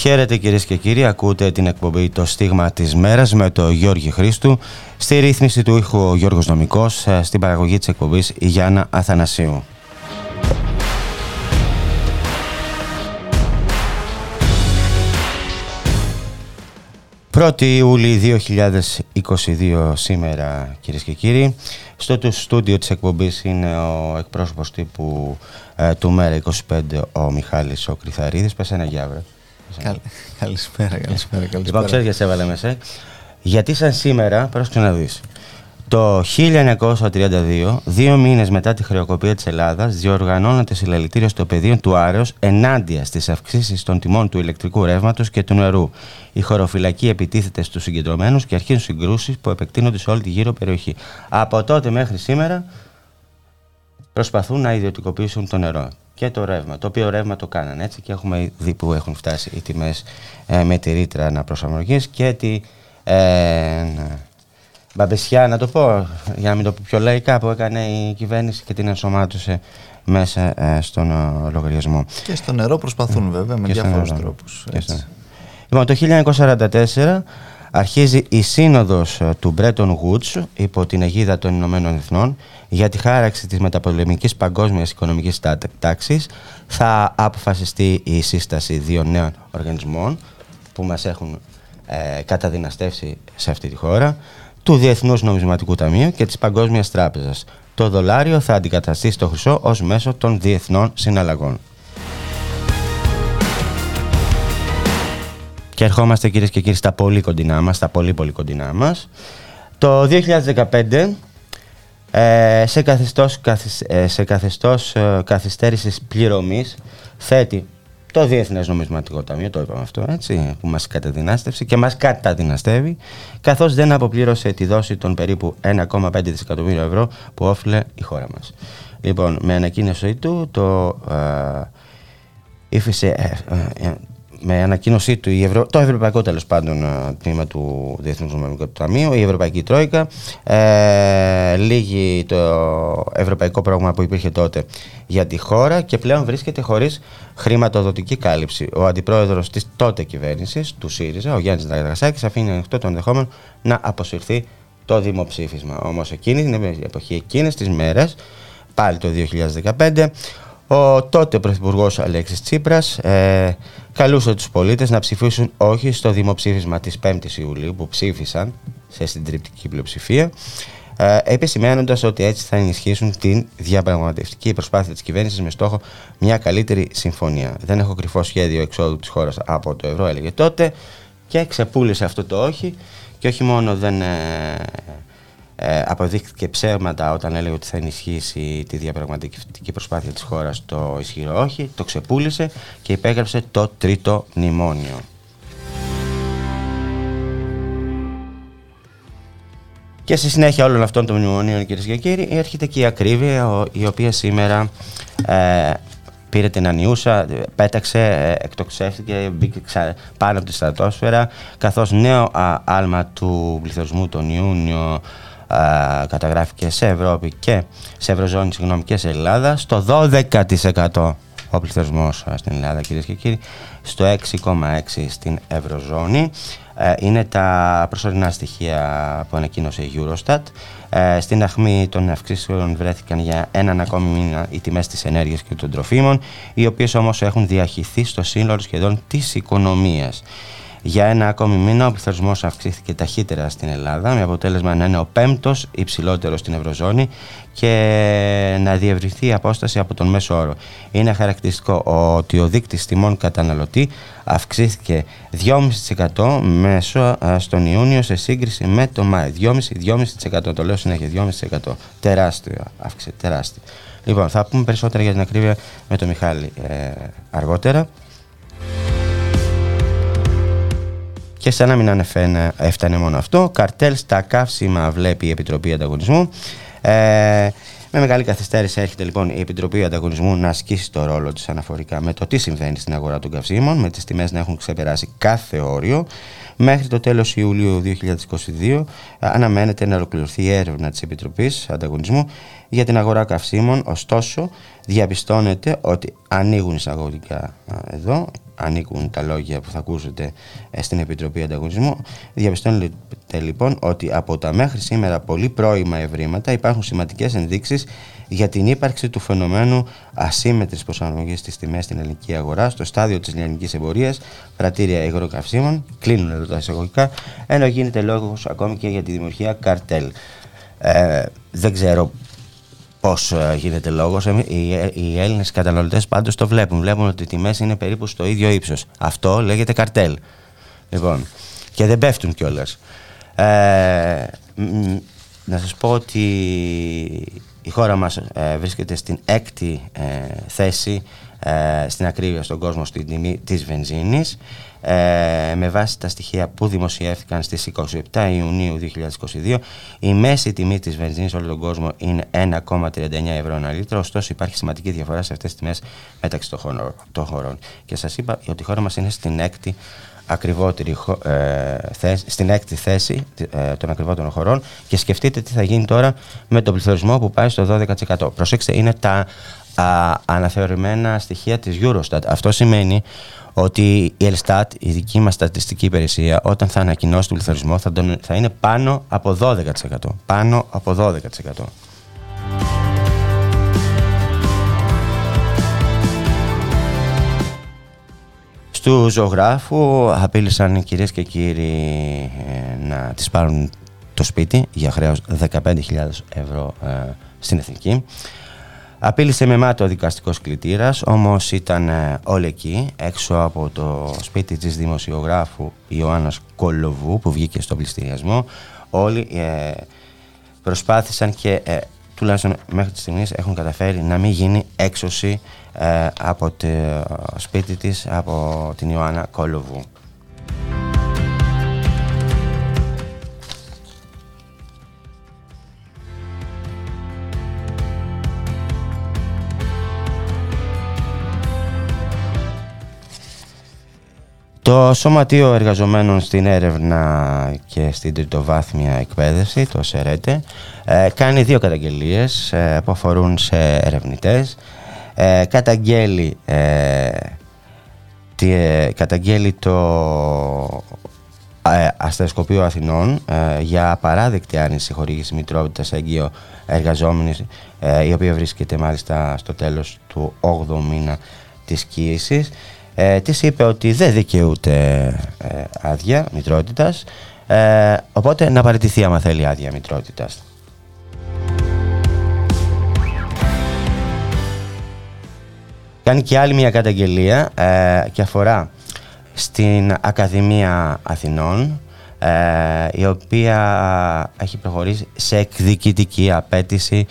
Χαίρετε κυρίες και κύριοι, ακούτε την εκπομπή «Το στίγμα της μέρας» με τον Γιώργη Χρήστου, στη ρύθμιση του ήχου ο Γιώργος Νομικός, στην παραγωγή της εκπομπής η Γιάννα Αθανασίου. Πρώτη Ιούλη 2022 σήμερα κυρίες και κύριοι. Στο του στούντιο της εκπομπής είναι ο εκπρόσωπος τύπου του Μέρα 25, ο Μιχάλης ο Κριθαρίδης. Πες ένα Γιάβρα. Καλησπέρα. Λοιπόν, ξέρεις γιατί σε έβαλε μέσα. Γιατί σαν σήμερα, πρόσεξε να δεις. Το 1932, 2 μήνες μετά τη χρεοκοπία της Ελλάδας, διοργανώνεται συλλαλητήριο στο πεδίο του Άρεως ενάντια στις αυξήσεις των τιμών του ηλεκτρικού ρεύματος και του νερού. Η χωροφυλακή επιτίθεται στους συγκεντρωμένους και αρχίζουν συγκρούσεις που επεκτείνονται σε όλη τη γύρω περιοχή. Από τότε μέχρι σήμερα προσπαθούν να ιδιωτικοποιήσουν το νερό και το ρεύμα, το οποίο ρεύμα το κάνανε έτσι και έχουμε δει που έχουν φτάσει οι τιμές με τη ρήτρα αναπροσαρμογής και τη μπαμπεσιά, να το πω, για να μην το πω πιο λαϊκά, που έκανε η κυβέρνηση και την ενσωμάτωσε μέσα στον λογαριασμό. Και στο νερό προσπαθούν βέβαια με διάφορους τρόπους. Λοιπόν, το 1944 αρχίζει η σύνοδος του Μπρέτον Γουτς υπό την αιγίδα των Ηνωμένων Εθνών για τη χάραξη της μεταπολεμικής παγκόσμιας οικονομικής τάξης. Θα αποφασιστεί η σύσταση 2 νέων οργανισμών που μας έχουν καταδυναστεύσει σε αυτή τη χώρα, του Διεθνούς Νομισματικού Ταμείου και της Παγκόσμιας Τράπεζας. Το δολάριο θα αντικαταστήσει το χρυσό ως μέσο των διεθνών συναλλαγών. Και ερχόμαστε κυρίες και κύριοι στα πολύ κοντινά μας, στα πολύ κοντινά μας. Το 2015, σε καθεστώς καθυστέρησης πληρωμής, θέτει το Διεθνές Νομισματικό Ταμείο, το είπαμε αυτό, έτσι, που μας καταδυνάστευσε και μας καταδυναστεύει, καθώς δεν αποπλήρωσε τη δόση των περίπου 1,5 δισεκατομμύρια ευρώ που όφιλε η χώρα μας. Λοιπόν, με ανακοίνωση του, το Ευρωπαϊκό τέλος πάντων τμήμα του Διεθνούς Νομισματικού Ταμείου, η Ευρωπαϊκή Τρόικα, λύγει το ευρωπαϊκό πρόγραμμα που υπήρχε τότε για τη χώρα και πλέον βρίσκεται χωρίς χρηματοδοτική κάλυψη. Ο αντιπρόεδρος της τότε κυβέρνησης, του ΣΥΡΙΖΑ, ο Γιάννης Δραγασάκης, αφήνει ανοιχτό το ενδεχόμενο να αποσυρθεί το δημοψήφισμα. Όμως εκείνη την εποχή, εκείνες τις μέρες, πάλι το 2015, ο τότε Πρωθυπουργός Αλέξης Τσίπρας καλούσε τους πολίτες να ψηφίσουν όχι στο δημοψήφισμα της 5ης Ιουλίου που ψήφισαν σε συντριπτική πλειοψηφία, επισημαίνοντας ότι έτσι θα ενισχύσουν την διαπραγματευτική προσπάθεια της κυβέρνησης με στόχο μια καλύτερη συμφωνία. Δεν έχω κρυφό σχέδιο εξόδου της χώρας από το ευρώ, έλεγε τότε, και ξεπούλησε αυτό το όχι, και όχι μόνο δεν... αποδείχθηκε ψέματα όταν έλεγε ότι θα ενισχύσει τη διαπραγματευτική προσπάθεια της χώρας, το ισχυρό όχι, το ξεπούλησε και υπέγραψε το τρίτο μνημόνιο. Και στη συνέχεια όλων αυτών των μνημονίων, κυρίες και κύριοι, έρχεται και η ακρίβεια, η οποία σήμερα πήρε την ανιούσα, πέταξε, εκτοξεύτηκε, μπήκε πάνω από τη στρατόσφαιρα, καθώς νέο άλμα του πληθωρισμού τον Ιούνιο καταγράφηκε σε Ευρώπη και σε Ευρωζώνη, συγγνώμη, και σε Ελλάδα. Στο 12% ο πληθωρισμός στην Ελλάδα, κυρίες και κύριοι, στο 6,6% στην Ευρωζώνη. Είναι τα προσωρινά στοιχεία που ανακοίνωσε η Eurostat. Στην αχμή των αυξήσεων βρέθηκαν για έναν ακόμη μήνα οι τιμές της ενέργειας και των τροφίμων, οι οποίες όμως έχουν διαχυθεί στο σύνολο σχεδόν της οικονομίας. Για ένα ακόμη μήνα ο πληθωρισμός αυξήθηκε ταχύτερα στην Ελλάδα, με αποτέλεσμα να είναι ο 5ος υψηλότερος στην Ευρωζώνη και να διευρυνθεί η απόσταση από τον μέσο όρο. Είναι χαρακτηριστικό ότι ο δείκτης τιμών καταναλωτή αυξήθηκε 2,5% μέσω στον Ιούνιο σε σύγκριση με τον Μάη. 2,5%, το λέω συνέχεια, 2,5%. Τεράστια αύξηση, τεράστια. Λοιπόν, θα πούμε περισσότερα για την ακρίβεια με τον Μιχάλη αργότερα. Και σαν να μην έφτανε μόνο αυτό, καρτέλ στα καύσιμα βλέπει η Επιτροπή Ανταγωνισμού. Με μεγάλη καθυστέρηση έρχεται λοιπόν η Επιτροπή Ανταγωνισμού να ασκήσει το ρόλο της αναφορικά με το τι συμβαίνει στην αγορά των καυσίμων, με τις τιμές να έχουν ξεπεράσει κάθε όριο. Μέχρι το τέλος Ιουλίου 2022 αναμένεται να ολοκληρωθεί η έρευνα της Επιτροπής Ανταγωνισμού για την αγορά καυσίμων. Ωστόσο, διαπιστώνεται ότι ανοίγουν εισαγωγικά εδώ, ανήκουν τα λόγια που θα ακούσετε στην Επιτροπή Ανταγωνισμού. Διαπιστώνεται λοιπόν ότι από τα μέχρι σήμερα πολύ πρώιμα ευρήματα υπάρχουν σημαντικές ενδείξεις για την ύπαρξη του φαινομένου ασύμμετρης προσαρμογής στις τιμές στην ελληνική αγορά στο στάδιο της λιανικής εμπορίας, πρατήρια υγροκαυσίμων, κλείνουν εδώ τα εισαγωγικά, ενώ γίνεται λόγος ακόμη και για τη δημιουργία καρτέλ. Δεν ξέρω πώς γίνεται λόγος. Οι Έλληνες καταναλωτές πάντως το βλέπουν. Βλέπουν ότι οι τιμές είναι περίπου στο ίδιο ύψος. Αυτό λέγεται καρτέλ. Λοιπόν, και δεν πέφτουν κιόλας. Να σας πω ότι η χώρα μας βρίσκεται στην έκτη θέση στην ακρίβεια στον κόσμο στην τιμή της βενζίνης. Με βάση τα στοιχεία που δημοσιεύθηκαν στις 27 Ιουνίου 2022, η μέση τιμή της βενζίνης σε όλο τον κόσμο είναι 1,39 ευρώ ανά λίτρο. Ωστόσο, υπάρχει σημαντική διαφορά σε αυτές τις τιμές μεταξύ των χωρών. Και σας είπα ότι η χώρα μας είναι στην έκτη ακριβότερη θέση των ακριβότερων χωρών, και σκεφτείτε τι θα γίνει τώρα με τον πληθωρισμό που πάει στο 12%. Προσέξτε, είναι τα αναθεωρημένα στοιχεία της Eurostat. Αυτό σημαίνει ότι η Ελστάτ, η δική μας στατιστική υπηρεσία, όταν θα ανακοινώσει τον πληθωρισμό θα είναι πάνω από 12%. Πάνω από 12%. Του ζωγράφου απείλησαν οι κυρίες και κύριοι να τις πάρουν το σπίτι για χρέος 15.000 ευρώ στην Εθνική. Απείλησε με μάτο ο δικαστικός κλητήρας, όμως ήταν όλοι εκεί, έξω από το σπίτι της δημοσιογράφου Ιωάννας Κολοβού που βγήκε στο πληστηριασμό. Όλοι προσπάθησαν και τουλάχιστον μέχρι τη στιγμή έχουν καταφέρει να μην γίνει έξωση από το σπίτι της, από την Ιωάννα Κολοβού. Το Σωματείο Εργαζομένων στην Έρευνα και στην Τριτοβάθμια Εκπαίδευση, το ΣΕΡΕΤΕ, κάνει δύο καταγγελίες που αφορούν σε ερευνητές. Καταγγέλει το Αστεροσκοπείο Αθηνών για απαράδεκτη άρνηση χορήγηση μητρότητας εγγύου εργαζόμενης, η οποία βρίσκεται μάλιστα στο τέλος του 8ου μήνα της κοίησης. Της είπε ότι δεν δικαιούται άδεια μητρότητας, οπότε να παραιτηθεί άμα θέλει άδεια μητρότητας. Κάνει και άλλη μια καταγγελία και αφορά στην Ακαδημία Αθηνών, η οποία έχει προχωρήσει σε εκδικητική απέτηση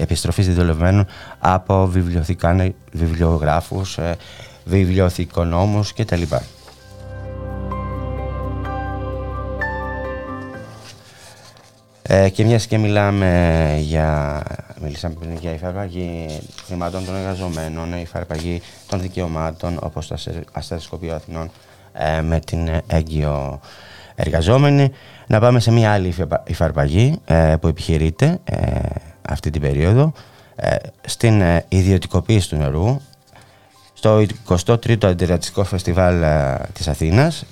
επιστροφής διδουλευμένων από βιβλιογράφους, βιβλιοθηκονόμους κτλ. Και μιας και μιλήσαμε πριν για υφαρπαγή χρημάτων των εργαζομένων, υφαρπαγή των δικαιωμάτων όπως το Αστεροσκοπείο Αθηνών με την έγκυο εργαζόμενη, να πάμε σε μια άλλη υφαρπαγή που επιχειρείται αυτή την περίοδο στην ιδιωτικοποίηση του νερού στο 23ο Αντιρατσικό Φεστιβάλ της Αθήνας.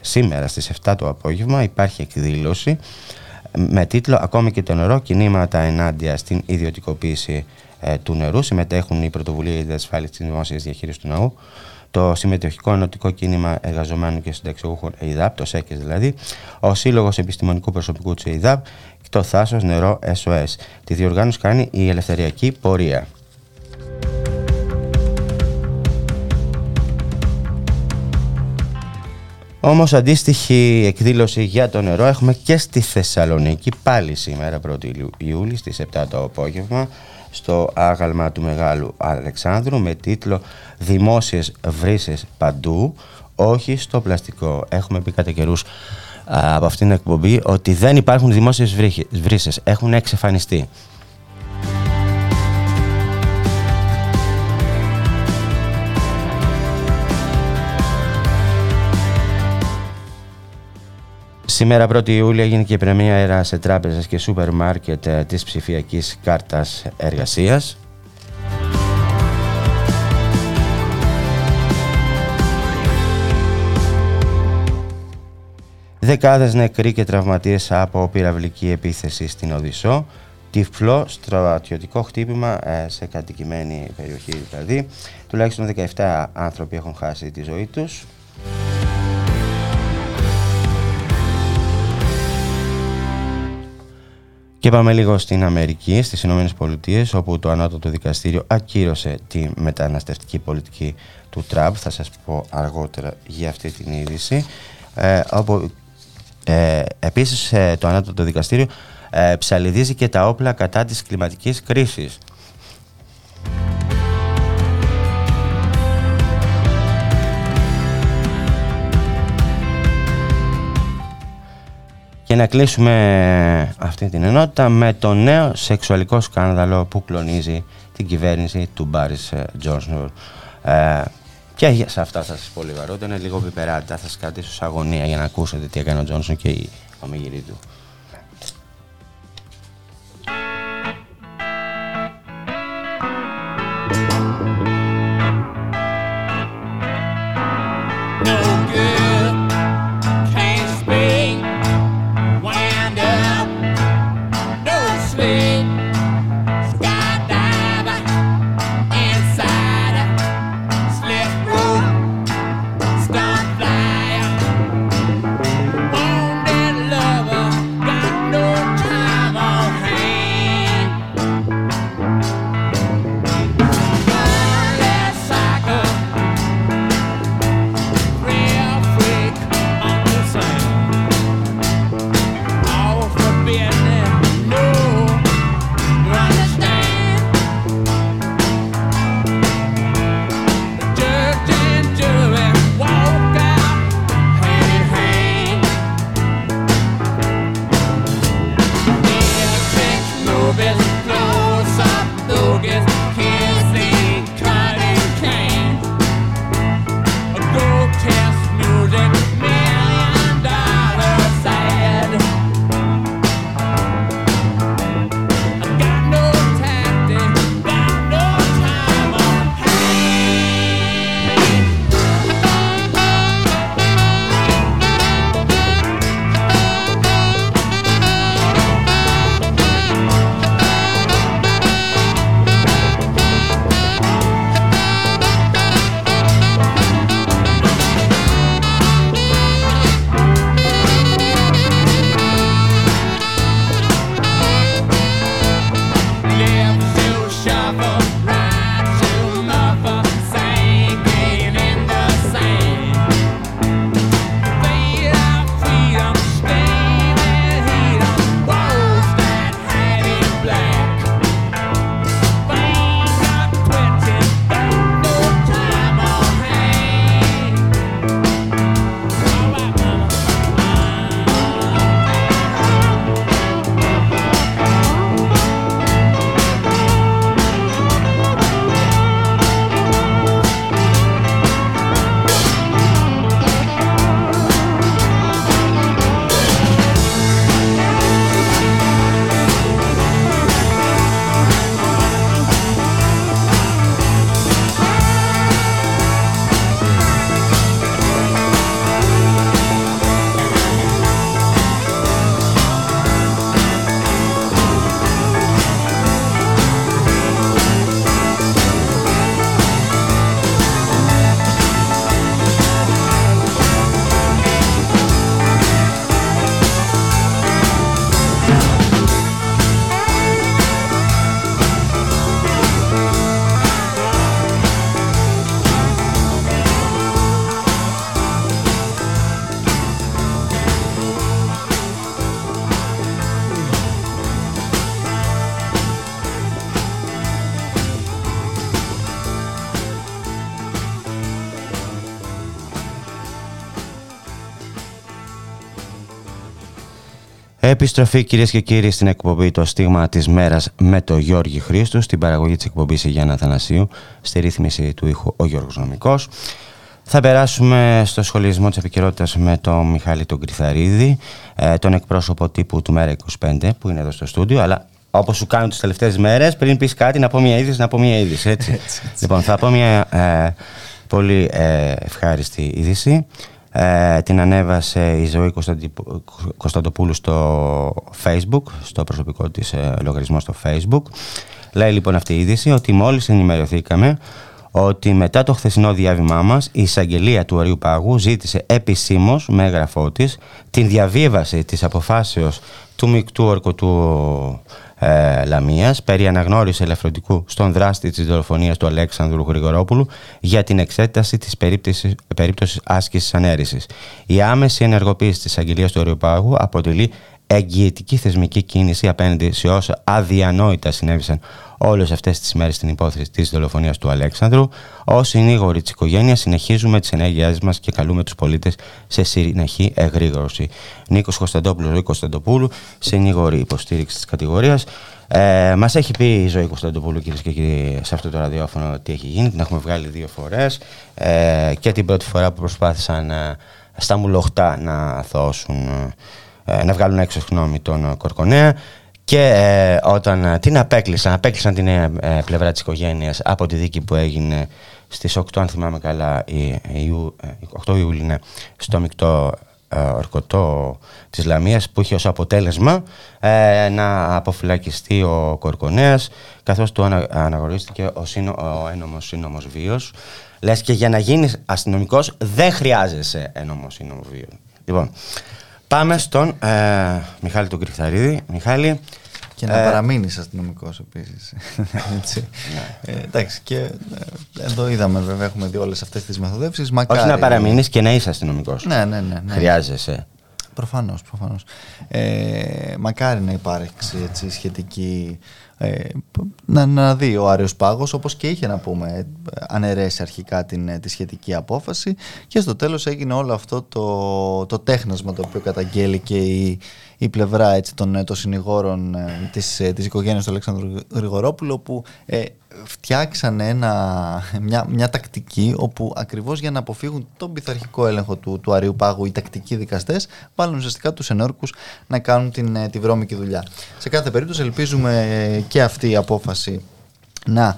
Σήμερα στις 7 το απόγευμα υπάρχει εκδήλωση με τίτλο «Ακόμη και το νερό, κινήματα ενάντια στην ιδιωτικοποίηση του νερού». Συμμετέχουν η Πρωτοβουλία για τη Διασφάλιση της Δημόσιας Διαχείρισης του Νερού, το Συμμετοχικό Ενωτικό Κίνημα Εργαζομένων και Συνταξιούχων ΕΥΔΑΠ, το ΣΕΚΕΣ δηλαδή, ο Σύλλογος Επιστημονικού Προσωπικού της ΕΥΔΑΠ και το Θάσος Νερό SOS. Τη διοργάνωση κάνει η Ελευθεριακή Πορεία. Όμως αντίστοιχη εκδήλωση για το νερό έχουμε και στη Θεσσαλονίκη, πάλι σήμερα 1η Ιούλη στις 7 το απόγευμα, στο άγαλμα του Μεγάλου Αλεξάνδρου με τίτλο «Δημόσιες βρύσες παντού, όχι στο πλαστικό. Έχουμε πει κατά καιρούς από αυτήν την εκπομπή ότι δεν υπάρχουν δημόσιες βρύσες. Έχουν εξαφανιστεί. Σήμερα 1η Ιούλια γίνεται η πρεμιέρα σε τράπεζες και σούπερ μάρκετ της ψηφιακής κάρτας εργασίας. Δεκάδες νεκροί και τραυματίες από πυραυλική επίθεση στην Οδυσσό. Τυφλό στρατιωτικό χτύπημα σε κατοικημένη περιοχή δηλαδή. Τουλάχιστον 17 άνθρωποι έχουν χάσει τη ζωή τους. Και πάμε λίγο στην Αμερική, στις Ηνωμένες Πολιτείες, όπου το Ανώτατο Δικαστήριο ακύρωσε τη μεταναστευτική πολιτική του Τραμπ. Θα σας πω αργότερα για αυτή την είδηση. Επίσης, το Ανώτατο Δικαστήριο ψαλιδίζει και τα όπλα κατά της κλιματικής κρίσης. Και να κλείσουμε αυτή την ενότητα με το νέο σεξουαλικό σκάνδαλο που κλονίζει την κυβέρνηση του Μπάρις Τζόνσον. Και σε αυτά θα σας πω λίγο αργότερα, είναι λίγο πιπεράτα, θα σας κρατήσω σε αγωνία για να ακούσετε τι έκανε ο Τζόνσον και η ομιγυρή του. Επιστροφή, κυρίες και κύριοι, στην εκπομπή «Το στίγμα της μέρας» με τον Γιώργη Χρήστου. Στην παραγωγή της εκπομπής η Γιάννα Αθανασίου, στη ρύθμιση του ήχου ο Γιώργος Νομικός. Θα περάσουμε στο σχολιασμό της επικαιρότητας με τον Μιχάλη τον Κριθαρίδη, τον εκπρόσωπο τύπου του Μέρα 25 που είναι εδώ στο στούντιο, αλλά όπως σου κάνουν τις τελευταίες μέρες, πριν πεις κάτι να πω μια είδηση, έτσι. Λοιπόν, θα πω μια πολύ ευχάριστη είδηση. Την ανέβασε η Ζωή Κωνσταντοπούλου στο Facebook, στο προσωπικό της λογαριασμό στο Facebook. Λέει λοιπόν αυτή η είδηση ότι μόλις ενημερωθήκαμε ότι μετά το χθεσινό διάβημά μας η εισαγγελία του Αρείου Πάγου ζήτησε επισήμως με έγγραφό της την διαβίβαση της αποφάσεως του μεικτού ορκωτού Λαμίας περί αναγνώριση ελαφροντικού στον δράστη της δολοφονίας του Αλέξανδρου Γρηγορόπουλου για την εξέταση της περίπτωσης άσκησης ανέρησης. Η άμεση ενεργοποίηση της εισαγγελίας του Αρείου Πάγου αποτελεί εγγυητική θεσμική κίνηση απέναντι σε όσα αδιανόητα συνέβησαν όλες αυτές τις μέρες στην υπόθεση της δολοφονίας του Αλέξανδρου. Ως συνήγοροι της οικογένειας συνεχίζουμε τις ενέργειές μας και καλούμε τους πολίτες σε συνεχή εγρήγορση. Νίκος Κωνσταντόπουλος, Ζωή Κωνσταντοπούλου, συνήγοροι υποστήριξη της κατηγορίας. Μας έχει πει η Ζωή Κωνσταντοπούλου, κυρίες και κύριοι, σε αυτό το ραδιόφωνο τι έχει γίνει. Την έχουμε βγάλει δύο φορές και την πρώτη φορά που προσπάθησαν στα μουλοχτά να θώσουν, να βγάλουν έξω τον Κορκονέα, και όταν την απέκλεισαν την πλευρά της οικογένειας από τη δίκη που έγινε στις 8, αν θυμάμαι καλά, 8 Ιούλη, ναι, στο μεικτό ορκωτό της Λαμίας, που είχε ως αποτέλεσμα να αποφυλακιστεί ο Κορκονέας, καθώς του αναγνωρίστηκε ο ένομος σύνομος βίος. Λες και για να γίνεις αστυνομικός δεν χρειάζεσαι ένομος σύνομο βίο. Λοιπόν, πάμε στον Μιχάλη τον Κριθαρίδη. Μιχάλη, και να παραμείνεις αστυνομικός επίσης. Εντάξει, και εδώ είδαμε, βέβαια, έχουμε δει όλες αυτές τις μεθοδεύσεις. Μακάρι, όχι να παραμείνεις και να είσαι αστυνομικός. Ναι. Χρειάζεσαι. Προφανώς. Μακάρι να υπάρξει έτσι, σχετική... να δει ο Άρειος Πάγος, όπως και είχε να πούμε, αναιρέσει αρχικά τη σχετική απόφαση, και στο τέλος έγινε όλο αυτό το τέχνασμα το οποίο καταγγέληκε η πλευρά έτσι, των συνηγόρων της οικογένειας του Αλέξανδρου Γρηγορόπουλου, που φτιάξανε μια τακτική όπου ακριβώς για να αποφύγουν τον πειθαρχικό έλεγχο του Αρείου Πάγου, οι τακτικοί δικαστές βάλουν ουσιαστικά τους ενόρκους να κάνουν τη βρώμικη δουλειά. Σε κάθε περίπτωση ελπίζουμε και αυτή η απόφαση να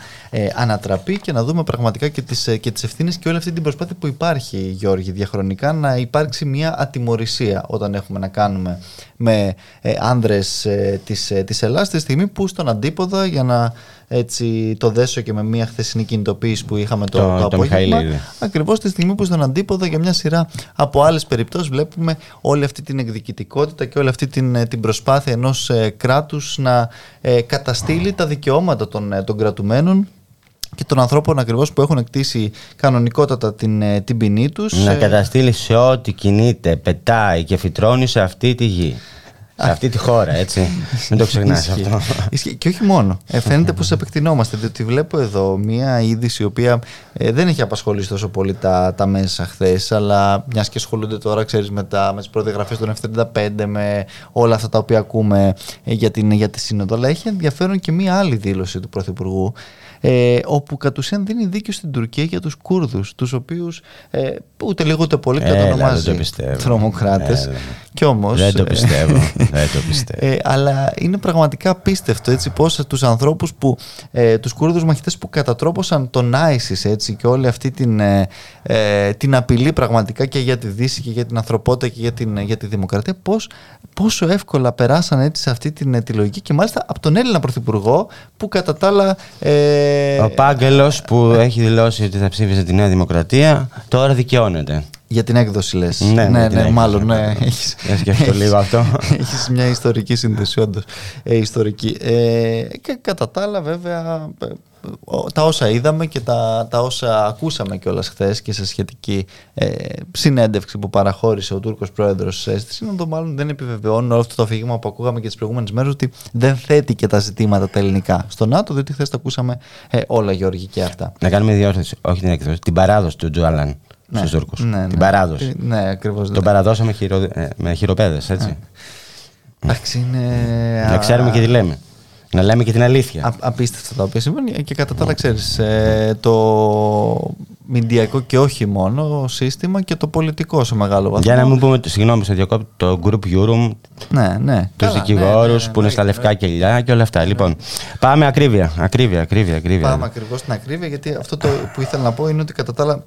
ανατραπεί και να δούμε πραγματικά και τις ευθύνες και όλη αυτή την προσπάθεια που υπάρχει, Γιώργη, διαχρονικά να υπάρξει μια ατιμωρησία όταν έχουμε να κάνουμε με άνδρες της Ελλάδας, τη στιγμή που στον αντίποδα, για να έτσι, το δέσω και με μια χθεσινή κινητοποίηση που είχαμε το απόγευμα, ακριβώς τη στιγμή που στον αντίποδα για μια σειρά από άλλες περιπτώσεις βλέπουμε όλη αυτή την εκδικητικότητα και όλη αυτή την προσπάθεια ενός κράτους να καταστείλει τα δικαιώματα των κρατουμένων και των ανθρώπων ακριβώς που έχουν εκτίσει κανονικότατα την ποινή τους. Να καταστείλει σε ό,τι κινείται, πετάει και φυτρώνει σε αυτή τη γη. Σε αυτή τη χώρα, έτσι. Μην το ξεχνάς αυτό. Και όχι μόνο. Φαίνεται πως επεκτηνόμαστε, διότι βλέπω εδώ μία είδηση η οποία δεν έχει απασχολήσει τόσο πολύ τα μέσα χθες, αλλά μιας και ασχολούνται τώρα, ξέρεις, με τις προδιαγραφές των F35, με όλα αυτά τα οποία ακούμε για τη Σύνοδο. Αλλά έχει ενδιαφέρον και μία άλλη δήλωση του Πρωθυπουργού, όπου κατ' ουσίαν δίνει δίκιο στην Τουρκία για τους Κούρδους, τους οποίους ούτε λίγο ούτε πολύ κατονομάζει τρομοκράτες. Κι όμως, δεν το πιστεύω. Αλλά είναι πραγματικά απίστευτο πώς τους ανθρώπους που τους Κούρδους μαχητές που κατατρόπωσαν τον ISIS, έτσι, και όλη αυτή την απειλή πραγματικά και για τη Δύση και για την ανθρωπότητα και για τη δημοκρατία, πόσο εύκολα περάσαν έτσι σε αυτή τη λογική, και μάλιστα από τον Έλληνα Πρωθυπουργό που κατά τα άλλα ο Πάγκελος που έχει δηλώσει ότι θα ψήφιζε τη Νέα Δημοκρατία τώρα δικαιώνεται. Για την έκδοση λες. Ναι, μάλλον. Έχεις λίγο αυτό. Έχεις μια ιστορική σύνδεση, όντως. Ιστορική. Και κατά τα άλλα, βέβαια, τα όσα είδαμε και τα όσα ακούσαμε κιόλας χθες και σε σχετική συνέντευξη που παραχώρησε ο Τούρκος Πρόεδρος στη Σύνοδο, μάλλον δεν επιβεβαιώνουν όλο αυτό το αφήγημα που ακούγαμε και τις προηγούμενες μέρες, ότι δεν θέτει και τα ζητήματα τα ελληνικά στο ΝΑΤΟ, διότι χθες τα ακούσαμε όλα, Γιώργη, και αυτά. Να κάνουμε διόρθωση, όχι την έκδοση, την παράδοση του Τζουάλαν. Στους Τούρκους. Την παράδοση. Τον παραδώσαμε με χειροπέδες, έτσι. Εντάξει, είναι. Να ξέρουμε και τι λέμε. Να λέμε και την αλήθεια. Απίστευτα τα οποία συμβαίνουν και κατά τα άλλα, ξέρεις, το μηντιακό και όχι μόνο σύστημα και το πολιτικό σε μεγάλο βαθμό. Για να μην πούμε, συγγνώμη, στο διακόπτη, το Group Eurum, τους δικηγόρους που είναι στα λευκά κελιά και όλα αυτά. Λοιπόν, πάμε ακρίβεια. Πάμε ακριβώς στην ακρίβεια, γιατί αυτό το που ήθελα να πω είναι ότι κατά τα άλλα.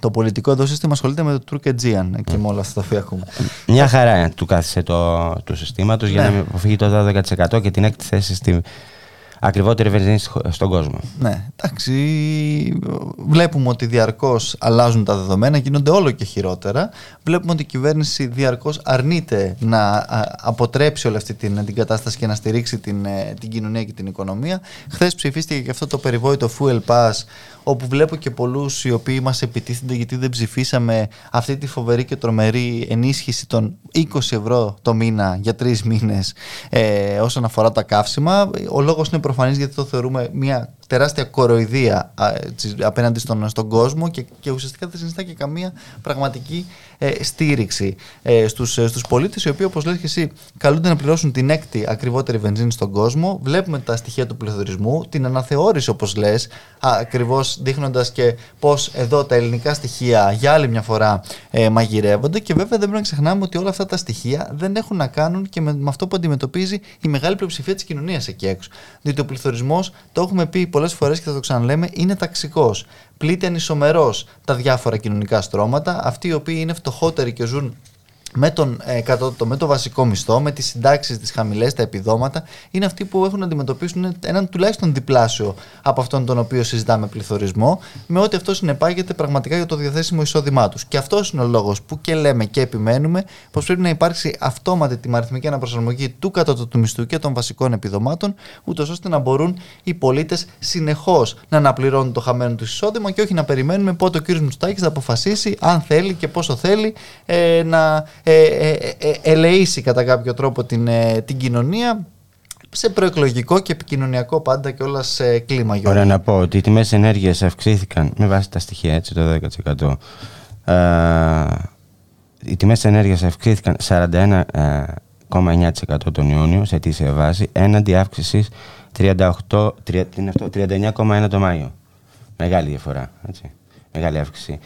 Το πολιτικό εδώ σύστημα ασχολείται με το Τουρκετζίαν και με όλα αυτά που έχουμε. Μια χαρά του κάθισε του συστήματος για να αποφύγει το 12% και την έκτη θέση στην ακριβότερη βενζίνη στον κόσμο. Ναι, εντάξει. Βλέπουμε ότι διαρκώς αλλάζουν τα δεδομένα, γίνονται όλο και χειρότερα. Βλέπουμε ότι η κυβέρνηση διαρκώς αρνείται να αποτρέψει όλη αυτή την κατάσταση και να στηρίξει την κοινωνία και την οικονομία. Χθες ψηφίστηκε και αυτό το περιβόητο Fuel Pass, όπου βλέπω και πολλούς οι οποίοι μας επιτίθενται γιατί δεν ψηφίσαμε αυτή τη φοβερή και τρομερή ενίσχυση των 20 ευρώ το μήνα για 3 μήνες όσον αφορά τα καύσιμα. Ο λόγος είναι προφανής, γιατί το θεωρούμε μια τεράστια κοροϊδία απέναντι στον κόσμο και ουσιαστικά δεν συνιστά και καμία πραγματική στήριξη στους πολίτες, οι οποίοι, όπως λες και εσύ, καλούνται να πληρώσουν την έκτη ακριβότερη βενζίνη στον κόσμο. Βλέπουμε τα στοιχεία του πληθωρισμού, την αναθεώρηση, όπως λες, ακριβώς δείχνοντας και πώς εδώ τα ελληνικά στοιχεία για άλλη μια φορά μαγειρεύονται. Και βέβαια δεν πρέπει να ξεχνάμε ότι όλα αυτά τα στοιχεία δεν έχουν να κάνουν και με αυτό που αντιμετωπίζει η μεγάλη πλειοψηφία της κοινωνίας εκεί έξω. Διότι ο πληθωρισμός, το έχουμε πει πολλές φορές και θα το ξαναλέμε, είναι ταξικός. Πλήττει ανισομερώς τα διάφορα κοινωνικά στρώματα. Αυτοί οι οποίοι είναι φτωχότεροι και ζουν με τον κατώτατο, με το βασικό μισθό, με τις συντάξεις, τις χαμηλές, τα επιδόματα, είναι αυτοί που έχουν να αντιμετωπίσουν έναν τουλάχιστον διπλάσιο από αυτόν τον οποίο συζητάμε πληθωρισμό, με ό,τι αυτό συνεπάγεται πραγματικά για το διαθέσιμο εισόδημά τους. Και αυτός είναι ο λόγος που και λέμε και επιμένουμε πως πρέπει να υπάρξει αυτόματη τιμαριθμική αναπροσαρμογή του κατώτατου μισθού και των βασικών επιδομάτων, ούτως ώστε να μπορούν οι πολίτες συνεχώς να αναπληρώνουν το χαμένο του εισόδημα και όχι να περιμένουμε πότε ο κ. Μητσοτάκης θα αποφασίσει αν θέλει και πόσο θέλει να ελεήσει κατά κάποιο τρόπο την κοινωνία σε προεκλογικό και επικοινωνιακό πάντα και όλα σε κλίμα. Γιώργο. Ωραία, να πω ότι οι τιμές ενέργειας αυξήθηκαν με βάση τα στοιχεία, έτσι, το 12%. Οι τιμές ενέργειας αυξήθηκαν 41,9% τον Ιούνιο σε αιτήσια βάση, έναντι αύξησης 39,1% το Μάιο. Μεγάλη διαφορά, έτσι. Μεγάλη αύξηση.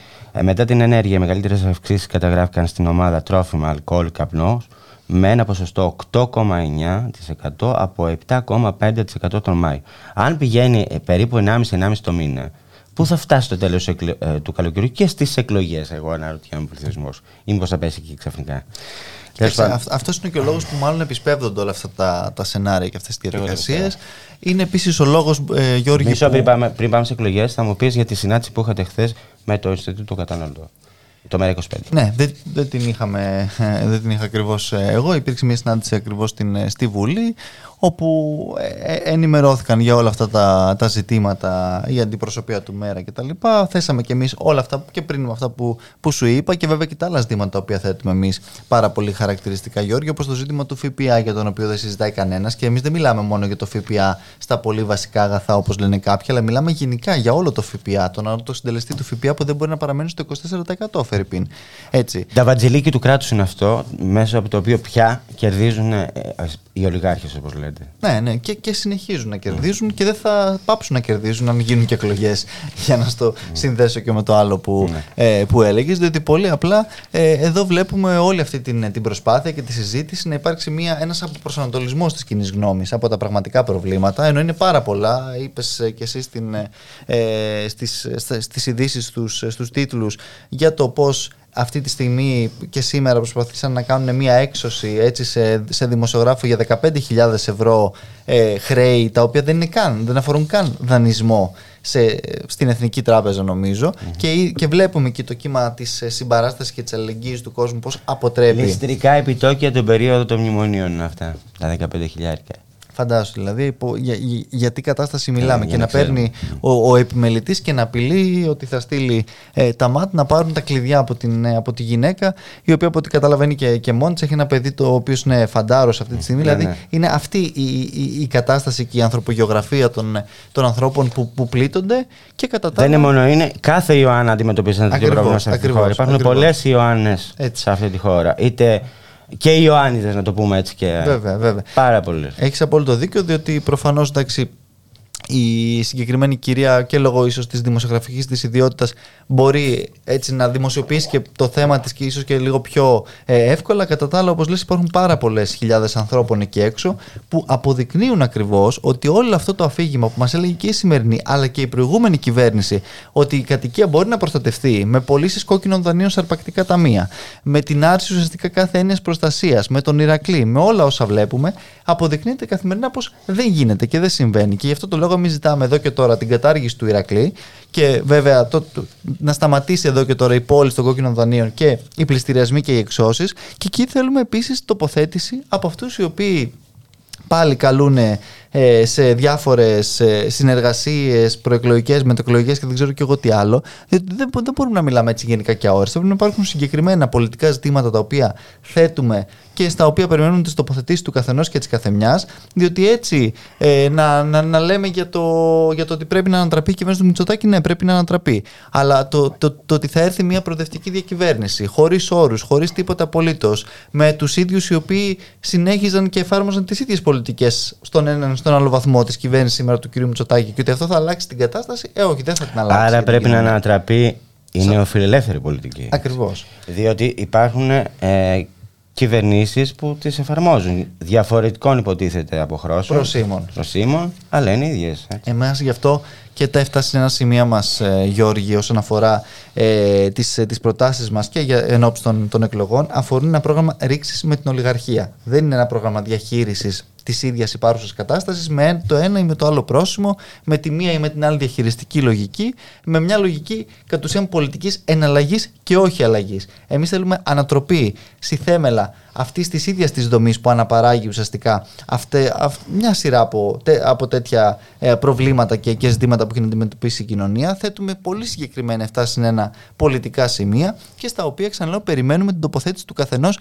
Μετά την ενέργεια, οι μεγαλύτερες αυξήσεις καταγράφηκαν στην ομάδα τρόφιμα, αλκοόλ, καπνός, με ένα ποσοστό 8,9% από 7,5% τον Μάιο. Αν πηγαίνει περίπου 1,5-1,5 το μήνα, πού θα φτάσει το τέλος του καλοκαιριού και στις εκλογές, εγώ αναρωτιέμαι, ο πληθυσμός, ή μήπως θα πέσει εκεί ξαφνικά. Αυτός είναι και ο λόγος που μάλλον επισπεύδονται όλα αυτά τα σενάρια και αυτές τις διαδικασίες. Είναι επίσης ο λόγος, Γιώργη. Μισό, πριν πάμε σε εκλογές, θα μου πεις για τη συνάντηση που είχατε χθες με το Ινστιτούτο Καταναλωτών. Το Μέρα 25. Ναι, δεν την είχα ακριβώς εγώ. Υπήρξε μια συνάντηση ακριβώς στη Βουλή, όπου ενημερώθηκαν για όλα αυτά τα ζητήματα η αντιπροσωπεία του Μέρα κτλ. Θέσαμε και εμείς όλα αυτά και πριν με αυτά που σου είπα, και βέβαια και τα άλλα ζητήματα τα οποία θέτουμε εμείς πάρα πολύ χαρακτηριστικά, Γιώργη, όπως το ζήτημα του ΦΠΑ, για τον οποίο δεν συζητάει κανένας. Και εμείς δεν μιλάμε μόνο για το ΦΠΑ στα πολύ βασικά αγαθά, όπως λένε κάποιοι, αλλά μιλάμε γενικά για όλο το ΦΠΑ, τον ανώτατο συντελεστή του ΦΠΑ που δεν μπορεί να παραμένει στο 24%. Τα βατζελίκια του κράτους είναι αυτό, μέσα από το οποίο πια κερδίζουν οι ολιγάρχες, όπως λέτε. Ναι, και συνεχίζουν να κερδίζουν και δεν θα πάψουν να κερδίζουν αν γίνουν και εκλογές. Για να στο συνδέσω και με το άλλο που έλεγες, διότι πολύ απλά εδώ βλέπουμε όλη αυτή την προσπάθεια και τη συζήτηση να υπάρξει ένας αποπροσανατολισμός της κοινής γνώμης από τα πραγματικά προβλήματα, ενώ είναι πάρα πολλά. Είπες και εσύ στις ειδήσεις, στους τίτλους, για το πώς αυτή τη στιγμή και σήμερα προσπαθήσαν να κάνουν μια έξωση, έτσι, σε δημοσιογράφο για 15.000 ευρώ χρέη, τα οποία δεν αφορούν καν δανεισμό στην Εθνική Τράπεζα, νομίζω. Και βλέπουμε και το κύμα της συμπαράστασης και της αλληλεγγύης του κόσμου πώς αποτρέπει. Ληστρικά επιτόκια τον περίοδο των μνημονίων αυτά, τα 15.000. Φαντάσου, δηλαδή, για τι κατάσταση μιλάμε, και να παίρνει ο επιμελητής και να απειλεί ότι θα στείλει τα ΜΑΤ να πάρουν τα κλειδιά από τη γυναίκα, η οποία, από ό,τι καταλαβαίνει, και μόνη της, έχει ένα παιδί το οποίο είναι φαντάρος αυτή τη στιγμή. Δηλαδή, είναι αυτή η κατάσταση και η ανθρωπογεωγραφία των ανθρώπων που πλήττονται. Και κατά τα... Δεν είναι μόνο, είναι κάθε Ιωάννα αντιμετωπίζει ένα τέτοιο πρόβλημα σε αυτή τη χώρα. Υπάρχουν πολλές Ιωάννες σε αυτή τη χώρα. Είτε και οι Ιωάννητες, να το πούμε έτσι. Και... Βέβαια, βέβαια. Πάρα πολύ. Έχεις απόλυτο δίκιο, διότι προφανώς εντάξει, η συγκεκριμένη κυρία και λόγω ίσως της δημοσιογραφικής της ιδιότητας μπορεί έτσι να δημοσιοποιήσει και το θέμα της και ίσως και λίγο πιο εύκολα. Κατά τα άλλα, όπως λες, υπάρχουν πάρα πολλές χιλιάδες ανθρώπων εκεί έξω που αποδεικνύουν ακριβώς ότι όλο αυτό το αφήγημα που μας έλεγε και η σημερινή αλλά και η προηγούμενη κυβέρνηση, ότι η κατοικία μπορεί να προστατευτεί με πωλήσεις κόκκινων δανείων σε αρπακτικά ταμεία, με την άρση ουσιαστικά κάθε έννοιας προστασίας, με τον Ηρακλή, με όλα όσα βλέπουμε, αποδεικνύεται καθημερινά πως δεν γίνεται και δεν συμβαίνει. Και γι' αυτό το λόγο εμείς ζητάμε εδώ και τώρα την κατάργηση του Ηρακλή και βέβαια να σταματήσει εδώ και τώρα η πώληση των κόκκινων δανείων και οι πληστηριασμοί και οι εξώσεις. Και εκεί θέλουμε επίσης τοποθέτηση από αυτούς οι οποίοι πάλι καλούν σε διάφορες συνεργασίες προεκλογικές, μετεκλογικές και δεν ξέρω και εγώ τι άλλο. Διότι δεν μπορούμε να μιλάμε έτσι γενικά και αόριστα. Πρέπει να υπάρχουν συγκεκριμένα πολιτικά ζητήματα τα οποία θέτουμε και στα οποία περιμένουν τις τοποθετήσεις του καθενός και της καθεμιάς. Διότι έτσι να λέμε για το ότι πρέπει να ανατραπεί η κυβέρνηση του Μητσοτάκη, ναι, πρέπει να ανατραπεί. Αλλά το ότι θα έρθει μια προοδευτική διακυβέρνηση, χωρίς όρους, χωρίς τίποτα απολύτως, με τους ίδιους οι οποίοι συνέχιζαν και εφάρμοζαν τις ίδιες πολιτικές στον έναν στον άλλο βαθμό της κυβέρνησης σήμερα του κ. Μητσοτάκη, και ότι αυτό θα αλλάξει την κατάσταση, όχι, δεν θα την αλλάξει. Άρα πρέπει να ανατραπεί η νεοφιλελεύθερη πολιτική. Ακριβώς. Διότι υπάρχουν κυβερνήσεις που τις εφαρμόζουν. Διαφορετικών υποτίθεται αποχρώσεων. Προσήμων, αλλά είναι ίδιες. Εμάς γι' αυτό και τα έφτασαν σημεία μας, Γιώργη, όσον αφορά τις προτάσεις μας και εν ώψη των εκλογών, αφορούν ένα πρόγραμμα ρήξης με την ολιγαρχία. Δεν είναι ένα πρόγραμμα διαχείρισης της ίδιας υπάρχουσας κατάστασης με το ένα ή με το άλλο πρόσημο, με τη μία ή με την άλλη διαχειριστική λογική, με μια λογική κατ' ουσίαν πολιτικής εναλλαγής και όχι αλλαγής. Εμείς θέλουμε ανατροπή στη θέμελα αυτής της ίδιας της δομής που αναπαράγει ουσιαστικά μια σειρά από τέτοια προβλήματα και ζητήματα που έχει να αντιμετωπίσει η κοινωνία. Θέτουμε πολύ συγκεκριμένα 7+1 πολιτικά σημεία και στα οποία, ξαναλέω, περιμένουμε την τοποθέτηση του καθενός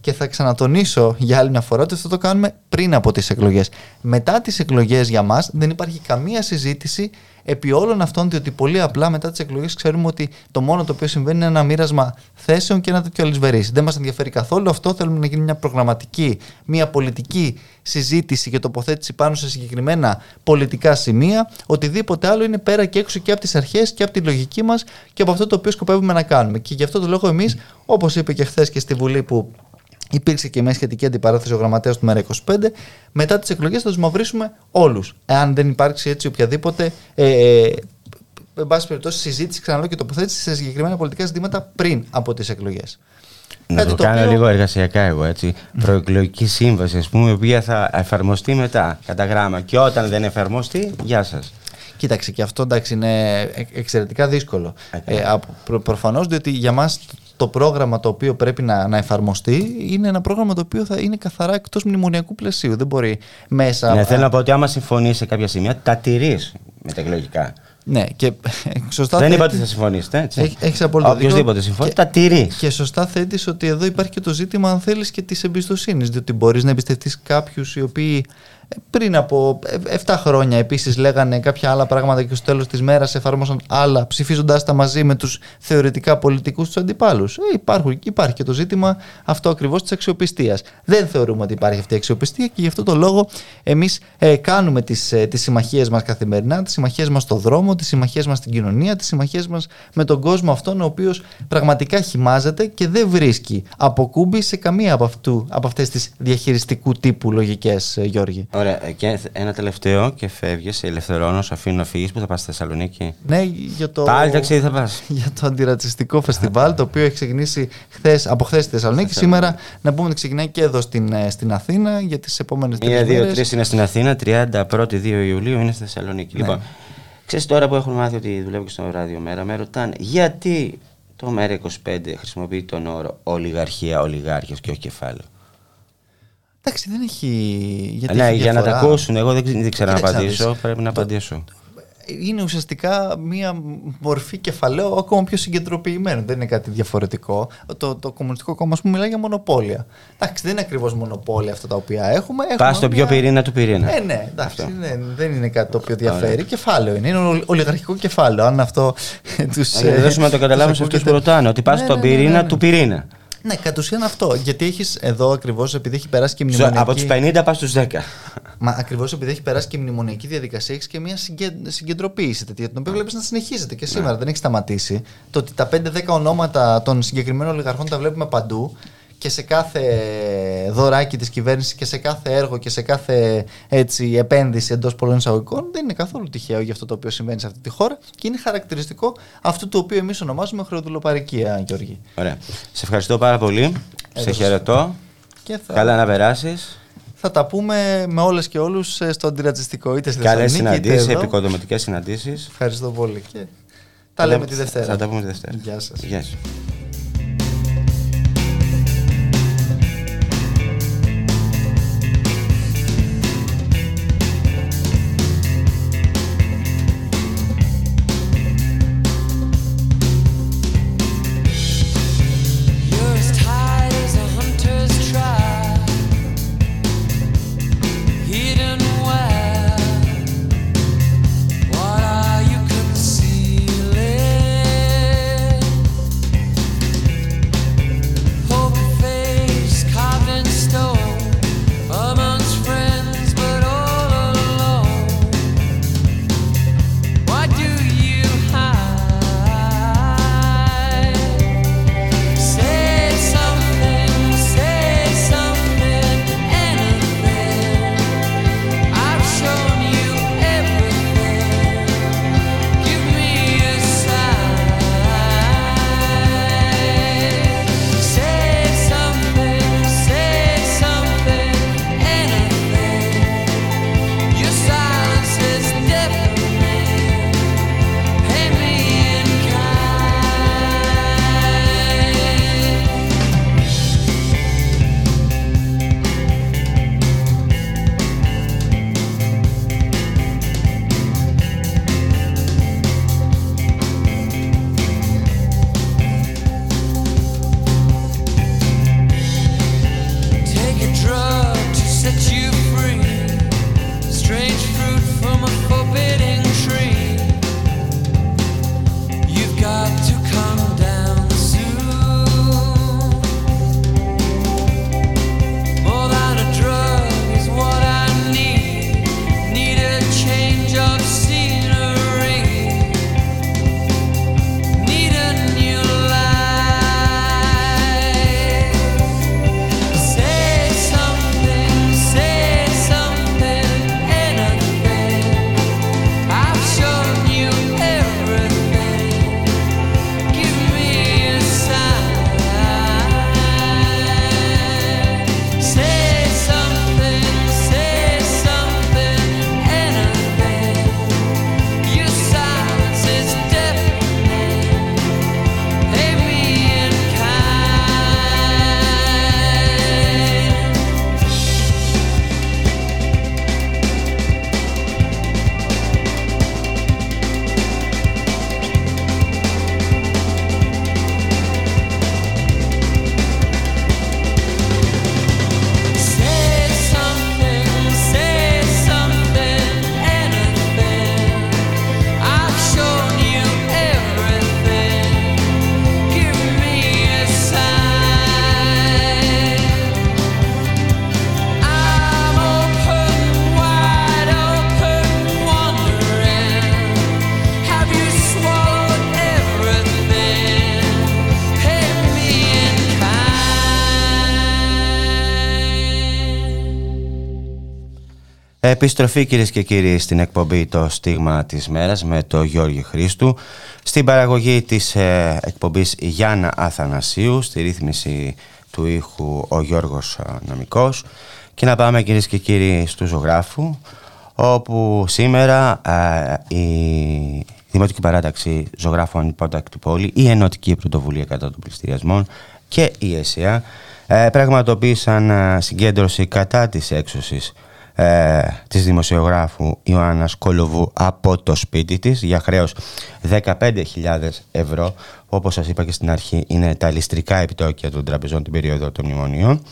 και θα ξανατονίσω για άλλη μια φορά ότι αυτό το κάνουμε πριν από τις εκλογές. Μετά τις εκλογές για μας δεν υπάρχει καμία συζήτηση επί όλων αυτών, διότι πολύ απλά μετά τις εκλογές ξέρουμε ότι το μόνο το οποίο συμβαίνει είναι ένα μοίρασμα θέσεων και ένα τέτοιο αλυσβερίσι. Δεν μας ενδιαφέρει καθόλου αυτό. Θέλουμε να γίνει μια προγραμματική, μια πολιτική συζήτηση και τοποθέτηση πάνω σε συγκεκριμένα πολιτικά σημεία. Οτιδήποτε άλλο είναι πέρα και έξω και από τις αρχές και από τη λογική μας και από αυτό το οποίο σκοπεύουμε να κάνουμε. Και γι' αυτό το λόγο εμείς, όπως είπε και χθες και στη Βουλή, που υπήρξε και μια σχετική αντιπαράθεση ο γραμματέας του Μέρα 25, μετά τις εκλογές θα τους μαυρίσουμε όλους. Αν δεν υπάρξει έτσι οποιαδήποτε εν πάση περιπτώσει συζήτηση, ξαναλέω, και τοποθέτηση σε συγκεκριμένα πολιτικά ζητήματα πριν από τις εκλογές. Να το κάνω λίγο εργασιακά εγώ, έτσι. Προεκλογική σύμβαση, ας πούμε, η οποία θα εφαρμοστεί μετά, κατά γράμμα. Και όταν δεν εφαρμοστεί, γεια σας. Κοίταξε, και αυτό εντάξει είναι εξαιρετικά δύσκολο. Προφανώς, διότι για μας το πρόγραμμα το οποίο πρέπει να εφαρμοστεί είναι ένα πρόγραμμα το οποίο θα είναι καθαρά εκτός μνημονιακού πλαισίου. Δεν μπορεί μέσα. Ναι, θέλω να πω ότι άμα συμφωνείς σε κάποια σημεία, τα τηρείς μετεκλογικά. Ναι, και σωστά. Δεν είπα ότι θα συμφωνήσετε. Έχεις απόλυτο δίκιο. Οποιοδήποτε συμφωνεί, τα τηρεί. Και σωστά θέτεις ότι εδώ υπάρχει και το ζήτημα, αν θέλεις, και της εμπιστοσύνης. Διότι μπορείς να εμπιστευτείς κάποιους οι οποίοι πριν από 7 χρόνια επίσης λέγανε κάποια άλλα πράγματα και στο τέλος της μέρας εφαρμόσαν άλλα, ψηφίζοντάς τα μαζί με τους θεωρητικά πολιτικούς τους αντιπάλους. Υπάρχει και το ζήτημα αυτό ακριβώς της αξιοπιστίας. Δεν θεωρούμε ότι υπάρχει αυτή η αξιοπιστία και γι' αυτό το λόγο εμείς κάνουμε τις συμμαχίες μας καθημερινά, τις συμμαχίες μας στον δρόμο, τις συμμαχίες μας στην κοινωνία, τις συμμαχίες μας με τον κόσμο αυτόν ο οποίος πραγματικά χυμάζεται και δεν βρίσκει αποκούμπη σε καμία από αυτές τις διαχειριστικού τύπου λογικές, Γιώργη. Ωραία, και ένα τελευταίο και φεύγεις. Ελευθερώνω, σου αφήνω να φύγεις. Πού θα πας στη Θεσσαλονίκη? Ναι, πάλι ταξίδι θα πας. Για το αντιρατσιστικό φεστιβάλ, το οποίο έχει ξεκινήσει από χθες στη Θεσσαλονίκη. Σήμερα να πούμε ότι ξεκινάει και εδώ στην Αθήνα για τις επόμενες 3 μέρες. 1, 2, 3 είναι στην Αθήνα, 31η-2 Ιουλίου είναι στη Θεσσαλονίκη. Ναι. Λοιπόν, ξέρεις, τώρα που έχουν μάθει ότι δουλεύω και στο ράδιο Μέρα, με ρωτάνε γιατί το Μέρα 25 χρησιμοποιεί τον όρο ολιγαρχία, ολιγάρχες και όχι κεφάλαιο. Εντάξει, δεν έχει. Ναι, για να τα ακούσουν, εγώ δεν ξέρω να απαντήσω. Πρέπει να απαντήσω. Είναι ουσιαστικά μία μορφή κεφαλαίου ακόμα πιο συγκεντροποιημένο. Δεν είναι κάτι διαφορετικό. Το Κομμουνιστικό Κόμμα, ας πούμε, μιλάει για μονοπόλια. Εντάξει, δεν είναι ακριβώς μονοπόλια αυτά τα οποία έχουμε. Πας στον πιο πυρήνα του πυρήνα. Ναι, εντάξει, δεν είναι κάτι το οποίο διαφέρει. Κεφάλαιο είναι. Είναι ολιγαρχικό κεφάλαιο. Αν αυτό του. Να δώσουμε να το καταλάβουν σε αυτούς που ρωτάνε. Ότι πας στον πυρήνα του πυρήνα. Ναι, κατ' ουσίαν αυτό. Γιατί έχεις εδώ ακριβώς επειδή έχει περάσει και η μνημονιακή. Από τους 50 πας στους 10. Μα ακριβώς επειδή έχει περάσει και η μνημονιακή διαδικασία, έχεις και μια συγκεντροποίηση τέτοια, την οποία βλέπεις να συνεχίζεται και σήμερα. Δεν έχει σταματήσει. Το ότι τα 5-10 ονόματα των συγκεκριμένων ολιγαρχών τα βλέπουμε παντού. Και σε κάθε δωράκι της κυβέρνησης και σε κάθε έργο και σε κάθε έτσι, επένδυση εντός πολλών εισαγωγικών δεν είναι καθόλου τυχαίο για αυτό το οποίο συμβαίνει σε αυτή τη χώρα και είναι χαρακτηριστικό αυτού το οποίο εμείς ονομάζουμε χρεοδουλοπαρικία, Γιώργη. Ωραία. Σε ευχαριστώ πάρα πολύ. Σε χαιρετώ. Καλά να περάσεις. Θα τα πούμε με όλες και όλους στο αντιρατσιστικό είτε στη Θεσσαλονίκη. Καλές συναντήσεις, επικοδομητικές συναντήσεις. Ευχαριστώ πολύ. Και τα λέμε τη Δευτέρα. Θα τα πούμε τη Δευτέρα. Γεια σας. Γεια σας. Επιστροφή κυρίες και κύριοι στην εκπομπή «Το στίγμα της μέρας» με τον Γιώργη Χρήστου. Στην παραγωγή της εκπομπής η Γιάννα Αθανασίου, στη ρύθμιση του ήχου ο Γιώργος Νομικός. Και να πάμε κυρίες και κύριοι στου Ζωγράφου, όπου σήμερα η Δημοτική Παράταξη Ζωγράφων Υπότακτη Πόλη, η Ενωτική Πρωτοβουλία κατά των Πληστηριασμών και η ΕΣΕΑ πραγματοποίησαν συγκέντρωση κατά της έξωσης της δημοσιογράφου Ιωάννας Κολοβού από το σπίτι της για χρέος 15.000 ευρώ. Όπως σας είπα και στην αρχή, είναι τα ληστρικά επιτόκια των τραπεζών την περίοδο των μνημονίων.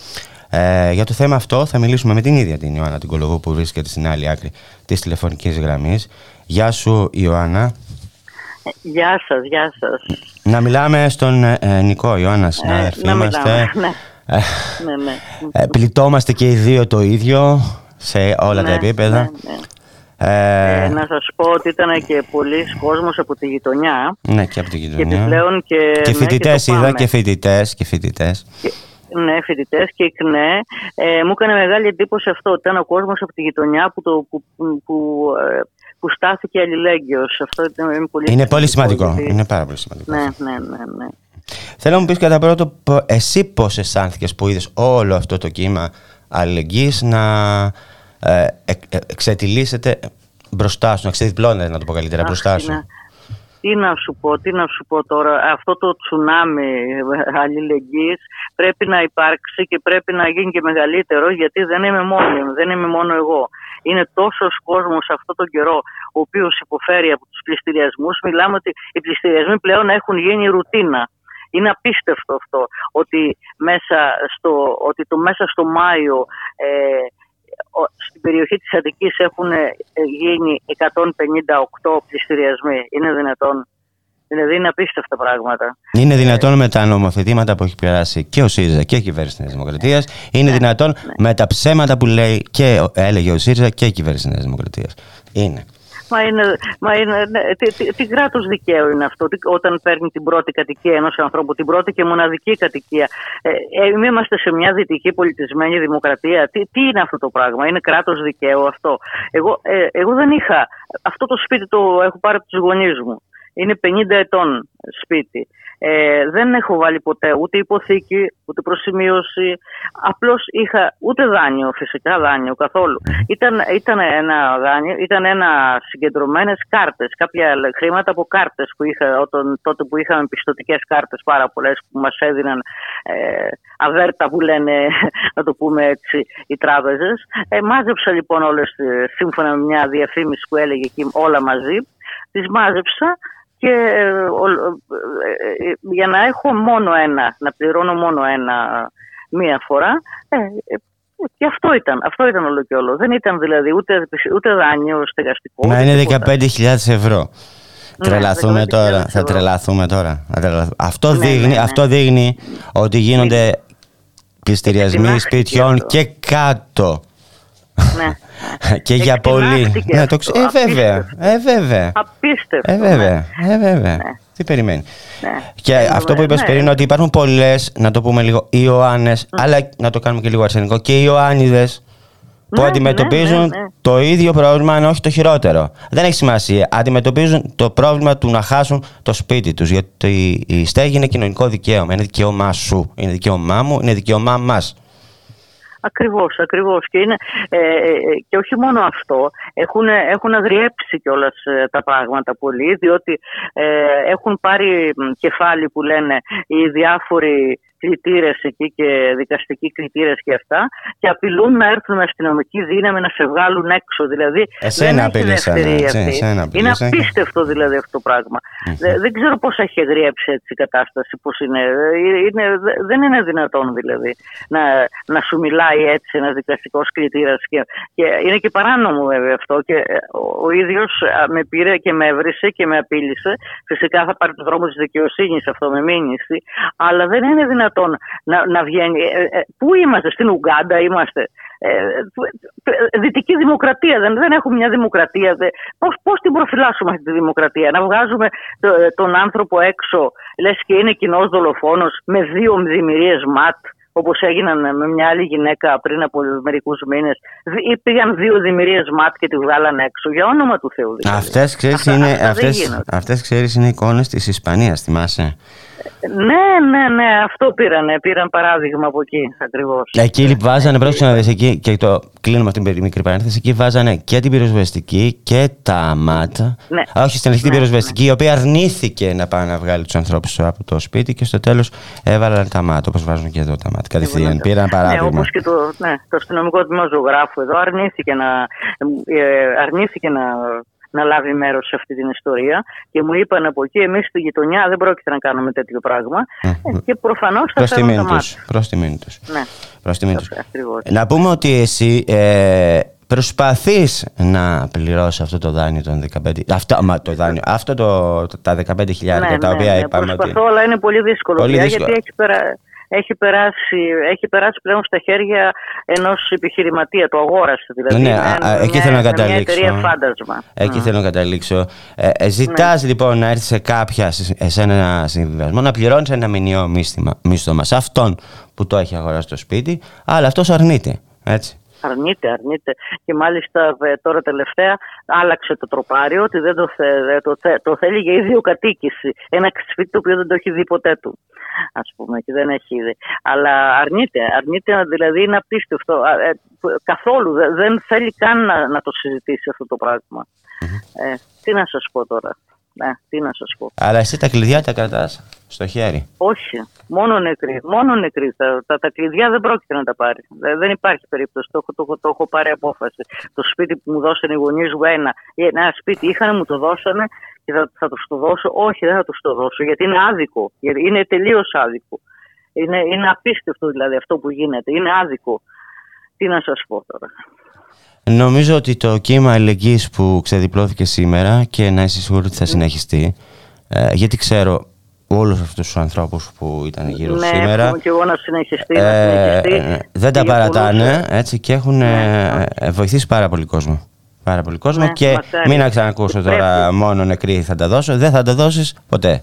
Για το θέμα αυτό θα μιλήσουμε με την ίδια την Ιωάννα την Κολοβού, που βρίσκεται στην άλλη άκρη της τηλεφωνικής γραμμής. Γεια σου Ιωάννα. Γεια σας, γεια σας. Να μιλάμε στον Νικό, Ιωάννα, συνάδελφοι. Να μιλάμε, ναι. Πληττόμαστε και οι δύο το ίδιο σε όλα τα επίπεδα. Να σας πω ότι ήταν και πολλοί κόσμος από τη γειτονιά. Ναι, και από τη γειτονιά. Και φοιτητές είδα και φοιτητές. Ναι, φοιτητές και ΚΝΕ. Μου έκανε μεγάλη εντύπωση αυτό. Ήταν ο κόσμος από τη γειτονιά που στάθηκε αλληλέγγυος. Αυτό ήταν πολύ σημαντικό. Είναι πάρα πολύ σημαντικό. Ναι. Θέλω να μου πεις κατά πρώτο, εσύ πώς αισθάνθηκες που είδες όλο αυτό το κύμα αλληλεγγύης να εξετυλίσσεται μπροστά σου, να ξεδιπλώνεται, να το πω καλύτερα, μπροστά σου. Τι να σου πω τώρα, αυτό το τσουνάμι αλληλεγγύης πρέπει να υπάρξει και πρέπει να γίνει και μεγαλύτερο, γιατί δεν είμαι μόνο εγώ. Είναι τόσος κόσμος αυτόν τον καιρό ο οποίος υποφέρει από τους πληστηριασμούς. Μιλάμε ότι οι πληστηριασμοί πλέον έχουν γίνει ρουτίνα. Είναι απίστευτο αυτό ότι μέσα στο Μάιο στην περιοχή της Αττικής έχουν γίνει 158 πληστηριασμοί. Είναι δυνατόν? Δηλαδή είναι απίστευτα πράγματα. Είναι δυνατόν με τα νομοθετήματα που έχει περάσει και ο ΣΥΡΙΖΑ και η κυβέρνηση της Νέας Δημοκρατίας. Είναι δυνατόν με τα ψέματα που λέει και έλεγε ο ΣΥΡΙΖΑ και η κυβέρνηση της Νέας Δημοκρατίας. Είναι. Μα είναι τι κράτος δικαίου είναι αυτό, όταν παίρνει την πρώτη κατοικία ενός ανθρώπου, την πρώτη και μοναδική κατοικία. Είμαστε σε μια δυτική πολιτισμένη δημοκρατία. Τι είναι αυτό το πράγμα, είναι κράτος δικαίου αυτό? Εγώ δεν είχα. Αυτό το σπίτι το έχω πάρει από τους γονείς μου. Είναι 50 ετών σπίτι. Δεν έχω βάλει ποτέ ούτε υποθήκη, ούτε προσημείωση. Απλώς είχα ούτε δάνειο, φυσικά δάνειο καθόλου. Ήταν ένα δάνειο, ήταν ένα συγκεντρωμένες κάρτες, κάποια χρήματα από κάρτες που είχα τότε που είχαμε πιστωτικές κάρτες πάρα πολλές που μας έδιναν αβέρτα που λένε, να το πούμε έτσι, οι τράπεζες. Μάζεψα λοιπόν όλες, σύμφωνα με μια διαφήμιση που έλεγε εκεί, όλα μαζί. Τις μάζεψα και για να έχω μόνο ένα, να πληρώνω μόνο ένα μία φορά, και αυτό ήταν όλο και όλο. Δεν ήταν δηλαδή ούτε δάνειο στεγαστικό. Μα είναι 15.000 ευρώ. Ναι, τρελαθούμε τώρα, ευρώ. Θα τρελαθούμε τώρα. Αυτό δείχνει ότι γίνονται πληστηριασμοί σπιτιών και κάτω. Ναι. Και για πολύ. Ναι, το ξέρω. Βέβαια. Απίστευτο. Βέβαια. Ναι. Τι περιμένει. Ναι. Και αυτό που είπες πριν, ότι υπάρχουν πολλές, να το πούμε λίγο, Ιωάννες, αλλά να το κάνουμε και λίγο αρσενικό, και Ιωάννιδες που αντιμετωπίζουν το ίδιο πρόβλημα, αν όχι το χειρότερο. Δεν έχει σημασία. Αντιμετωπίζουν το πρόβλημα του να χάσουν το σπίτι τους. Γιατί η στέγη είναι κοινωνικό δικαίωμα. Είναι δικαίωμά σου. Είναι δικαίωμά μου. Είναι δικαίωμά μας. Ακριβώς. Και, και όχι μόνο αυτό, έχουν αγριέψει κιόλας τα πράγματα πολύ, διότι έχουν πάρει κεφάλι που λένε οι διάφοροι κλητήρες εκεί και δικαστικοί κλητήρες και αυτά, και απειλούν να έρθουν με αστυνομική δύναμη να σε βγάλουν έξω. Δηλαδή, εσένα απειλήσα. Είναι απίστευτο δηλαδή αυτό το πράγμα. Δεν ξέρω πώς έχει εγριέψει έτσι η κατάσταση, πώς είναι. Δεν είναι δυνατόν δηλαδή να σου μιλάει έτσι ένας δικαστικός κλητήρας. Και είναι και παράνομο βέβαια αυτό. Και ο ίδιος με πήρε και με έβρισε και με απείλησε. Φυσικά θα πάρει τον δρόμο της δικαιοσύνης αυτό με μήνυση, αλλά δεν είναι δυνατόν να βγαίνει. Πού είμαστε, στην Ουγκάντα είμαστε? Δυτική δημοκρατία, δεν έχουμε μια δημοκρατία. Πώς την προφυλάσσουμε αυτή τη δημοκρατία? Να βγάζουμε τον άνθρωπο έξω, λες και είναι κοινός δολοφόνος, με δύο μδημηρίες ΜΑΤ, όπως έγιναν με μια άλλη γυναίκα πριν από μερικούς μήνες. Πήγαν δύο δημιουργίες ΜΑΤ και τη βγάλαν έξω. Για όνομα του Θεού. Δηλαδή. Αυτές ξέρεις είναι εικόνες της Ισπανίας, θυμάσαι? Ναι. Αυτό πήρανε. Πήραν παράδειγμα από εκεί ακριβώς. Εκεί βάζανε, πρόσεξε να δεις εκεί, και το κλείνουμε αυτή την μικρή παρένθεση. Εκεί βάζανε και την πυροσβεστική και τα ΜΑΤ. Ναι. Όχι, στην αρχή την πυροσβεστική, η οποία αρνήθηκε να πάει να βγάλει τους ανθρώπους από το σπίτι και στο τέλος έβαλαν τα ΜΑΤ, όπως βάζουν και εδώ τα ΜΑΤ. Κατευθείαν πήραν παράδειγμα. Όπως και το αστυνομικό τμήμα ζωγράφου εδώ αρνήθηκε να λάβει μέρος σε αυτή την ιστορία και μου είπαν από εκεί, εμείς στη γειτονιά δεν πρόκειται να κάνουμε τέτοιο πράγμα, και προφανώς θα φέρουν τα μάτια. Προς τιμήν τους. Να πούμε ότι εσύ προσπαθείς να πληρώσεις αυτό το δάνειο των 15. Τα 15.000 τα οποία είπαμε. Προσπαθώ, αλλά είναι πολύ δύσκολο. Πολύ δύσκολο. Γιατί έχει περάσει πλέον στα χέρια ενός επιχειρηματία, το αγόρασε δηλαδή. Ναι, εκεί θέλω να καταλήξω. Μια εταιρεία φάντασμα. Εκεί θέλω να καταλήξω. Ζητάς λοιπόν να έρθεις σε ένα συμβιβασμό, να πληρώνεις ένα μηνιαίο μίσθωμα σε αυτόν που το έχει αγοράσει το σπίτι, αλλά αυτός αρνείται. Έτσι. Αρνείται. Και μάλιστα τώρα τελευταία άλλαξε το τροπάριο ότι δεν το θέλει για ιδιοκατοίκηση. Ένα σπίτι το οποίο δεν το έχει δει ποτέ του, ας πούμε, και δεν έχει δει. Αλλά αρνείται, δηλαδή είναι απίστευτο. Καθόλου δεν θέλει καν να το συζητήσει αυτό το πράγμα. Τι να σας πω τώρα. Αλλά εσύ τα κλειδιά τα κρατάς στο χέρι. Όχι, μόνο νεκροί. Τα κλειδιά δεν πρόκειται να τα πάρει. Δεν υπάρχει περίπτωση. Το έχω πάρει απόφαση. Το σπίτι που μου δώσανε οι γονείς μου, ένα σπίτι είχαν, μου το δώσανε και θα τους το δώσω. Όχι, δεν θα τους το δώσω, γιατί είναι άδικο. Είναι τελείως άδικο. Είναι απίστευτο δηλαδή αυτό που γίνεται. Είναι άδικο. Τι να σας πω τώρα. Νομίζω ότι το κύμα αλληλεγγύης που ξεδιπλώθηκε σήμερα, και να είσαι σίγουρη ότι θα συνεχιστεί, γιατί ξέρω όλους αυτούς τους ανθρώπους που ήταν γύρω σήμερα, και εγώ να συνεχιστεί, δεν τα παρατάνε, έτσι, και έχουν βοηθήσει πάρα πολύ κόσμο. Πάρα πολύ κόσμο, και ματσάρι. Μην να ξανακούσω τώρα μόνο νεκρή θα τα δώσω. Δεν θα τα δώσεις ποτέ.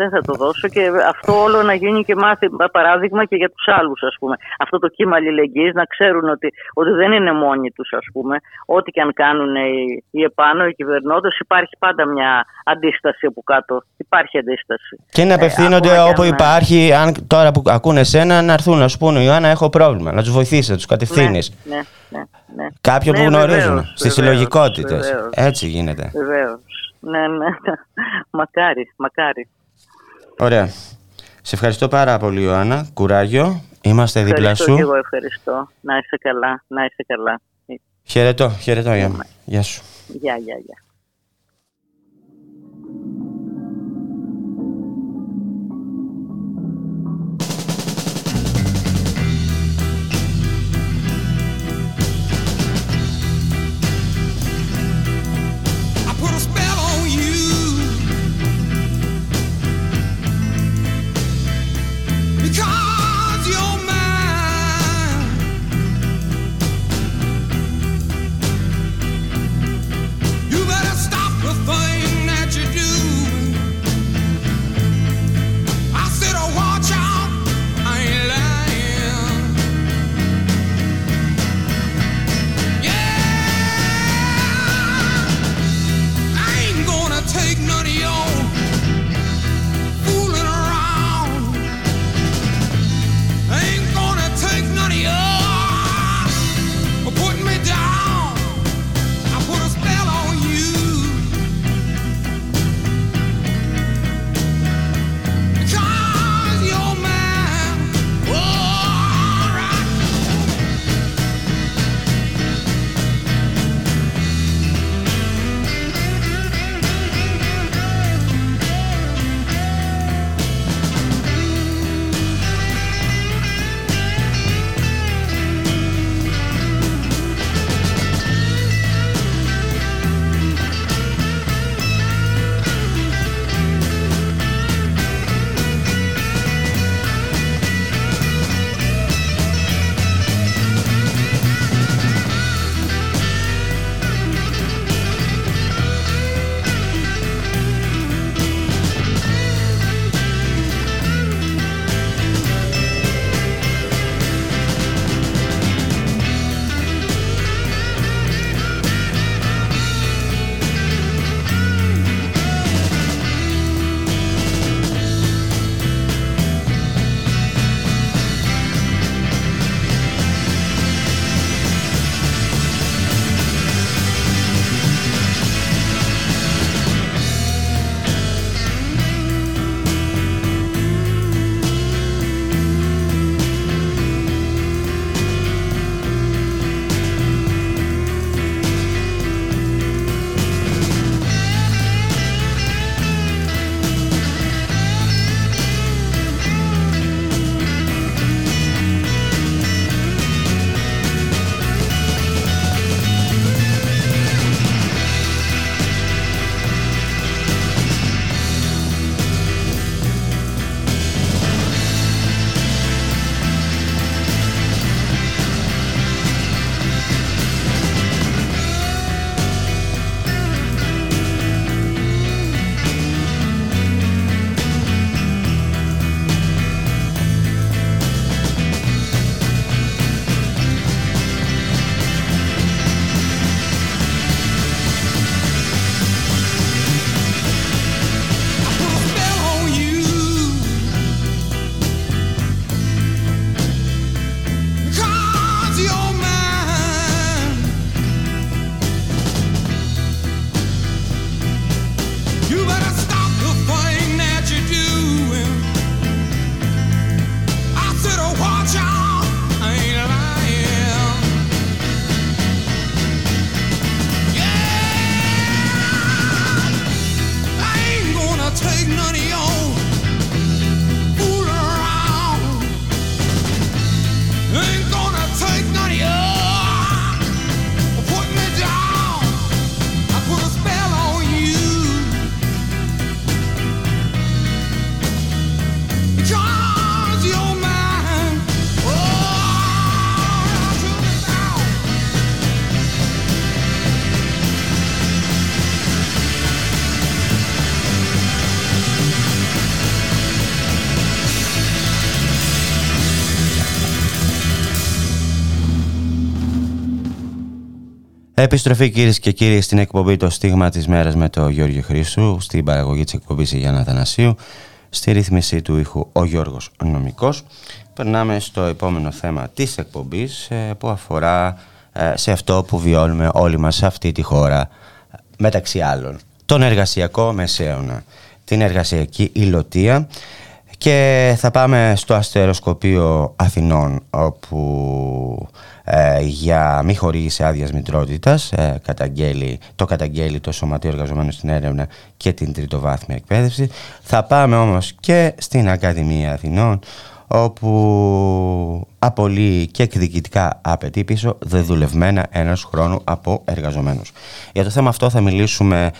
Δεν θα το δώσω, και αυτό όλο να γίνει και μάθημα, παράδειγμα και για τους άλλους, ας πούμε. Αυτό το κύμα αλληλεγγύης, να ξέρουν ότι δεν είναι μόνοι τους, ας πούμε. Ό,τι και αν κάνουν οι επάνω, οι κυβερνώντες, υπάρχει πάντα μια αντίσταση από κάτω. Υπάρχει αντίσταση. Και να απευθύνονται όπου υπάρχει, αν τώρα που ακούνε εσένα, να έρθουν να σου πούνε: Ιωάννα, έχω πρόβλημα. Να τους βοηθήσεις, να τους κατευθύνεις. Ναι. Κάποιον που γνωρίζουν, στις συλλογικότητες. Έτσι γίνεται. Βεβαίως. Ναι. Μακάρι. Ωραία. Σε ευχαριστώ πάρα πολύ, Ιωάννα. Κουράγιο. Είμαστε δίπλα σου. Εγώ ευχαριστώ. Να είσαι καλά. Χαιρετώ. Γεια σου. Γεια. You better Επιστροφή κυρίες και κύριοι στην εκπομπή «Το στίγμα» της μέρας με τον Γιώργο Χρήστου, στην παραγωγή της εκπομπής η Γιάννα Αθανασίου, στη ρύθμιση του ήχου ο Γιώργος Νομικός. Περνάμε στο επόμενο θέμα της εκπομπής που αφορά σε αυτό που βιώνουμε όλοι μας σε αυτή τη χώρα, μεταξύ άλλων, τον εργασιακό μεσαίωνα, την εργασιακή υλοτεία. Και θα πάμε στο Αστεροσκοπείο Αθηνών, όπου για μη χορήγηση άδειας μητρότητας καταγγέλει το Σωματείο Εργαζομένων στην Έρευνα και την Τριτοβάθμια Εκπαίδευση. Θα πάμε όμως και στην Ακαδημία Αθηνών, όπου απολύει και εκδικητικά απαιτεί πίσω δεδουλευμένα ενός χρόνου από εργαζομένους. Για το θέμα αυτό θα μιλήσουμε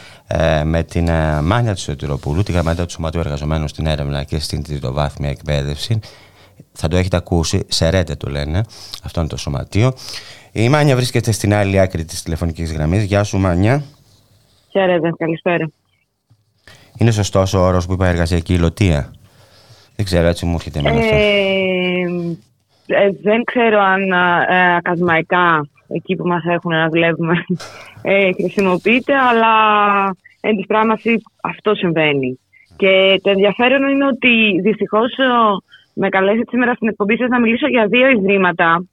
με την Μάνια Σωτηροπούλου, τη γραμματέα του Σωματείου Εργαζομένων στην Έρευνα και στην Τριτοβάθμια Εκπαίδευση. Θα το έχετε ακούσει, ΣΕΡΕΤΕ το λένε, αυτό είναι το σωματείο. Η Μάνια βρίσκεται στην άλλη άκρη της τηλεφωνικής γραμμής. Γεια σου, Μάνια. Χαίρετε, καλησπέρα. Είναι σωστός ο όρος που είπα, εργασιακή υλοτεία? Δεν ξέρω, έτσι μου έρχεται εμένα αυτό. Δεν ξέρω αν ακαδημαϊκά, εκεί που μας έχουν να δουλεύουμε, χρησιμοποιείται, αλλά εν της πράγμαση αυτό συμβαίνει. Και το ενδιαφέρον είναι ότι δυστυχώς με καλέσετε σήμερα στην εκπομπή σας να μιλήσω για δύο ιδρύματα,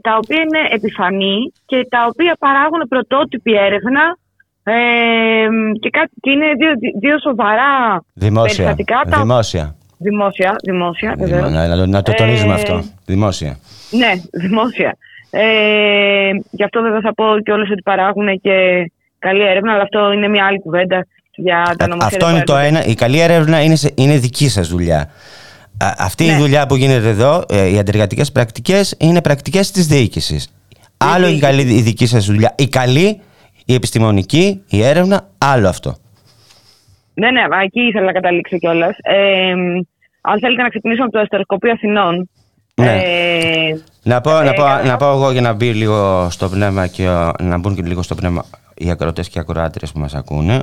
τα οποία είναι επιφανή και τα οποία παράγουν πρωτότυπη έρευνα, και είναι δύο σοβαρά περιστατικά. Δημόσια, βεβαίως. Να το τονίζουμε αυτό. Δημόσια. Ναι, δημόσια. Γι' αυτό βέβαια θα πω κιόλας ότι παράγουν και καλή έρευνα, αλλά αυτό είναι μια άλλη κουβέντα για τα νομοσχέδια. Αυτό είναι το ένα. Η καλή έρευνα είναι δική σας δουλειά. Αυτή η δουλειά που γίνεται εδώ, οι αντεργατικές πρακτικές, είναι πρακτικές της διοίκησης. Άλλο η καλή η δική σας δουλειά. Η καλή, η επιστημονική, η έρευνα, άλλο αυτό. Ναι, εκεί ήθελα να καταλήξω κιόλας. Αν θέλετε να ξεκινήσω από το Αστεροσκοπείο Αθηνών. Ναι. Να πω εγώ για να μπει λίγο στο πνεύμα και να μπουν και λίγο στο πνεύμα οι ακροατές και οι ακροάτριες που μας ακούνε,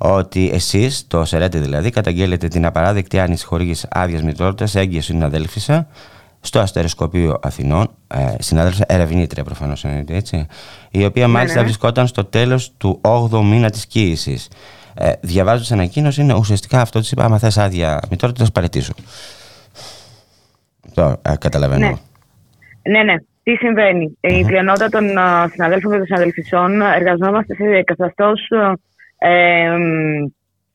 ότι εσείς, το ΣΕΡΕΤΕ δηλαδή, καταγγέλλετε την απαράδεκτη άνηση χορήγησης άδειας μητρότητας σε έγκυο συναδέλφισσα στο Αστεροσκοπείο Αθηνών, συνάδελφα ερευνήτρια προφανώς, έτσι, η οποία μάλιστα βρισκόταν στο τέλος του 8ου μήνα της κύησης. Διαβάζω την ανακοίνωση, είναι ουσιαστικά αυτό της είπα, άμα θες άδεια μητρότητα, θα παραιτήσω. Το καταλαβαίνω. Ναι. Τι συμβαίνει. Η πλειονότητα των συναδέλφων και των συναδελφισών εργαζόμαστε σε καθεστώς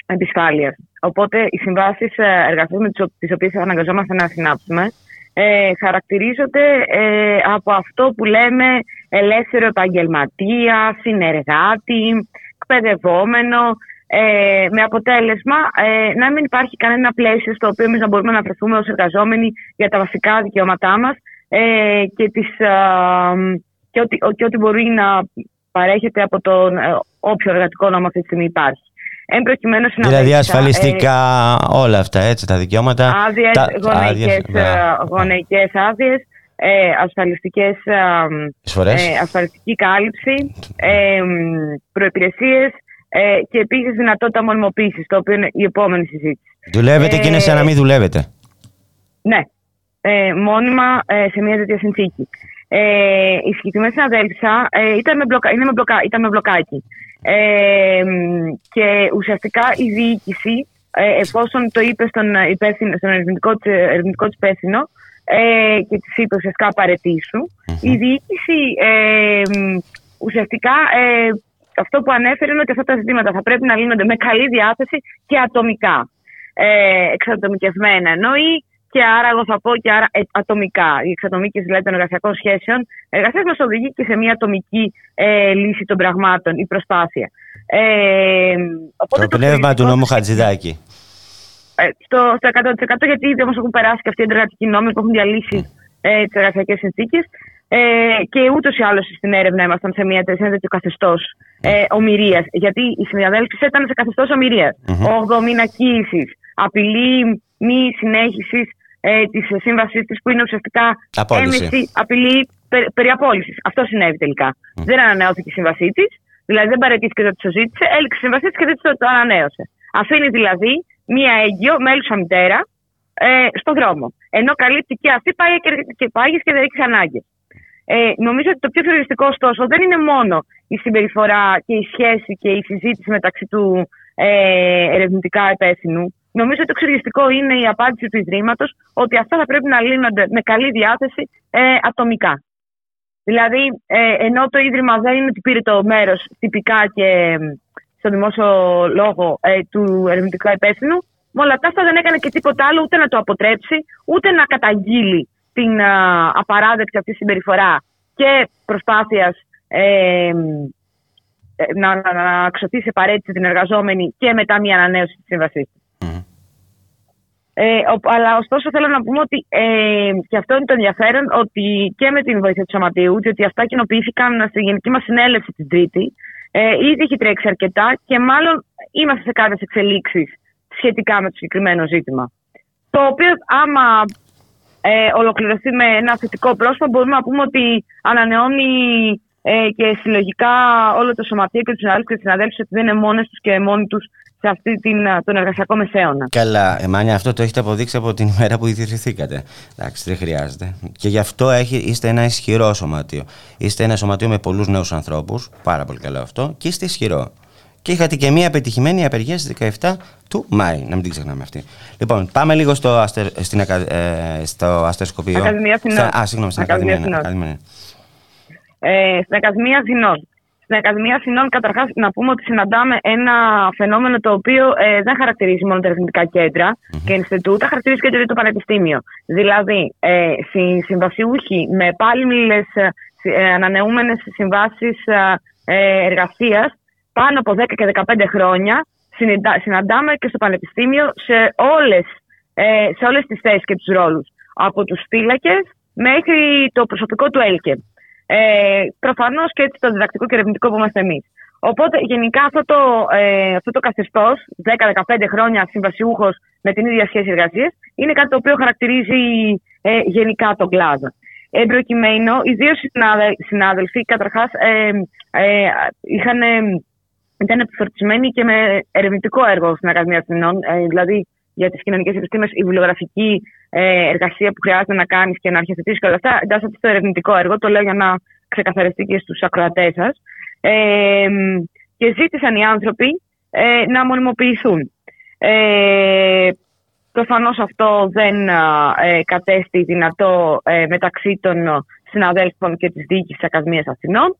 επισφάλειας. Οπότε οι συμβάσεις εργασίας με τις οποίες αναγκαζόμαστε να συνάψουμε χαρακτηρίζονται από αυτό που λέμε ελεύθερο επαγγελματία, συνεργάτη, εκπαιδευόμενο, με αποτέλεσμα να μην υπάρχει κανένα πλαίσιο στο οποίο εμείς να μπορούμε να βρεθούμε ως εργαζόμενοι για τα βασικά δικαιώματά μας και ό,τι μπορεί να παρέχεται από τον όποιο εργατικό νόμο αυτή τη στιγμή υπάρχει. Δηλαδή ασφαλιστικά, όλα αυτά, έτσι, τα δικαιώματα. Άδειες, γονεϊκές άδειες, ασφαλιστική κάλυψη, προϋπηρεσίες και επίσης δυνατότητα μονιμοποίησης, το οποίο είναι η επόμενη συζήτηση. Δουλεύετε και είναι σαν να μην δουλεύετε. Ναι, μόνιμα σε μια τέτοια συνθήκη. Η συγκεκριμένη συναδέλφισσα ήταν με μπλοκάκι. Και ουσιαστικά η διοίκηση, εφόσον το είπε στον ερευνητικό της υπεύθυνο, και της είπε ουσιαστικά παρετήσου, η διοίκηση ουσιαστικά αυτό που ανέφερε είναι ότι αυτά τα ζητήματα θα πρέπει να λύνονται με καλή διάθεση και ατομικά, εξατομικευμένα εννοεί, και άρα εγώ θα πω και άρα ατομικά. Η εξατομίκευση δηλαδή των εργασιακών σχέσεων μας οδηγεί και σε μια ατομική λύση των πραγμάτων, η προσπάθεια. Το πνεύμα του νόμου Χατζηδάκη. Στο 100%, γιατί ήδη όμως έχουν περάσει και αυτοί οι εντεργατικοί νόμοι που έχουν διαλύσει τις εργασιακές συνθήκες, και ούτως ή άλλως στην έρευνα ήμασταν σε μια τέτοιο καθεστώς ομηρίας, γιατί η συναδέλφισσα ήταν σε καθεστώς ομηρίας. 8ο μήνα κύησης, απειλή μη συνέχισης της σύμβασής της, που είναι ουσιαστικά έμεση απειλή περί απόλυσης. Αυτό συνέβη τελικά. Δεν ανανεώθηκε η σύμβασή της, δηλαδή δεν παρετήθηκε και δεν της το ζήτησε, έληξε η σύμβασή της και δεν της το ανανέωσε. Αφήνει δηλαδή μία έγκυο, μέλουσα μητέρα, στον δρόμο. Ενώ καλύπτει και αυτή, πάγιες και δεν έχει ανάγκη. Νομίζω ότι το πιο περιοριστικό, ωστόσο, δεν είναι μόνο η συμπεριφορά και η σχέση και η συζήτηση μεταξύ του ερευνητικά υπεύθυνου. Νομίζω ότι το εξοργιστικό είναι η απάντηση του Ιδρύματος ότι αυτά θα πρέπει να λύνονται με καλή διάθεση ατομικά. Δηλαδή, ενώ το Ίδρυμα δεν είναι ότι πήρε το μέρος τυπικά και στον δημόσιο λόγο του ερευνητικού υπεύθυνου, με όλα αυτά δεν έκανε και τίποτα άλλο ούτε να το αποτρέψει, ούτε να καταγγείλει την απαράδεκτη αυτή συμπεριφορά και προσπάθειας να ξωθεί σε παρέτηση την εργαζόμενη και μετά μια ανανέωση της σύμβασής. Αλλά ωστόσο θέλω να πούμε ότι και αυτό είναι το ενδιαφέρον, ότι και με την βοήθεια του Σωματείου, διότι αυτά κοινοποιήθηκαν στη Γενική μας Συνέλευση την Τρίτη, ήδη έχει τρέξει αρκετά και μάλλον είμαστε σε κάποιες εξελίξεις σχετικά με το συγκεκριμένο ζήτημα. Το οποίο άμα ολοκληρωθεί με ένα θετικό πρόσωπο, μπορούμε να πούμε ότι ανανεώνει και συλλογικά όλο το Σωματείο και τους συναδέλφους και τις συναδέλφους, ότι δεν είναι μόνες τους και μόνοι τους σε αυτή τον εργασιακό μεσαίωνα. Καλά, Μάνια, αυτό το έχετε αποδείξει από την ημέρα που ιδρυθήκατε. Εντάξει, δεν χρειάζεται. Και γι' αυτό είστε ένα ισχυρό σωματείο. Είστε ένα σωματείο με πολλούς νέους ανθρώπους, πάρα πολύ καλό αυτό, και είστε ισχυρό. Και είχατε και μία πετυχημένη απεργία στις 17 του Μάη. Να μην την ξεχνάμε αυτή. Λοιπόν, πάμε λίγο στο αστεροσκοπείο. Ακαδημία Αθηνών. Στην Ακαδημία Αθηνών. Στην Ακαδημία Αθηνών, καταρχάς, να πούμε ότι συναντάμε ένα φαινόμενο το οποίο δεν χαρακτηρίζει μόνο τα ερευνητικά κέντρα και Ινστιτούτα, χαρακτηρίζει και το Πανεπιστήμιο. Δηλαδή, συμβασιούχοι με επάλληλες ανανεούμενες συμβάσεις εργασίας πάνω από 10 και 15 χρόνια συναντάμε και στο Πανεπιστήμιο σε όλες τις θέσεις και τους ρόλους. Από τους φύλακες μέχρι το προσωπικό του ΕΛΚΕ. Προφανώς και έτσι το διδακτικό και ερευνητικό που είμαστε εμείς. Οπότε γενικά αυτό το καθεστώς, 10-15 χρόνια συμβασιούχος με την ίδια σχέση εργασίας, είναι κάτι το οποίο χαρακτηρίζει γενικά τον κλάδο. Εν προκειμένου, οι δύο συνάδελφοι καταρχάς ήταν επιφορτισμένοι και με ερευνητικό έργο στην Ακαδημία Αθηνών, δηλαδή για τις κοινωνικές επιστήμες, η βιβλιογραφική εργασία που χρειάζεται να κάνεις και να αρχιοθετήσεις και όλα αυτά, εντάσσεται στο ερευνητικό έργο. Το λέω για να ξεκαθαριστεί και στους ακροατές σας. Και ζήτησαν οι άνθρωποι να μονιμοποιηθούν. Προφανώς αυτό δεν κατέστη δυνατό μεταξύ των συναδέλφων και της διοίκησης της Ακαδημίας Αθηνών.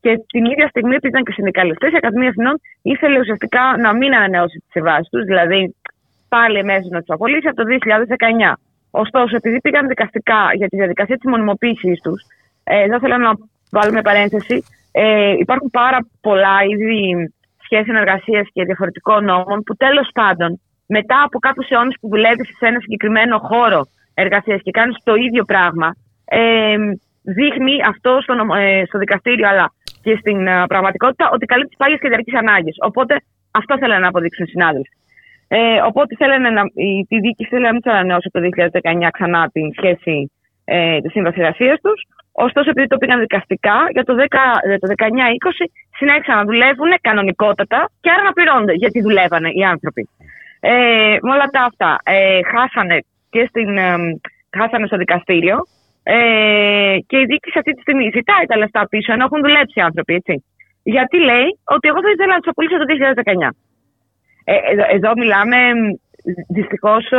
Και την ίδια στιγμή που ήταν και συνδικαλιστές, η Ακαδημία Αθηνών ήθελε ουσιαστικά να μην ανανεώσει τις συμβάσεις τους, δηλαδή πάλι εμέσως να τους απολύσει από το 2019. Ωστόσο, επειδή πήγαν δικαστικά για τη διαδικασία της μονιμοποίησης τους, θα ήθελα να βάλουμε παρένθεση. Υπάρχουν πάρα πολλά είδη σχέσεων εργασίας και διαφορετικών νόμων που τέλος πάντων, μετά από κάποιους αιώνες που δουλεύεις σε ένα συγκεκριμένο χώρο εργασίας και κάνεις το ίδιο πράγμα, δείχνει αυτό στο δικαστήριο, αλλά και στην πραγματικότητα, ότι καλύπτει πάγιες και διαρκείς ανάγκες. Οπότε αυτό θέλανε να αποδείξουν οι συνάδελφοι. Οπότε η διοίκηση θέλανε να μην ανανεώσει το 2019 ξανά την σχέση τη σύμβαση εργασίας τους. Ωστόσο, επειδή το πήγαν δικαστικά, για το 19-20 συνέχισαν να δουλεύουν κανονικότατα και άρα να πληρώνονται, γιατί δουλεύανε οι άνθρωποι. Με όλα τα αυτά, χάσανε στο δικαστήριο. Και η διοίκηση αυτή τη στιγμή ζητάει τα λεφτά πίσω, ενώ έχουν δουλέψει οι άνθρωποι, έτσι. Γιατί λέει ότι εγώ θα ήθελα να του απολύσω το 2019. Εδώ μιλάμε, δυστυχώς,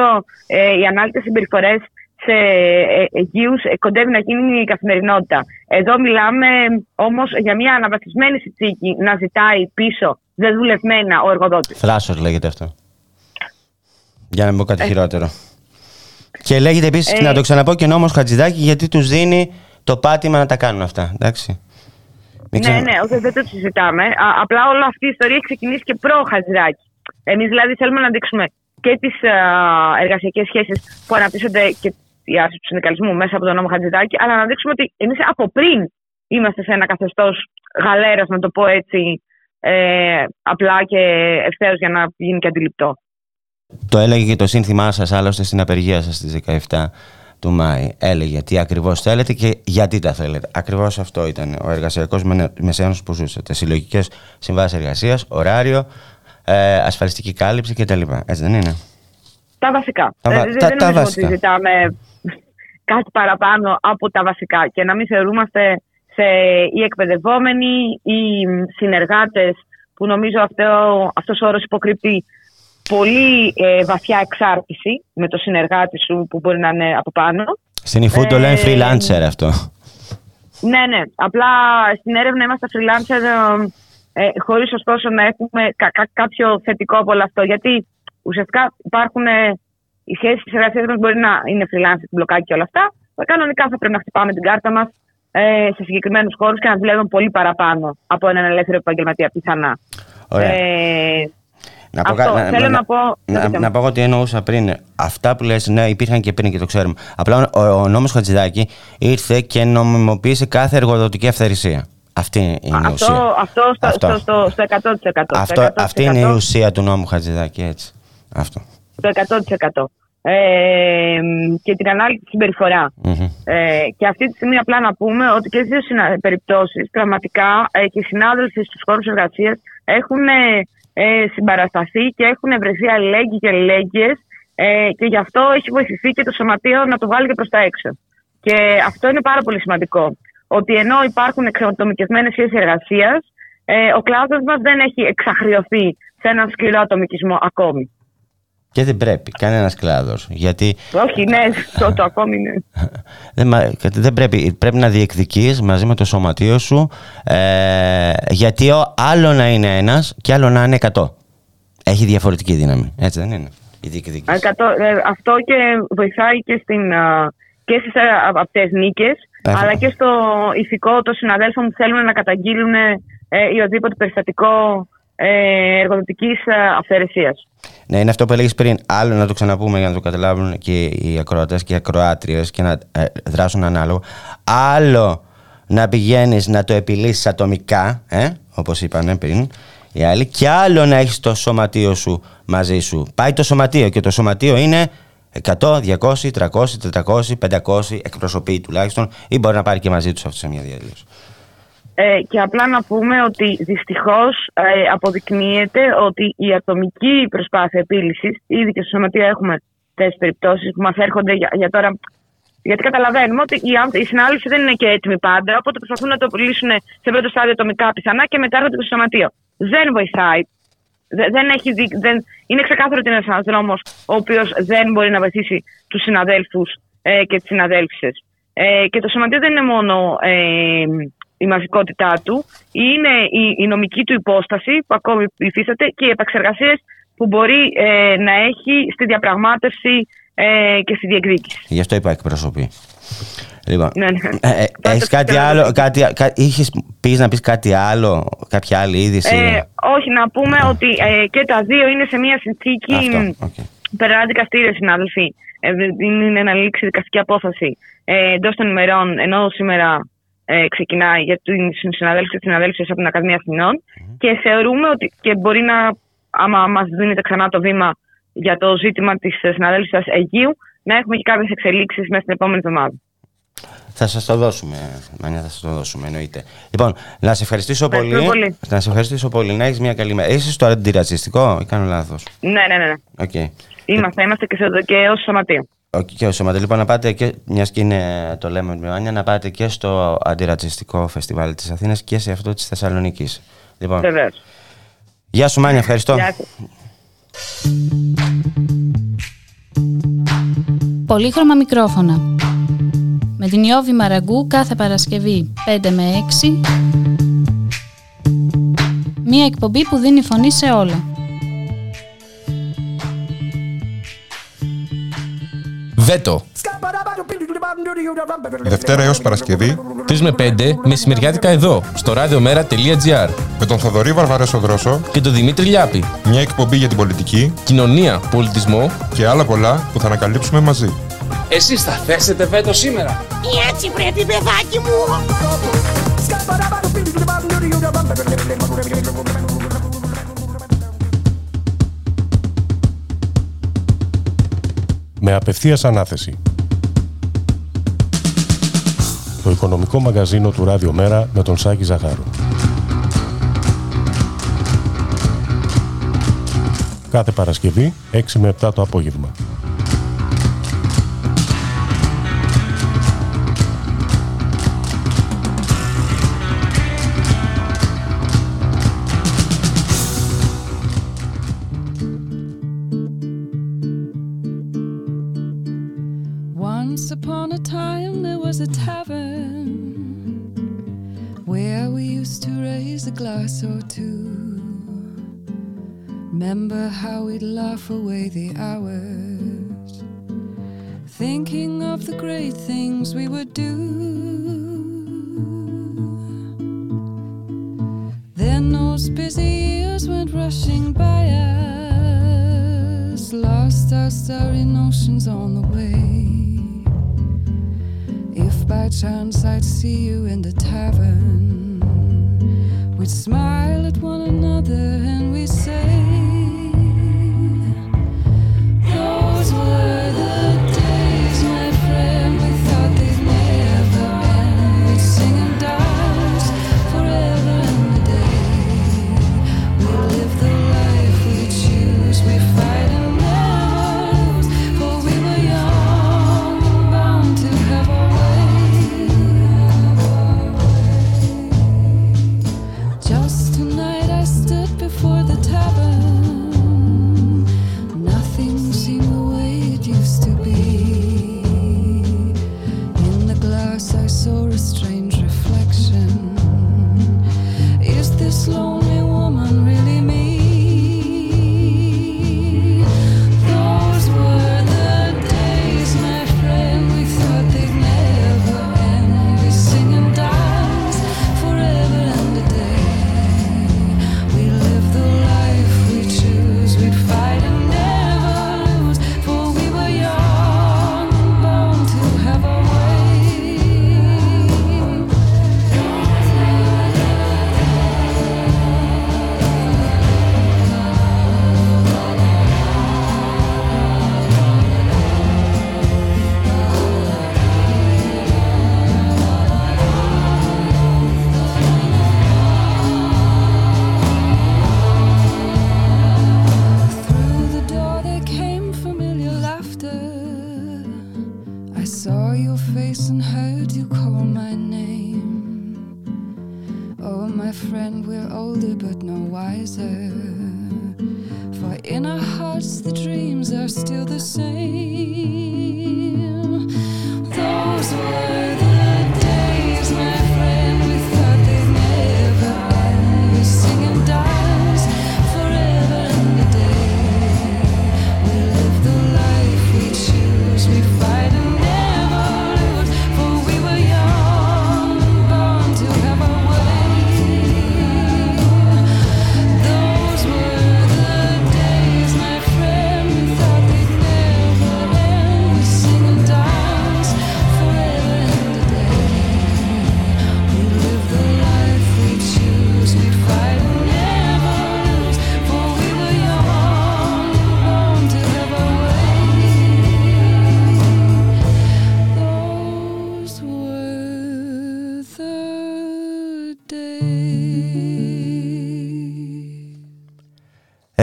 οι ανάλυτες συμπεριφορές σε εγγύους κοντεύει να γίνει η καθημερινότητα. Εδώ μιλάμε όμως για μια αναβαθμισμένη συνθήκη να ζητάει πίσω δεδουλευμένα ο εργοδότης. Θράσος λέγεται αυτό. Για να μην πω κάτι χειρότερο. Και λέγεται επίσης, να το ξαναπώ, και νόμος Χατζηδάκη, γιατί τους δίνει το πάτημα να τα κάνουν αυτά. Εντάξει. Ναι, δεν το συζητάμε. Απλά όλη αυτή η ιστορία έχει ξεκινήσει και προ-Χατζηδάκη. Εμείς δηλαδή θέλουμε να δείξουμε και τις εργασιακές σχέσεις που αναπτύσσονται και η άσκηση του συνδικαλισμού μέσα από τον νόμο Χατζηδάκη, αλλά να δείξουμε ότι εμείς από πριν είμαστε σε ένα καθεστώς γαλέρας, να το πω έτσι, απλά και ευθέως για να γίνει και αντιληπτό. Το έλεγε και το σύνθημά σας άλλωστε στην απεργία σας στις 17 του Μάη. Έλεγε τι ακριβώς θέλετε και γιατί τα θέλετε. Ακριβώς αυτό ήταν ο εργασιακός μεσαίωνας που ζούσατε. Συλλογικές συμβάσεις εργασίας, ωράριο, ασφαλιστική κάλυψη κτλ. Έτσι δεν είναι. Τα βασικά. Δεν νομίζω ότι ζητάμε κάτι παραπάνω από τα βασικά και να μην θεωρούμαστε οι εκπαιδευόμενοι ή συνεργάτες, που νομίζω αυτός ο όρος υποκρύπτει πολύ βαθιά εξάρτηση με το συνεργάτη σου που μπορεί να είναι από πάνω. Στην Ιφού το λένε freelancer αυτό. Ναι, ναι. Απλά στην έρευνα είμαστε freelancer χωρίς ωστόσο να έχουμε κάποιο θετικό από όλο αυτό. Γιατί ουσιαστικά υπάρχουν οι σχέσεις της εργασίας μας, μπορεί να είναι freelancer, μπλοκάκι και όλα αυτά. Κανονικά θα πρέπει να χτυπάμε την κάρτα μας σε συγκεκριμένους χώρους και να δουλεύουμε πολύ παραπάνω από έναν ελεύθερο επαγγελματία πιθανά. Ωραία. Να πω ότι εννοούσα πριν. Αυτά που λες, ναι, υπήρχαν και πριν και το ξέρουμε. Απλά ο νόμος Χατζηδάκη ήρθε και νομιμοποίησε κάθε εργοδοτική αυθαιρεσία. Αυτή είναι η ουσία. Αυτό στο 100%. Αυτή είναι η ουσία του νόμου Χατζηδάκη, έτσι. Αυτό. Το 100%. Και την ανάλυση της συμπεριφορά. Mm-hmm. Και αυτή τη στιγμή απλά να πούμε ότι και στις δύο περιπτώσεις πραγματικά και οι συνάδελφοι στους χώρους εργασίας έχουν συμπαρασταθεί και έχουν βρεθεί αλληλέγγυοι και αλληλέγγυες, και γι' αυτό έχει βοηθηθεί και το σωματείο να το βάλει και προς τα έξω. Και αυτό είναι πάρα πολύ σημαντικό. Ότι ενώ υπάρχουν εξατομικευμένες σχέσεις εργασίας, ο κλάδος μας δεν έχει εξαχριωθεί σε έναν σκληρό ατομικισμό ακόμη. Και δεν πρέπει, κανένας κλάδος. Γιατί... Όχι, ναι, το ακόμη είναι. Δεν πρέπει. Πρέπει να διεκδικείς μαζί με το σωματείο σου, γιατί άλλο να είναι ένας και άλλο να είναι 100. Έχει διαφορετική δύναμη. Έτσι δεν είναι η διεκδίκηση. Αυτό και βοηθάει και στις αυτές νίκες, αλλά και στο ηθικό των συναδέλφων που θέλουν να καταγγείλουν ή οτιδήποτε περιστατικό εργοδοτικής αυθαιρεσίας. Ναι, είναι αυτό που έλεγες πριν. Άλλο να το ξαναπούμε για να το καταλάβουν και οι ακροατές και οι ακροάτριες και να δράσουν ανάλογα. Άλλο να πηγαίνεις να το επιλύσεις ατομικά, όπως είπανε πριν οι άλλοι, και άλλο να έχεις το σωματείο σου μαζί σου. Πάει το σωματείο και το σωματείο είναι 100, 200, 300, 400, 500 εκπροσωπεί τουλάχιστον, ή μπορεί να πάρει και μαζί τους αυτούς σε μια διαδήλωση. Και απλά να πούμε ότι δυστυχώς αποδεικνύεται ότι η ατομική προσπάθεια επίλυσης, ήδη και στο σωματείο έχουμε τέτοιες περιπτώσεις που μας έρχονται για τώρα, γιατί καταλαβαίνουμε ότι οι συνάδελφοι δεν είναι και έτοιμοι πάντα, οπότε προσπαθούν να το επιλύσουν σε πρώτο στάδιο ατομικά πιθανά και μετά έρχονται στο σωματείο. Δεν βοηθάει. Είναι ξεκάθαρο ότι είναι ένας δρόμος ο οποίος δεν μπορεί να βοηθήσει τους συναδέλφους και τις συναδέλφισες. Και το σωματείο δεν είναι μόνο η μαζικότητά του, είναι η νομική του υπόσταση που ακόμη υφίσταται και οι επαξεργασίες που μπορεί να έχει στη διαπραγμάτευση και στη διεκδίκηση. Γι' αυτό είπα εκπροσωπή. Λοιπόν, έχεις κάτι άλλο, είχες πει να πεις κάτι άλλο, κάποια άλλη είδηση? Όχι, να πούμε ότι και τα δύο είναι σε μια συνθήκη περνά δικαστήριο, συνάδελφοι. Είναι να λήξει δικαστική απόφαση εντός των ημερών, ενώ σήμερα ξεκινάει για τους συναδέλφους και συναδέλφους από την Ακαδημία Αθηνών, και θεωρούμε ότι και μπορεί να, άμα μας δίνεται ξανά το βήμα για το ζήτημα της συναδέλφου Αιγείου, να έχουμε και κάποιες εξελίξεις μέσα στην επόμενη εβδομάδα. Θα σας το δώσουμε, Μανία, θα σας το δώσουμε, εννοείται. Λοιπόν, να σε ευχαριστήσω πολύ. Να σε ευχαριστήσω πολύ. Να έχεις μια καλή μέρα. Είσαι στο αντιρατσιστικό ή κάνω λάθος? Ναι. Okay. Είμαστε και ως σωματείο. Και λοιπόν, να πάτε και, μιας και είναι, το λέμε με Μάνια, να πάτε και στο αντιρατσιστικό φεστιβάλ της Αθήνας και σε αυτό της Θεσσαλονικής. Λοιπόν, γεια σου Μάνια, ευχαριστώ. Πολύχρωμα μικρόφωνα με την Ιώβη Μαραγκού κάθε Παρασκευή 5 με 6. Μία εκπομπή που δίνει φωνή σε όλα. Βέτο. Δευτέρα έως Παρασκευή 3 με 5 μεσημεριάτικα εδώ στο radiomera.gr με τον Θοδωρή Βαρβαρέσο Δρόσο και τον Δημήτρη Λιάπη. Μια εκπομπή για την πολιτική, κοινωνία, πολιτισμό και άλλα πολλά που θα ανακαλύψουμε μαζί. Εσείς θα θέσετε βέτο σήμερα? Ή έτσι πρέπει, παιδάκι μου? Με απευθείας ανάθεση. Το οικονομικό μαγαζίνο του Ράδιο Μέρα με τον Σάκη Ζαχάρου. Κάθε Παρασκευή 6 με 7 το απόγευμα. a tavern where we used to raise a glass or two. Remember how we'd laugh away the hours, thinking of the great things we would do. Then those busy years went rushing by us, lost our starry notions on the way. If by chance I'd see you in the tavern, we'd smile at one another and we'd say, those were the days, my friend, we thought they'd never end. We'd sing and dance forever and a day. We live the life we choose, we fight and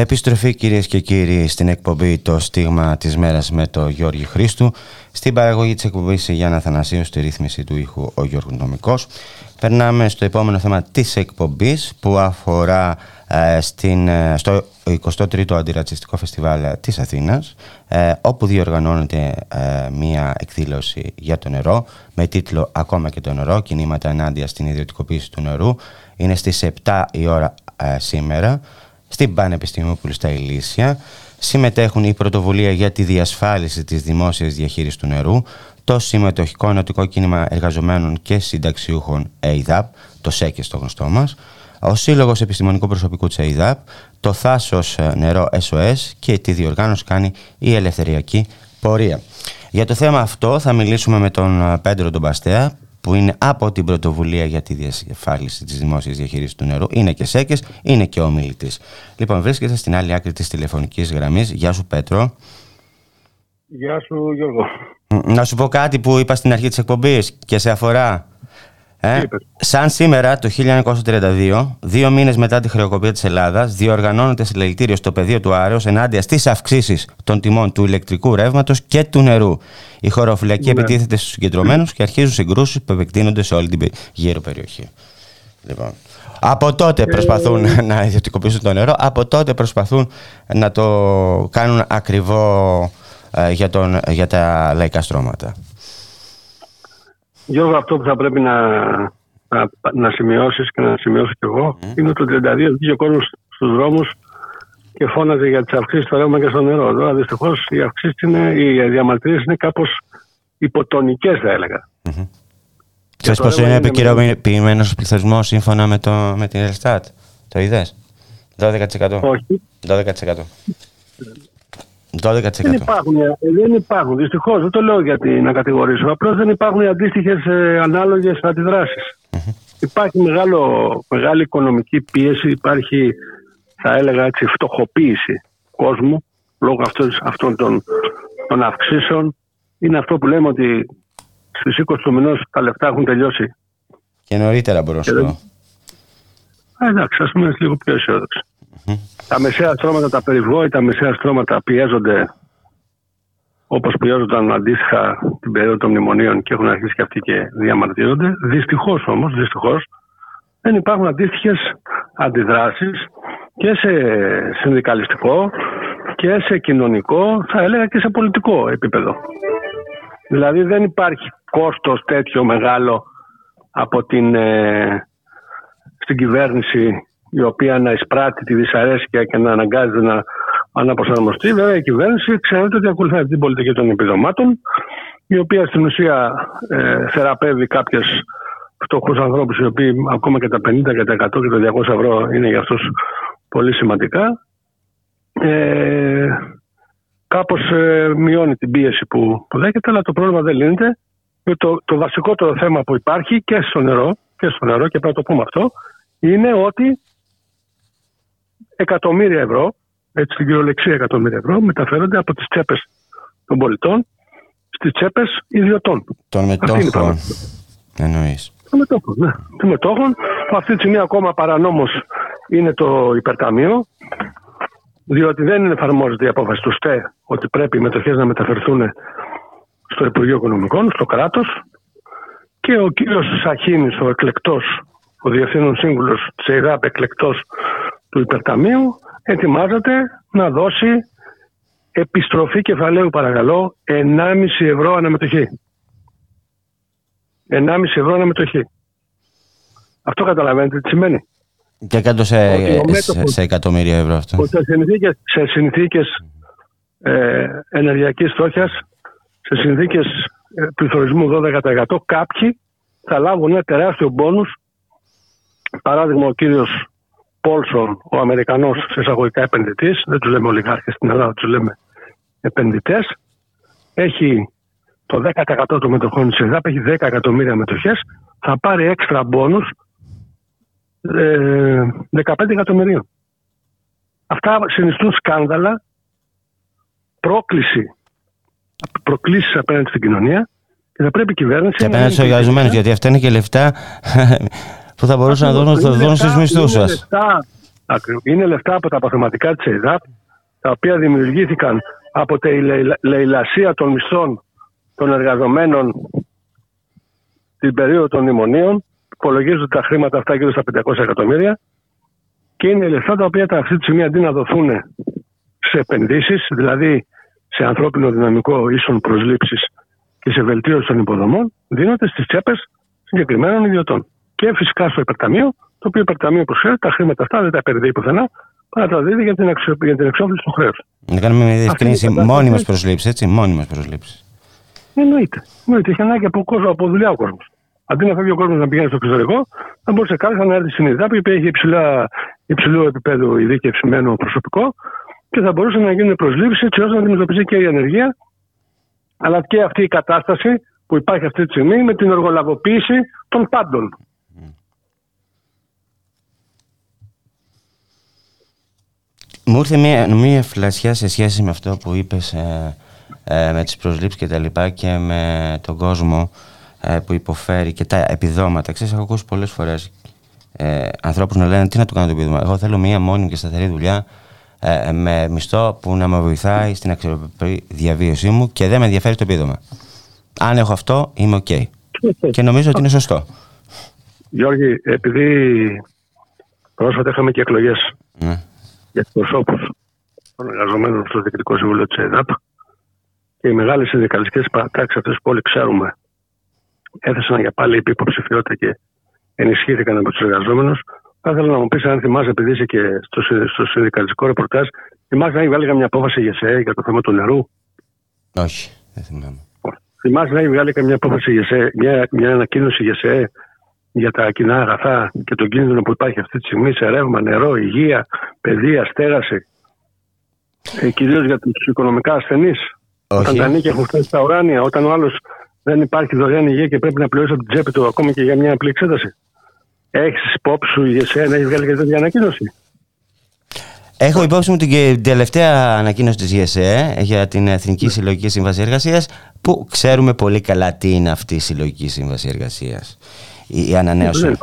επιστροφή, κυρίες και κύριοι, στην εκπομπή «Το στίγμα της μέρας» με τον Γιώργη Χρήστου. Στην παραγωγή της εκπομπής η Γιάννα Αθανασίου, στη ρύθμιση του ήχου ο Γιώργος Νομικός. Περνάμε στο επόμενο θέμα της εκπομπής που αφορά στο 23ο Αντιρατσιστικό Φεστιβάλ της Αθήνας, όπου διοργανώνεται μία εκδήλωση για το νερό με τίτλο «Ακόμα και το νερό, κινήματα ενάντια στην ιδιωτικοποίηση του νερού». Είναι στις 7 η ώρα σήμερα στην Πανεπιστημιούπολη στα Ηλίσια. Συμμετέχουν η Πρωτοβουλία για τη Διασφάλιση της Δημόσιας Διαχείρισης του Νερού, το Συμμετοχικό Ενωτικό Κίνημα Εργαζομένων και Συνταξιούχων ΕΥΔΑΠ, το ΣΕΚΕΣ το γνωστό μας, ο Σύλλογος Επιστημονικού Προσωπικού της ΕΥΔΑΠ, το Θάσος Νερό SOS και τη διοργάνωση κάνει η Ελευθεριακή Πορεία. Για το θέμα αυτό θα μιλήσουμε με τον Πέτρο Ντομπαστέα, που είναι από την Πρωτοβουλία για τη Διασφάλιση της Δημόσιας Διαχείρισης του Νερού. Είναι και ΣΕΚΕΣ, είναι και ομιλητής. Λοιπόν, βρίσκεται στην άλλη άκρη της τηλεφωνικής γραμμής. Γεια σου, Πέτρο. Γεια σου, Γιώργο. Να σου πω κάτι που είπα στην αρχή της εκπομπής και σε αφορά. Σαν σήμερα το 1932, 2 μήνες μετά τη χρεοκοπία της Ελλάδας, διοργανώνεται συλλαλητήριο στο πεδίο του Άρεως ενάντια στις αυξήσεις των τιμών του ηλεκτρικού ρεύματος και του νερού. Η χωροφυλακή επιτίθεται στους συγκεντρωμένους και αρχίζουν συγκρούσεις που επεκτείνονται σε όλη την γύρω περιοχή. Λοιπόν, από τότε προσπαθούν να ιδιωτικοποιήσουν το νερό, από τότε προσπαθούν να το κάνουν ακριβό για τα λαϊκά στρώματα. Γιώργο, αυτό που θα πρέπει να σημειώσεις και να σημειώσω κι εγώ είναι το 32 βγήκε ο κόσμος στους δρόμους και φώναζε για τις αυξήσεις στο ρεύμα και στο νερό. Τώρα δυστυχώς οι αυξήσεις οι διαμαρτυρίες είναι κάπως υποτονικές, θα έλεγα. Ξέρεις πως είναι επικαιροποιημένος ο πληθωρισμός σύμφωνα με την Eurostat? Το είδες? 12%. Όχι. 12%. 12%. Δεν υπάρχουν. Δυστυχώς δεν το λέω γιατί να κατηγορήσω. Απλώς δεν υπάρχουν αντίστοιχες ανάλογες αντιδράσεις. Υπάρχει μεγάλη οικονομική πίεση, υπάρχει, θα έλεγα έτσι, φτωχοποίηση κόσμου λόγω αυτών των αυξήσεων. Είναι αυτό που λέμε ότι στις 20 του μηνός τα λεφτά έχουν τελειώσει. Και νωρίτερα μπορώ να σου πω. Εντάξει, ας πούμε είναι λίγο πιο αισιόδοξο. Τα μεσαία στρώματα, τα περιβόητα μεσαία στρώματα πιέζονται όπως πιέζονταν αντίστοιχα την περίοδο των μνημονίων και έχουν αρχίσει και αυτοί και διαμαρτύρονται. Δυστυχώς όμως, δεν υπάρχουν αντίστοιχες αντιδράσεις και σε συνδικαλιστικό και σε κοινωνικό, θα έλεγα και σε πολιτικό επίπεδο. Δηλαδή δεν υπάρχει κόστος τέτοιο μεγάλο από την στην κυβέρνηση η οποία να εισπράττει τη δυσαρέσκεια και να αναγκάζεται να αναπροσαρμοστεί. Βέβαια η κυβέρνηση ξέρετε ότι ακολουθεί την πολιτική των επιδομάτων, η οποία στην ουσία θεραπεύει κάποιες φτωχούς ανθρώπους, οι οποίοι ακόμα και τα 50 και τα 100 και τα 200 ευρώ είναι για αυτούς πολύ σημαντικά. Κάπως μειώνει την πίεση που δέχεται, αλλά το πρόβλημα δεν λύνεται. Το βασικότερο θέμα που υπάρχει και στο νερό, και πρέπει να το πούμε αυτό, είναι ότι εκατομμύρια ευρώ, έτσι στην κυριολεξία εκατομμύρια ευρώ, μεταφέρονται από τις τσέπες των πολιτών στις τσέπες ιδιωτών. Των μετόχων. Εννοείς. Των μετόχων, που αυτή τη στιγμή ακόμα παρανόμως είναι το υπερταμείο, διότι δεν εφαρμόζεται η απόφαση του ΣΤΕ ότι πρέπει οι μετοχές να μεταφερθούν στο Υπουργείο Οικονομικών, στο κράτος. Και ο κύριος Σαχίνης, ο εκλεκτός, ο διευθύνων σύμβουλος της ΕΥΔΑΠ, εκλεκτός του υπερταμείου, ετοιμάζεται να δώσει επιστροφή κεφαλαίου, παρακαλώ, 1,5 ευρώ αναμετοχή. 1,5 ευρώ αναμετοχή. Αυτό καταλαβαίνετε τι σημαίνει. Και κάτω σε εκατομμύρια ευρώ αυτό. Σε συνθήκες ενεργειακής στόχιας, σε συνθήκες πληθωρισμού 12%, κάποιοι θα λάβουν ένα τεράστιο μπόνους. Παράδειγμα, ο κύριος Πόλσον, ο Αμερικανός εισαγωγικά επενδυτής, δεν τους λέμε ολιγάρχες στην Ελλάδα, τους λέμε επενδυτές, έχει το 10% των μετοχών της ΕΥΔΑΠ, έχει 10 εκατομμύρια μετοχές, θα πάρει έξτρα μπόνους 15 εκατομμυρίων. Αυτά συνιστούν σκάνδαλα, προκλήσεις απέναντι στην κοινωνία και θα πρέπει η κυβέρνηση. Και απέναντι στους εργαζομένους, γιατί αυτά είναι και λεφτά που θα μπορούσαν να δώσουν στους μισθούς σας. Είναι λεφτά από τα αποθεματικά της ΕΥΔΑΠ, τα οποία δημιουργήθηκαν από τη λαιλασία των μισθών των εργαζομένων την περίοδο των μνημονίων. Υπολογίζονται τα χρήματα αυτά γύρω στα 500 εκατομμύρια και είναι λεφτά τα οποία αυτή τη στιγμή αντί να δοθούν σε επενδύσεις, δηλαδή σε ανθρώπινο δυναμικό ίσον προσλήψεις και σε βελτίωση των υποδομών, δίνονται στις τσέπες συγκεκριμένων ιδιωτών. Και φυσικά στο υπερταμείο, το οποίο υπερταμείο προσφέρει τα χρήματα αυτά δεν τα επενδύει πουθενά, παρά τα δίδει για την εξόφληση του χρέους. Να κάνουμε μια διευκρίνηση. Μόνιμες προσλήψεις, έτσι. Μόνιμες προσλήψεις. Εννοείται. Έχει ανάγκη από δουλειά ο κόσμος. Αντί να φεύγει ο κόσμος να πηγαίνει στο εξωτερικό, θα μπορούσε κάποιος να έρθει στην ΕΥΔΑΠ, η οποία έχει υψηλού επίπεδου ειδικευμένο προσωπικό και θα μπορούσε να γίνει προσλήψη έτσι ώστε να αντιμετωπιστεί και η ανεργία, αλλά και αυτή η κατάσταση που υπάρχει αυτή τη στιγμή με την εργολαβοποίηση των πάντων. Μου ήρθε μία φλασιά σε σχέση με αυτό που είπες με τις προσλήψεις και τα λοιπά και με τον κόσμο που υποφέρει και τα επιδόματα. Ξέρεις, έχω ακούσει πολλές φορές ανθρώπους να λένε τι να του κάνω το επιδόμα. Εγώ θέλω μία μόνιμη και σταθερή δουλειά με μισθό που να με βοηθάει στην αξιοπρεπή διαβίωσή μου και δεν με ενδιαφέρει το επίδομα. Αν έχω αυτό, είμαι οκ. Και νομίζω ότι είναι σωστό. Γιώργη, επειδή πρόσφατα είχαμε και εκλογές για τους προσώπους των εργαζομένων στο Διοικητικό Συμβούλιο της ΕΥΔΑΠ και οι μεγάλες συνδικαλιστικές παρατάξεις αυτές που όλοι ξέρουμε έθεσαν για πάλι υποψηφιότητα και ενισχύθηκαν από τους εργαζόμενους. Θα ήθελα να μου πεις, αν θυμάσαι, επειδή είσαι και στο συνδικαλιστικό ρεπορτάζ, θυμάσαι να βγάλει καμιά απόφαση για ΣΕ για το θέμα του νερού? Όχι, δεν θυμάμαι. Θυμάσαι να βγάλει καμιά απόφαση για ΣΕ, μια ανακοίνωση για ΣΕ για τα κοινά αγαθά και τον κίνδυνο που υπάρχει αυτή τη στιγμή σε ρεύμα, νερό, υγεία, παιδεία, στέγαση, κυρίως για τους οικονομικά ασθενείς? Όταν τα νίκια έχουν φτάσει στα ουράνια, όταν ο άλλος δεν υπάρχει δωρεάν υγεία και πρέπει να πληρώσει από την τσέπη του ακόμη και για μια απλή εξέταση. Έχεις υπόψη σου για σένα, έχεις βγάλει και τέτοια ανακοίνωση? Έχω υπόψη μου την τελευταία ανακοίνωση της ΓΕΣΕ για την Εθνική Συλλογική Σύμβαση Εργασίας, που ξέρουμε πολύ καλά τι είναι αυτή η Συλλογική Σύμβαση Εργασίας. Η ανανέωση.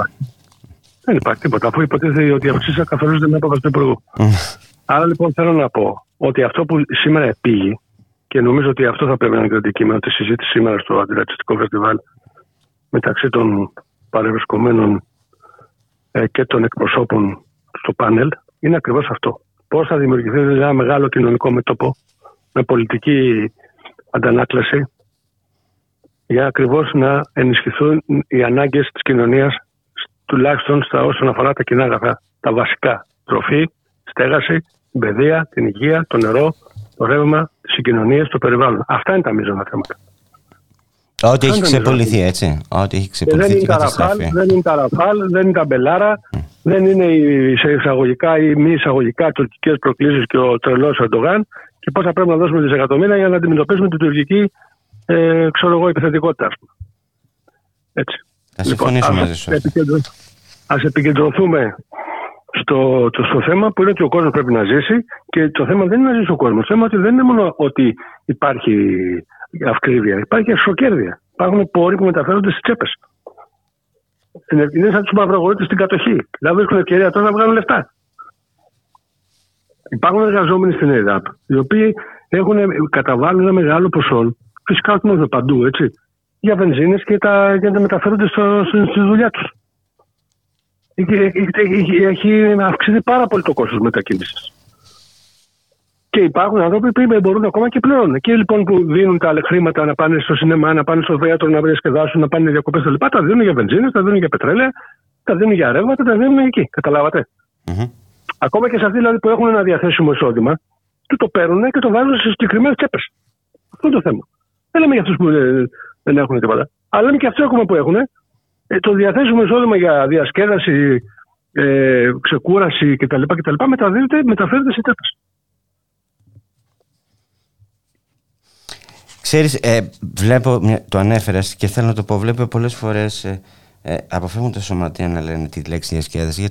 Δεν υπάρχει τίποτα, αφού υποτίθεται ότι οι αυξήσεις καθορίζονται με απόφαση του Υπουργού. Άρα λοιπόν θέλω να πω ότι αυτό που σήμερα επήγει, και νομίζω ότι αυτό θα πρέπει να είναι το αντικείμενο της συζήτησης σήμερα στο αντιρατσιστικό φεστιβάλ μεταξύ των παρευρισκομένων και των εκπροσώπων στο πάνελ, είναι ακριβώς αυτό. Πώς θα δημιουργηθεί ένα μεγάλο κοινωνικό μέτωπο με πολιτική αντανάκλαση για ακριβώς να ενισχυθούν οι ανάγκες της κοινωνίας, τουλάχιστον στα όσον αφορά τα κοινά αγαθά, τα βασικά: τροφή, στέγαση, την παιδεία, την υγεία, το νερό, το ρεύμα, τις συγκοινωνίες, το περιβάλλον. Αυτά είναι τα μείζωνα θέματα. Ό,τι έχει ξεπολυθεί, έτσι. Ό,τι έχει ξεπολυθεί και καταστράφει. Δεν είναι τα Ραφάλ, δεν είναι τα Μπελάρα, δεν είναι σε εισαγωγικά ή μη εισαγωγικά τουρκικές προκλήσεις και ο τρελός Ερντογάν. Και πώς θα πρέπει να δώσουμε δισεκατομμύρια για να αντιμετωπίσουμε την τουρκική επιθετικότητα, ας πούμε. Έτσι. Θα συμφωνήσω μαζί σου. Ας επικεντρωθούμε στο θέμα που είναι ότι ο κόσμος πρέπει να ζήσει, και το θέμα δεν είναι να ζήσει ο κόσμος. Το θέμα ότι δεν είναι μόνο ότι υπάρχει αυκρίδια, υπάρχει εξωκέρδεια. Υπάρχουν πόροι που μεταφέρονται στις τσέπες. Είναι σαν τους μαυρογορείτες στην κατοχή. Δηλαδή βρίσκουν ευκαιρία τώρα να βγάλουν λεφτά. Υπάρχουν εργαζόμενοι στην ΕΥΔΑΠ, οι οποίοι έχουν καταβάλει ένα μεγάλο ποσό, φυσικά όχι μόνο παντού, έτσι, για βενζίνες και για να μεταφέρονται στη δουλειά τους. Έχει αυξηθεί πάρα πολύ το κόστος μετακίνησης. Και υπάρχουν άνθρωποι που μπορούν ακόμα και πληρώνουν. Και λοιπόν που δίνουν τα χρήματα να πάνε στο σινεμά, να πάνε στο θέατρο, να διασκεδάσουν, να πάνε διακοπές κλπ. Τα δίνουν για βενζίνες, τα δίνουν για πετρέλαια, τα δίνουν για ρεύματα, τα δίνουν εκεί. Καταλάβατε. Mm-hmm. Ακόμα και σε αυτοί δηλαδή, που έχουν ένα διαθέσιμο εισόδημα, του το παίρνουν και το βάζουν σε συγκεκριμένες τσέπες. Αυτό είναι το θέμα. Δεν λέμε για αυτούς που δεν έχουν τίποτα. Αλλά λέμε και αυτοί ακόμα που έχουν το διαθέσιμο εισόδημα για διασκέδαση, ξεκούραση κτλ. Μεταφέρεται σε τέτοιες. Ξέρεις, βλέπω, το ανέφερες και θέλω να το πω, βλέπω πολλές φορές αποφεύγουν τα σωματεία να λένε τη λέξη διασκέδαση,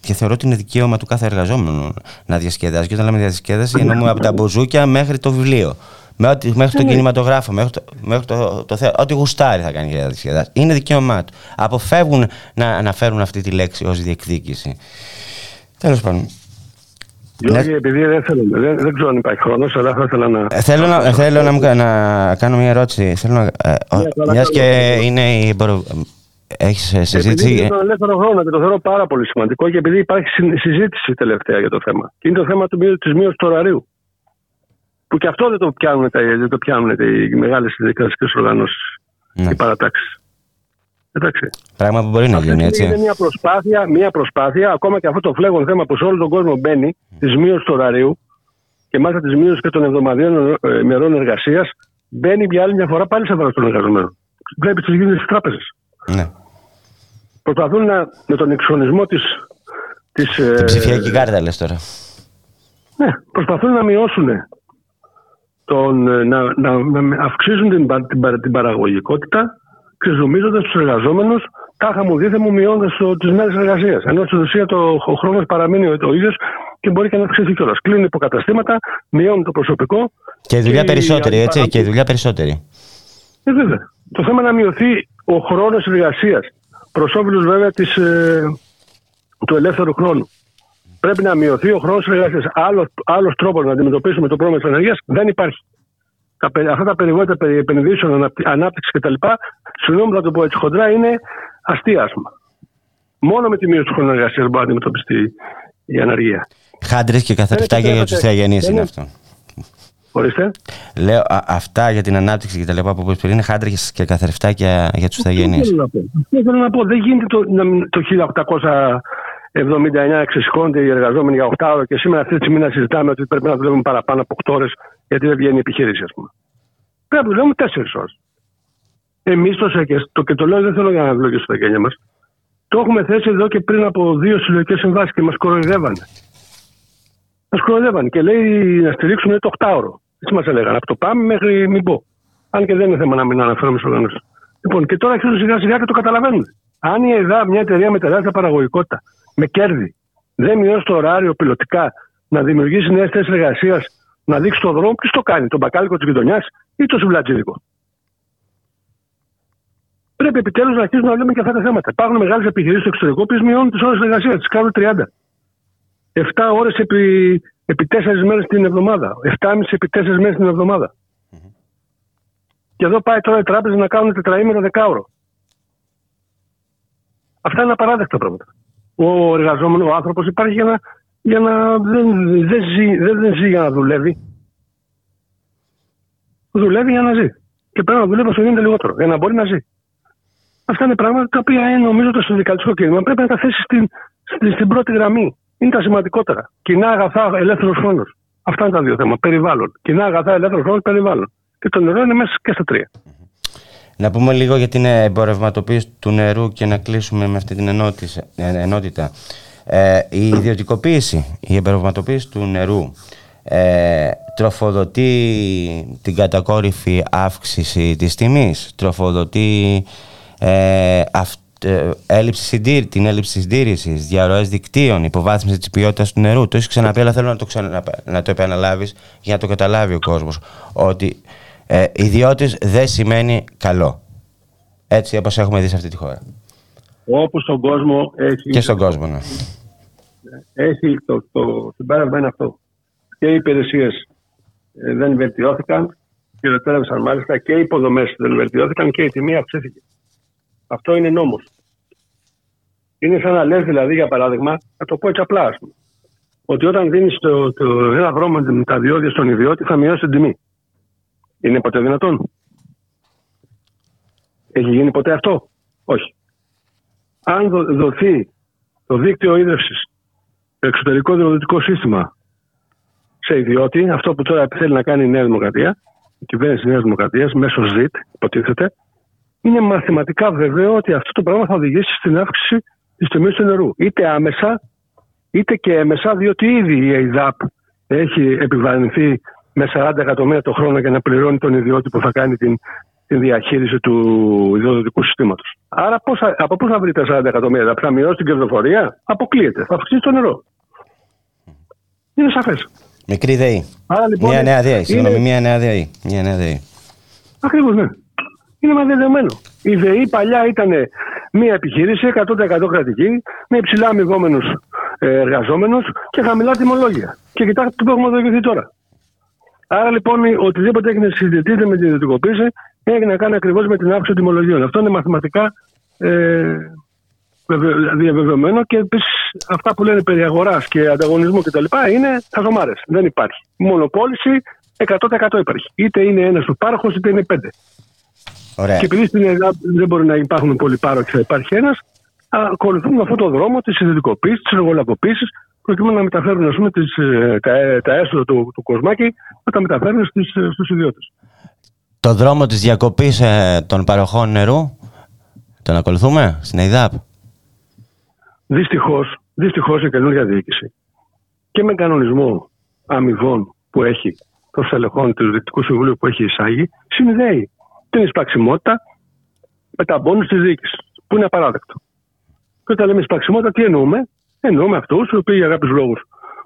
και θεωρώ ότι είναι δικαίωμα του κάθε εργαζόμενου να διασκεδάζει. Και όταν λέμε διασκέδαση, εννοούμε από τα μπουζούκια μέχρι το βιβλίο. Μέχρι τον κινηματογράφο, μέχρι το θέατρο, ό,τι γουστάρει θα κάνει για να διασκεδάσει. Είναι δικαίωμά του. Αποφεύγουν να αναφέρουν αυτή τη λέξη ως διεκδίκηση. Τέλος πάντων. Γιώργη, επειδή δεν ξέρω αν υπάρχει χρόνος, αλλά θα ήθελα να. Θέλω να κάνω μια ερώτηση. Μιας και είναι η. Έχει συζήτηση. Επειδή τον ελεύθερο χρόνο και το θεωρώ πάρα πολύ σημαντικό, και επειδή υπάρχει συζήτηση τελευταία για το θέμα. Και είναι το θέμα της μείωσης του ωραρίου. Που και αυτό δεν το πιάνουν οι μεγάλες συνδικαλιστικές οργανώσεις και παρατάξεις. Εντάξει. Πράγμα που μπορεί να γίνει, έτσι. Είναι μια προσπάθεια, ακόμα και αυτό το φλέγον θέμα που σε όλο τον κόσμο μπαίνει, της μείωσης του ωραρίου και μάλιστα της μείωσης και των εβδομαδιαίων ημερών εργασίας, μπαίνει για άλλη μια φορά πάλι σε βάρος των εργαζομένων. Βλέπεις τι γίνεται στις τράπεζες. Ναι. Προσπαθούν με τον εξονισμό της. Την ψηφιακή κάρτα, λες τώρα. Ναι, προσπαθούν να μειώσουν. Να αυξήσουν την παραγωγικότητα, ξεζουμίζοντας τους εργαζόμενους, τάχα μου δίθε μου μειώντας τις μέρες εργασίας. Ενώ στην ουσία ο χρόνος παραμείνει ο ίδιος και μπορεί και να αυξηθεί κιόλας. Κλείνουν υποκαταστήματα, μειώνουν το προσωπικό. Και δουλειά περισσότερη, έτσι. Και δουλειά περισσότερη. Βέβαια. Το θέμα είναι να μειωθεί ο χρόνος εργασίας προς όφελος βέβαια του ελεύθερου χρόνου. Πρέπει να μειωθεί ο χρόνος εργασίας. Άλλος τρόπος να αντιμετωπίσουμε το πρόβλημα της ανεργίας δεν υπάρχει. Αυτά τα περιβόητα περί επενδύσεων, ανάπτυξη κτλ. Συγγνώμη να το πω έτσι χοντρά, είναι αστεία, ας πούμε. Μόνο με τη μείωση του χρόνου εργασίας μπορεί να αντιμετωπιστεί η ανεργία. Χάντρες και καθαριστάκια για τους θεαγενείς είναι αυτό. Ορίστε. Λέω αυτά για την ανάπτυξη και τα λοιπά που είπες πριν είναι χάντρικες και καθρεφτάκια για τους ηθαγενείς. Θέλω να πω, δεν γίνεται το 1879 ξεσηκώνται οι εργαζόμενοι για 8 ώρες και σήμερα αυτή τη στιγμή να συζητάμε ότι πρέπει να δουλεύουμε παραπάνω από 8 ώρες γιατί δεν βγαίνει η επιχείρηση, ας πούμε. Πρέπει να δουλεύουμε 4 ώρες. Εμείς το ΣΕΚΕΣ, και το λέω δεν θέλω για να βλογήσω τα γένια μας, το έχουμε θέσει εδώ και πριν από 2 συλλογικές συμβάσεις και μας κοροϊδεύανε. Μας κοροϊδεύανε και λέει να στηρίξουμε το 8ωρο. Έτσι μας έλεγαν, από το πάμε μέχρι μην πω. Αν και δεν είναι θέμα να μην αναφέρομαι στους οργανώσεις. Λοιπόν, και τώρα αρχίζουν σιγά σιγά και το καταλαβαίνουν. Αν η ΕΥΔΑΠ, μια εταιρεία με τεράστια παραγωγικότητα, με κέρδη, δεν μειώσει το ωράριο πιλωτικά, να δημιουργήσει νέες θέσεις εργασίας, να δείξει τον δρόμο, ποιος το κάνει, τον μπακάλικο της γειτονιάς ή το σουβλατζίδικο. Πρέπει επιτέλους να αρχίσουμε να λέμε και αυτά τα θέματα. Υπάρχουν μεγάλες επιχειρήσεις στο εξωτερικό που μειώνουν τις ώρες εργασίας, τις κάνουν 30. 7 ώρες επί 4 μέρες την εβδομάδα. 7,5 επί 4 μέρες την εβδομάδα. Mm-hmm. Και εδώ πάει τώρα οι τράπεζες να κάνουν τετραήμερο, δεκάωρο. Αυτά είναι απαράδεκτα πράγματα. Ο εργαζόμενος, ο άνθρωπος υπάρχει για να δεν ζει για να δουλεύει. Δουλεύει για να ζει. Και πρέπει να δουλεύει όσο γίνεται λιγότερο, για να μπορεί να ζει. Αυτά είναι πράγματα τα οποία νομίζω το συνδικαλιστικό κίνημα πρέπει να τα θέσει στην πρώτη γραμμή. Είναι τα σημαντικότερα. Κοινά αγαθά, ελεύθερος χρόνος. Αυτά είναι τα δύο θέματα. Περιβάλλον. Κοινά αγαθά, ελεύθερος χρόνος, περιβάλλον. Και το νερό είναι μέσα και στα τρία. Να πούμε λίγο για την εμπορευματοποίηση του νερού και να κλείσουμε με αυτή την ενότητα. Η ιδιωτικοποίηση, η εμπορευματοποίηση του νερού τροφοδοτεί την κατακόρυφη αύξηση της τιμής, τροφοδοτεί την έλλειψη συντήρησης, διαρροές δικτύων, υποβάθμιση της ποιότητας του νερού. Το έχεις ξαναπεί, αλλά θέλω να το επαναλάβεις για να το καταλάβει ο κόσμος. Ότι ιδιώτης δεν σημαίνει καλό. Έτσι όπως έχουμε δει σε αυτή τη χώρα. Όπως στον κόσμο έχει. Και στον κόσμο, ναι. Έχει το συμπέρασμα είναι αυτό. Και οι υπηρεσίες δεν βελτιώθηκαν, χειροτέρευσαν μάλιστα, και οι υποδομές δεν βελτιώθηκαν και η τιμή αυξήθηκε. Αυτό είναι νόμος. Είναι σαν να λες, δηλαδή, για παράδειγμα, να το πω έτσι απλά, ας πούμε, ότι όταν δίνεις ένα δρόμο με τα διόδια στον ιδιώτη, θα μειώσει την τιμή. Είναι ποτέ δυνατόν? Έχει γίνει ποτέ αυτό? Όχι. Αν δοθεί το δίκτυο ίδρυυσης, το εξωτερικό δυνατοτικό σύστημα σε ιδιώτη, αυτό που τώρα θέλει να κάνει η Νέα Δημοκρατία, η κυβέρνηση της Νέας Δημοκρατίας, μέσω ΣΔΙΤ, υποτίθεται, είναι μαθηματικά βέβαιο ότι αυτό το πράγμα θα οδηγήσει στην αύξηση της τιμής του νερού. Είτε άμεσα, είτε και έμεσα, διότι ήδη η ΕΥΔΑΠ έχει επιβαρυνθεί με 40 εκατομμύρια το χρόνο για να πληρώνει τον ιδιώτη που θα κάνει την διαχείριση του ιδιωτικού συστήματος. Άρα, από πού θα βρει τα 40 εκατομμύρια, θα μειώσει την κερδοφορία? Αποκλείεται. Θα αυξήσει το νερό. Είναι σαφές. Μικρή ΔΕΗ. Λοιπόν, μια νέα ΔΕΗ. Ακριβώς, ναι. Είναι μαδεδεμένο. Η ΔΕΗ παλιά ήταν μια επιχείρηση 100% κρατική, με υψηλά αμοιβόμενους εργαζόμενους και χαμηλά τιμολόγια. Και κοιτάξτε τι έχουμε οδηγηθεί τώρα. Άρα λοιπόν, οτιδήποτε έχει να συζητείται με την ιδιωτικοποίηση έχει να κάνει ακριβώς με την αύξηση των τιμολογίων. Αυτό είναι μαθηματικά διαβεβαιωμένο, και επίσης αυτά που λένε περί αγοράς και ανταγωνισμού κτλ. Είναι χαζομάρες. Δεν υπάρχει. Μονοπόληση 100% υπάρχει. Είτε είναι ένας του πάροχος, είτε είναι 5. Ωραία. Και επειδή στην Ελλάδα δεν μπορεί να υπάρχουν πολλοί πάροχοι, θα υπάρχει ένας, ακολουθούν αυτόν τον δρόμο της ιδιωτικοποίησης, της εργολαβοποίησης, προκειμένου να μεταφέρουν, ας πούμε, τα έσοδα του κοσμάκι, να τα μεταφέρουν στους ιδιώτες. Το δρόμο της διακοπής των παροχών νερού τον ακολουθούμε στην ΕΥΔΑΠ? Δυστυχώς η καινούργια διοίκηση και με κανονισμό αμοιβών που έχει των στελεχών του Διοικητικού Συμβουλίου που έχει εισάγει, συνδέει την εισπραξιμότητα με τα μπόνους της διοίκησης, που είναι απαράδεκτο. Και όταν λέμε εισπραξιμότητα, τι εννοούμε? Εννοούμε αυτούς οι οποίοι για κάποιους λόγους,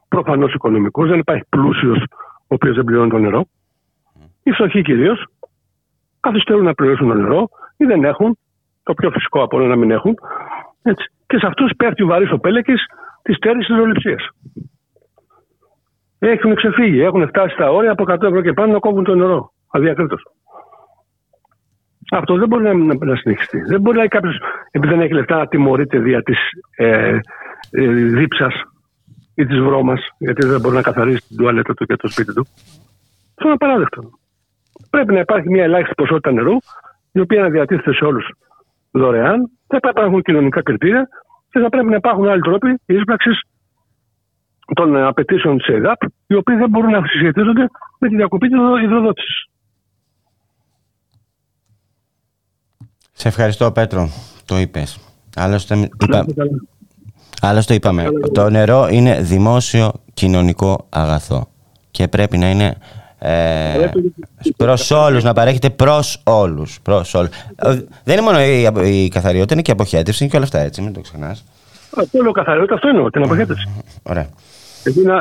προφανώς οικονομικούς, δεν υπάρχει πλούσιος ο οποίος δεν πληρώνει το νερό. Οι φτωχοί κυρίως καθυστερούν να πληρώσουν το νερό ή δεν έχουν, το πιο φυσικό από όλα να μην έχουν. Έτσι. Και σε αυτούς πέφτει ο βαρύς ο πέλεκης της στέρησης της δοληψίας. Έχουν ξεφύγει, έχουν φτάσει στα όρια από 100 ευρώ και πάνω να κόβουν το νερό αδιακρίτως. Αυτό δεν μπορεί να συνεχιστεί. Δεν μπορεί να έχει κάποιος, επειδή δεν έχει λεφτά, να τιμωρείται δια της δίψας ή της βρώμας, γιατί δεν μπορεί να καθαρίσει την τουαλέτα του και το σπίτι του. Αυτό είναι απαράδεκτο. Πρέπει να υπάρχει μια ελάχιστη ποσότητα νερού, η οποία να διατίθεται σε όλους δωρεάν. Θα πρέπει να υπάρχουν κοινωνικά κριτήρια και θα πρέπει να υπάρχουν άλλοι τρόποι ίσπραξης των απαιτήσεων της ΕΥΔΑΠ, οι οποίοι δεν μπορούν να συσχετίζονται με τη διακοπή της υδροδότησης. Σε ευχαριστώ, Πέτρο. Το είπες. Άλλωστε είπαμε, το νερό είναι δημόσιο κοινωνικό αγαθό και πρέπει να είναι προς όλους, να παρέχεται προς όλους. Δεν είναι μόνο η καθαριότητα, είναι και η αποχέτευση και όλα αυτά, έτσι, μην το ξεχνάς. Αυτό λέω καθαριότητα, αυτό εννοώ, την αποχέτευση. Ωραία.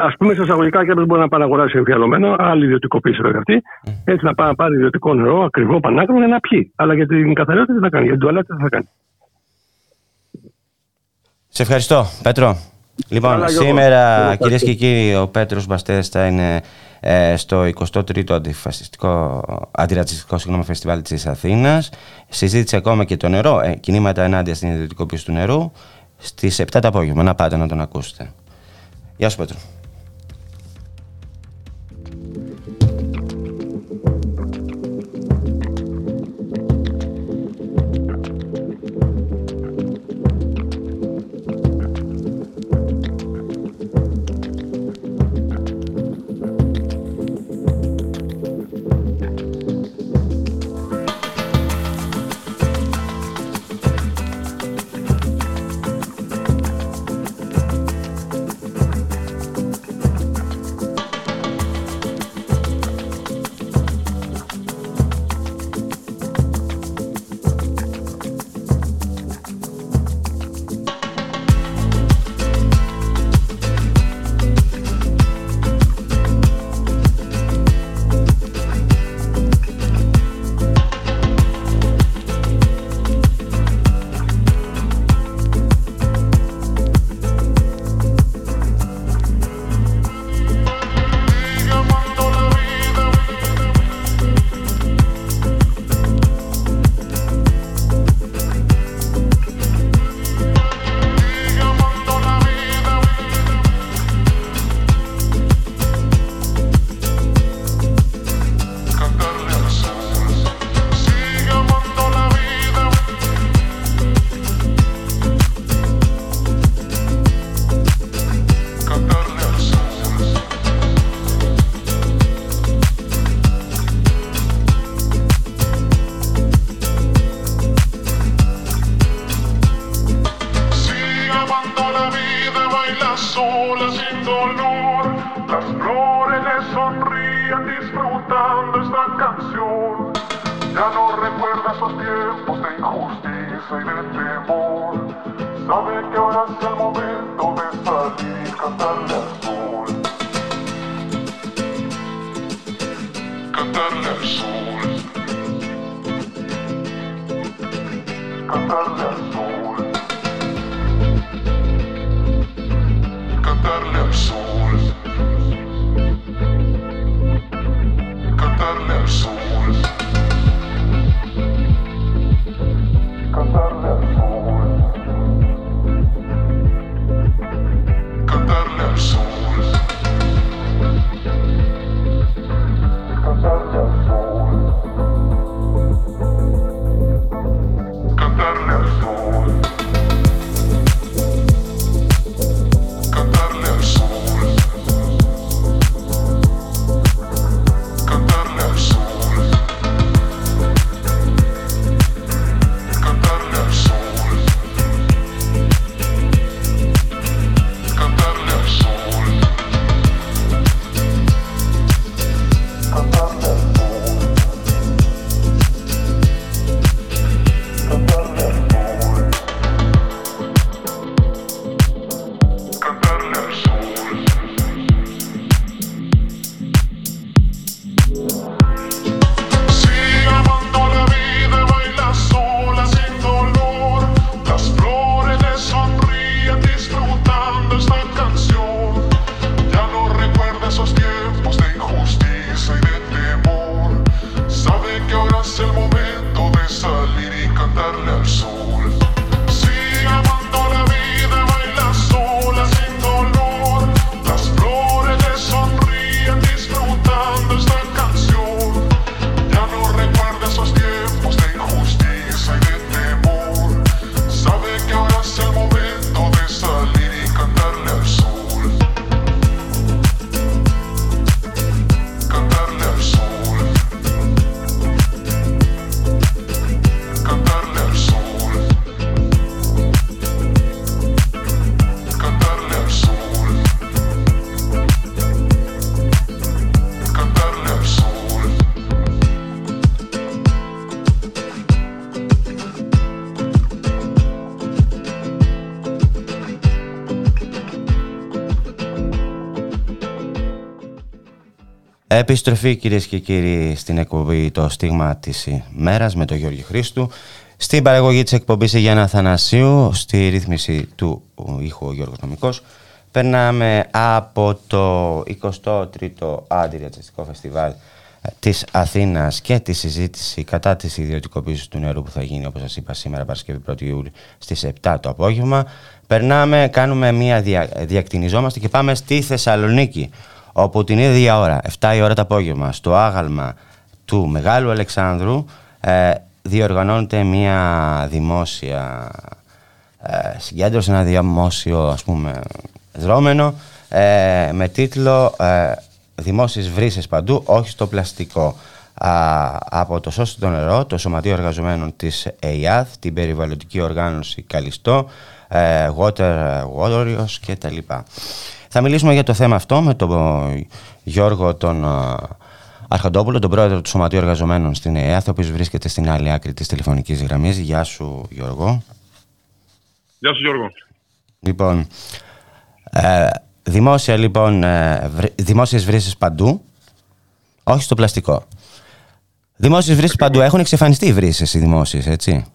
Ας πούμε, σε εισαγωγικά, κάποιος μπορεί να πάει να αγοράσει εμφιαλωμένο, άλλη ιδιωτικοποίηση βέβαια αυτή, έτσι να πάει να πάρει ιδιωτικό νερό, ακριβό, πανάκριβο, να πιει. Αλλά για την καθαριότητα τι θα κάνει, για την τουαλέτα τι θα κάνει. Σε ευχαριστώ, Πέτρο. Λοιπόν, σήμερα, κυρίες και κύριοι, ο Πέτρος Ντομπαστέα θα είναι στο 23ο αντιρατσιστικό φεστιβάλ της Αθήνας. Συζήτησε ακόμα και το νερό, κινήματα ενάντια στην ιδιωτικοποίηση του νερού, στις 7 το απόγευμα. Να πάτε να τον ακούσετε. Γεια σου, Πέτρο. Cantarle al sol. Επιστροφή, κυρίες και κύριοι, στην εκπομπή «Το στίγμα της ημέρας» με τον Γιώργη Χρήστου. Στην παραγωγή της εκπομπής η Γιάννα Αθανασίου, στη ρύθμιση του ήχου ο Γιώργος Νομικός. Περνάμε από το 23ο Αντιρατσιστικό Φεστιβάλ της Αθήνας και τη συζήτηση κατά της ιδιωτικοποίησης του νερού που θα γίνει, όπως σας είπα, σήμερα Παρασκευή 1η Ιούλη στις 7 το απόγευμα. Περνάμε, κάνουμε μία διακτηνιζόμαστε και πάμε στη Θεσσαλονίκη, όπου την ίδια ώρα, 7 η ώρα το απόγευμα, στο άγαλμα του Μεγάλου Αλεξάνδρου διοργανώνεται μία δημόσια συγκέντρωση, ένα δημόσιο, ας πούμε, δρόμενο με τίτλο «Δημόσιες βρύσες παντού, όχι στο πλαστικό». Από το Σώστε το Νερό, το Σωματείο Εργαζομένων της ΕΙΑΘ, την περιβαλλοντική οργάνωση Καλιστό, Water Warriors και τα λοιπά. Θα μιλήσουμε για το θέμα αυτό με τον Γιώργο τον Αρχαντόπουλο, τον πρόεδρο του Σωματείου Εργαζομένων στην ΕΕΑΘ, ο οποίος βρίσκεται στην άλλη άκρη της τηλεφωνικής γραμμής. Γεια σου, Γιώργο. Γεια σου, Γιώργο. Λοιπόν, δημόσιες βρύσεις παντού, όχι στο πλαστικό. Δημόσιες βρύσεις παντού, έχουν εξαφανιστεί οι βρύσεις οι δημόσιες, έτσι.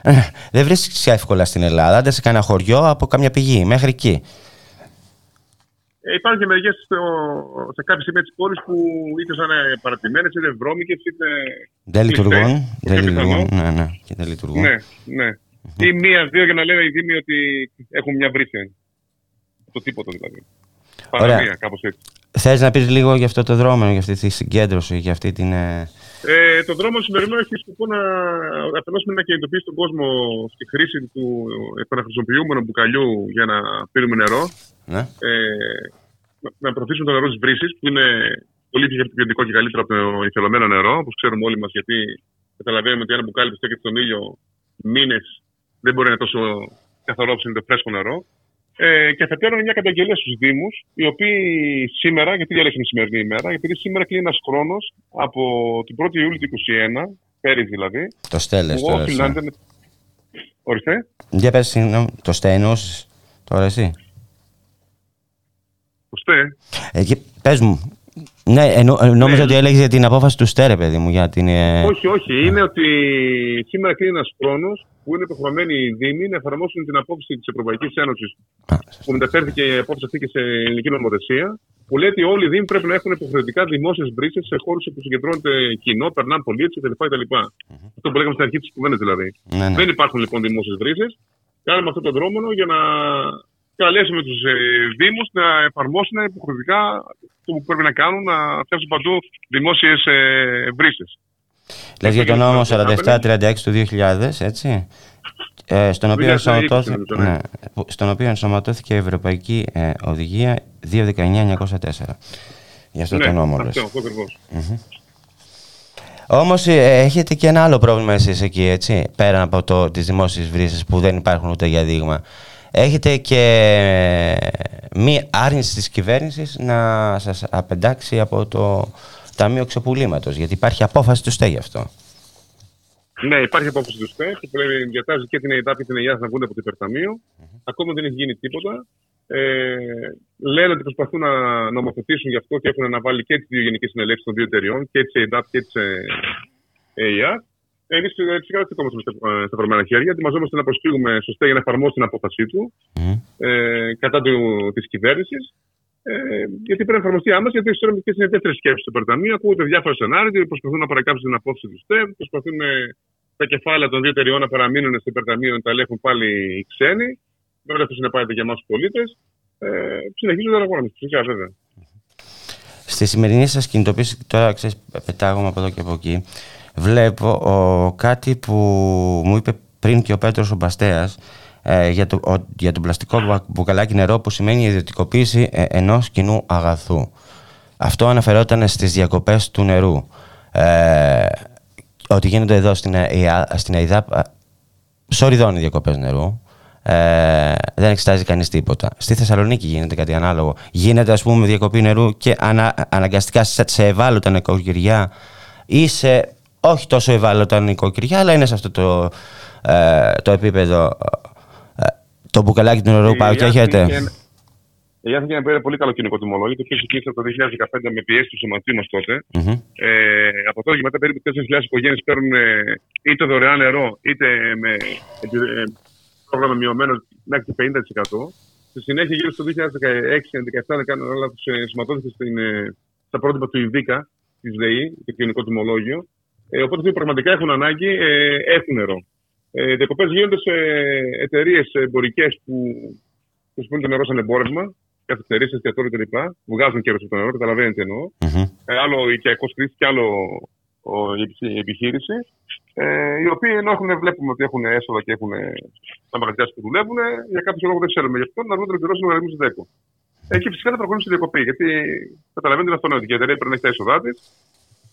Δεν βρίσκεις εύκολα στην Ελλάδα, άντε σε κανένα χωριό από κάμια πηγή μέχρι εκεί. Υπάρχουν και μερικές σε κάποιες σημεία της πόλης που είτε σαν παρατημένες, είτε βρώμικες, είτε. Δεν λειτουργούν. Ναι. Ή μία-δύο για να λένε οι Δήμοι ότι έχουν μια βρύση. Το τίποτα δηλαδή. Παραμία, κάπως έτσι. Θες να πεις λίγο για αυτό το δρόμενο, για αυτή τη συγκέντρωση, για αυτή την. Το δρόμο σημερινό έχει σκοπό να απελώσουμε να κινητοποιήσει τον κόσμο στη χρήση του επαναχρησιμοποιούμενου μπουκαλιού για να πίνουμε νερό. Ναι. Να προωθήσουμε το νερό της βρύσης, που είναι πολύ πιο ποιοτικό και καλύτερο από το ηθελωμένο νερό, όπως ξέρουμε όλοι μας, γιατί καταλαβαίνουμε ότι ένα μπουκάλι που στέκεται στον ήλιο μήνες δεν μπορεί να είναι τόσο καθαρό όπως είναι το φρέσκο νερό. Και θα κάνω μια καταγγελία στους Δήμους, οι οποίοι σήμερα, γιατί διαλέξαμε τη σημερινή ημέρα, επειδή σήμερα κλείνει ένας χρόνος από την 1η Ιούλη του 2021, πέρυσι δηλαδή. Το στέλνες τώρα. Ορίστε. Για πες, συγγνώμη, το στέλνες τώρα εσύ. Το ΣΤΕ. Πες μου. Ναι, νόμιζα ότι έλεγες για την απόφαση του ΣΤΕ, ρε παιδί μου. Για την, Όχι. Είναι ότι σήμερα κλείνει ένας χρόνος που είναι υποχρεωμένοι οι Δήμοι να εφαρμόσουν την απόφαση της Ευρωπαϊκής Ένωσης που μεταφέρθηκε η απόφαση αυτή και σε ελληνική νομοθεσία, που λέει ότι όλοι οι Δήμοι πρέπει να έχουν υποχρεωτικά δημόσιες βρύσες σε χώρους όπου συγκεντρώνεται κοινό, περνάνε πολίτες κτλ. Αυτό που λέγαμε στην αρχή της κουβέντας δηλαδή. Ναι. Δεν υπάρχουν λοιπόν δημόσιες βρύσες. Κάναμε αυτόν τον δρόμο για να καλέσουμε τους Δήμους να εφαρμόσουν υποχρεωτικά το που πρέπει να κάνουν, να φτιάξουν παντού δημόσιες βρύσες. Λες για τον νόμο 4736 του 2000, έτσι, στον οποίο ενσωματώθηκε η Ευρωπαϊκή Οδηγία 219-904. Για αυτό τον νόμο. Αυτό ακριβώς. Όμως έχετε και ένα άλλο πρόβλημα εσείς εκεί, έτσι, πέραν από τις δημόσιες βρύσεις που δεν υπάρχουν ούτε για δείγμα. Έχετε και μία άρνηση της κυβέρνησης να σας απεντάξει από το Ταμείο Ξεπουλήματος, γιατί υπάρχει απόφαση του ΣΤΕ γι' αυτό. Ναι, υπάρχει απόφαση του ΣΤΕ, που διατάζει και την ΕΥΔΑΠ και την ΕΙΑΘ να βγουν από το υπερταμείο. Ακόμα δεν έχει γίνει τίποτα. Λένε ότι προσπαθούν να νομοθετήσουν γι' αυτό και έχουν αναβάλει και τις δύο γενικές συνελεύσεις των δύο εταιριών, και της ΕΥΔΑΠ και της ΕΙΑΘ. Εμείς φυσικά δεν στεκόμαστε στα φορμένα χέρια. Ετοιμαζόμαστε να προσφύγουμε σωστά για να εφαρμόσουμε την απόφασή του κατά της κυβέρνησης. Γιατί πρέπει να εφαρμοστεί άμεσα, γιατί ξέρουμε και στην δεύτερη σκέψη του Περταμείου ακούγονται διάφορα σενάρια. Προσπαθούν να παρακάμψουν την απόφαση του ΣΤΕ, προσπαθούν τα κεφάλαια των δύο εταιριών να παραμείνουν στο Περταμείο, να τα ελέγχουν πάλι οι ξένοι. Βέβαια αυτό συνεπάγεται για εμάς τους πολίτες. Συνεχίζονται να αγοράζουν, φυσικά βέβαια. Στη σημερινή σας κινητοποίηση, τώρα ξέρεις, πετάγομαι από εδώ και από εκεί. Βλέπω κάτι που μου είπε πριν και ο Πέτρος Ντομπαστέα για το πλαστικό μπουκαλάκι νερό που σημαίνει η ιδιωτικοποίηση ενός κοινού αγαθού. Αυτό αναφερόταν στις διακοπές του νερού. Ότι γίνονται εδώ στην ΕΥΔΑΠ σοριδών οι διακοπές νερού. Δεν εξετάζει κανείς τίποτα. Στη Θεσσαλονίκη γίνεται κάτι ανάλογο. Γίνεται ας πούμε διακοπή νερού και αναγκαστικά σε ευάλωτα νοικοκυριά ή σε. Όχι τόσο ευάλωτα νοικοκυριά, αλλά είναι σε αυτό το επίπεδο. Το μπουκαλάκι του νερού πάει και έρχεται. Η Αθήνα πήρε πολύ καλό κοινικό τιμολόγιο. Το είχε ξεκινήσει από το 2015 με πιέσεις του σωματείου μας τότε. Από τότε και μετά περίπου 4.000 οικογένειες παίρνουν είτε δωρεάν νερό, είτε με πρόγραμμα μειωμένο μέχρι το 50%. Στη συνέχεια, γύρω στο 2016-2017, να κάνουν όλα τους σωματώδες στα πρότυπα του ΙΔΙΚΑ, της ΔΕΗ, το κοινικό τιμολόγιο. Οπότε αυτοί πραγματικά έχουν ανάγκη, έχουν νερό. Διακοπές γίνονται σε εταιρείες εμπορικές που χρησιμοποιούν το νερό σαν εμπόρευμα, καθυστερήσεις, εστιατόρια κτλ. Βγάζουν κέρδος από το νερό, καταλαβαίνετε τι εννοώ. Άλλο η οικιακός χρήστης και άλλο η επιχείρηση. Οι οποίοι ενώ βλέπουμε ότι έχουν έσοδα και έχουν τα μαγαζιά που δουλεύουν, για κάποιο λόγο δεν ξέρουμε γι' αυτό, να βγουν να πληρώσουν λογαριασμού του ΔΕΚΟ. Εκεί φυσικά θα προχωρήσουν στη διακοπή, γιατί καταλαβαίνετε αυτό είναι ότι η εταιρεία πρέπει να έχει τα έσοδά τη.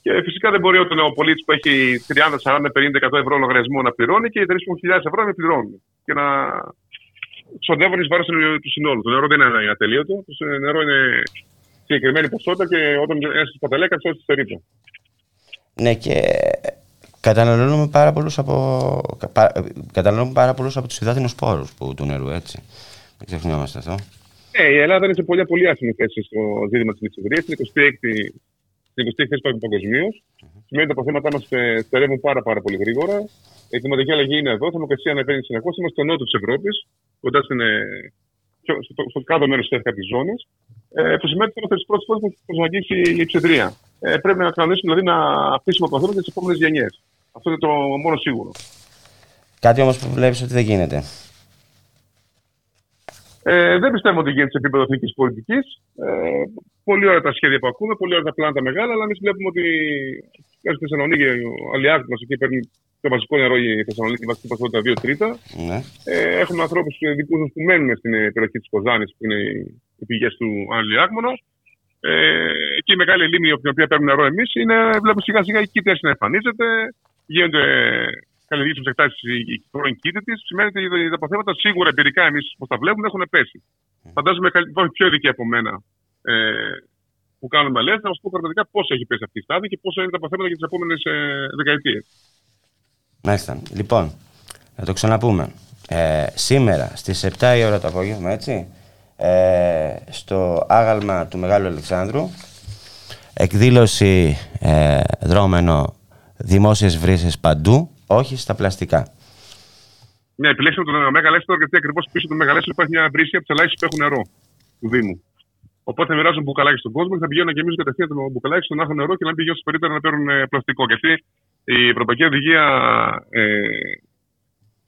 Και φυσικά δεν μπορεί όταν ο πολίτη που έχει 30, 40, 50, 100 ευρώ λογαριασμό να πληρώνει και οι εταιρείε που έχουν 1.000 ευρώ να πληρώνουν. Και να ξοδεύουν εις βάρος του συνόλου. Το νερό δεν είναι ατελείωτο. Το νερό είναι συγκεκριμένη ποσότητα και όταν ένα τη παταλέκα, αυτό τη στερείται. Ναι, και καταναλώνουμε πάρα πολλούς από τους υδάτινους πόρους του νερού, έτσι. Δεν ξεχνιόμαστε αυτό. Ναι, η Ελλάδα είναι σε πολύ, πολύ άσχημη θέση στο ζήτημα της λειξιδρίας. Είναι 26η θέση παγκοσμίως. Σημαίνει ότι τα αποθέματά μας στερεύουν πάρα πολύ γρήγορα. Η κλιματική αλλαγή είναι εδώ. Η θερμοκρασία ανεβαίνει συνεχώς. Είμαστε στο νότο της Ευρώπης, κοντά στο κάτω μέρος της εύκαπης ζώνης. Που σημαίνει ότι στις πρώτες φορές θα προσαγγίσει η λειξιδρία. Πρέπει να κανονίσουμε δηλαδή, να αφήσουμε από ανθρώπους τις επόμενες γενιές. Αυτό είναι το μόνο σίγουρο. Κάτι όμως που βλέπεις ότι δεν γίνεται. Δεν πιστεύω ότι γίνεται σε επίπεδο εθνικής πολιτικής. Πολύ ωραία τα σχέδια που ακούμε, πολύ ωραία τα πλάνα τα μεγάλα, αλλά εμείς βλέπουμε ότι στη Θεσσαλονίκη, ο Αλιάκτη μας εκεί παίρνει το βασικό νερό η Θεσσαλονίκη, η βασική ποσότητα 2/3. Ναι. Έχουμε ανθρώπους δικούς μας που μένουν στην περιοχή της Κοζάνης, που είναι οι πηγές του Αλιάκμονα. Και η μεγάλη λίμνη από την οποία παίρνουμε νερό εμείς είναι, βλέπουμε σιγά σιγά η κοίτα να εμφανίζεται, γίνονται καλλιεργήσεις με εκτάσεις η πρώην κοίτα της. Σημαίνει ότι τα αποθέματα σίγουρα εμπειρικά εμείς όπως τα βλέπουμε έχουν πέσει. Φαντάζομαι υπάρχουν πιο ειδικοί από μένα που κάνουν μελέτες να μας πούν πραγματικά πόσο έχει πέσει αυτή η στάδη και πόσο είναι τα αποθέματα για τις επόμενες δεκαετίες. Μάλιστα. Λοιπόν, να το ξαναπούμε. Σήμερα στις 7 η ώρα το απόγευμα, έτσι. Στο άγαλμα του Μεγάλου Αλεξάνδρου εκδήλωση δρόμενο δημόσιες βρύσες παντού, όχι στα πλαστικά. Ναι, επιλέξαμε τον Μεγαλέσιο γιατί ακριβώς πίσω του Μεγαλέσιο υπάρχει μια βρύση από τις ελάχιστες που έχουν νερό του Δήμου. Οπότε θα μοιράζουν μπουκαλάκι στον κόσμο και θα πηγαίνουν και εμείς κατευθείαν το μπουκαλάκι στον άγχο νερό και να πηγαίνουν περίπτερα να παίρνουν πλαστικό. Γιατί η Ευρωπαϊκή Οδηγία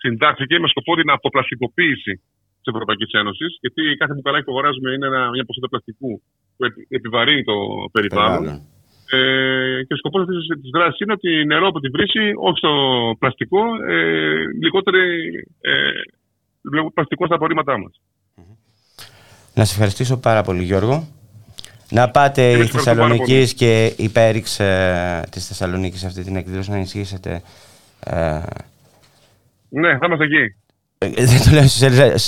συντάχθηκε με σκοπό την αυτοπλαστικοποίηση της Ευρωπαϊκής Ένωσης, γιατί κάθε μπουκαλάκι που αγοράζουμε είναι μια ποσότητα πλαστικού που επιβαρύνει το περιβάλλον. Και ο σκοπός αυτής της δράσης είναι ότι νερό από την βρύση, όχι στο πλαστικό, λιγότερο πλαστικό στα απορρίμματά μας. Να σας ευχαριστήσω πάρα πολύ, Γιώργο. Να πάτε η Θεσσαλονίκη και η Πέριξ της Θεσσαλονίκης αυτή την εκδήλωση να ενισχύσετε. Ναι, θα είμαστε εκεί.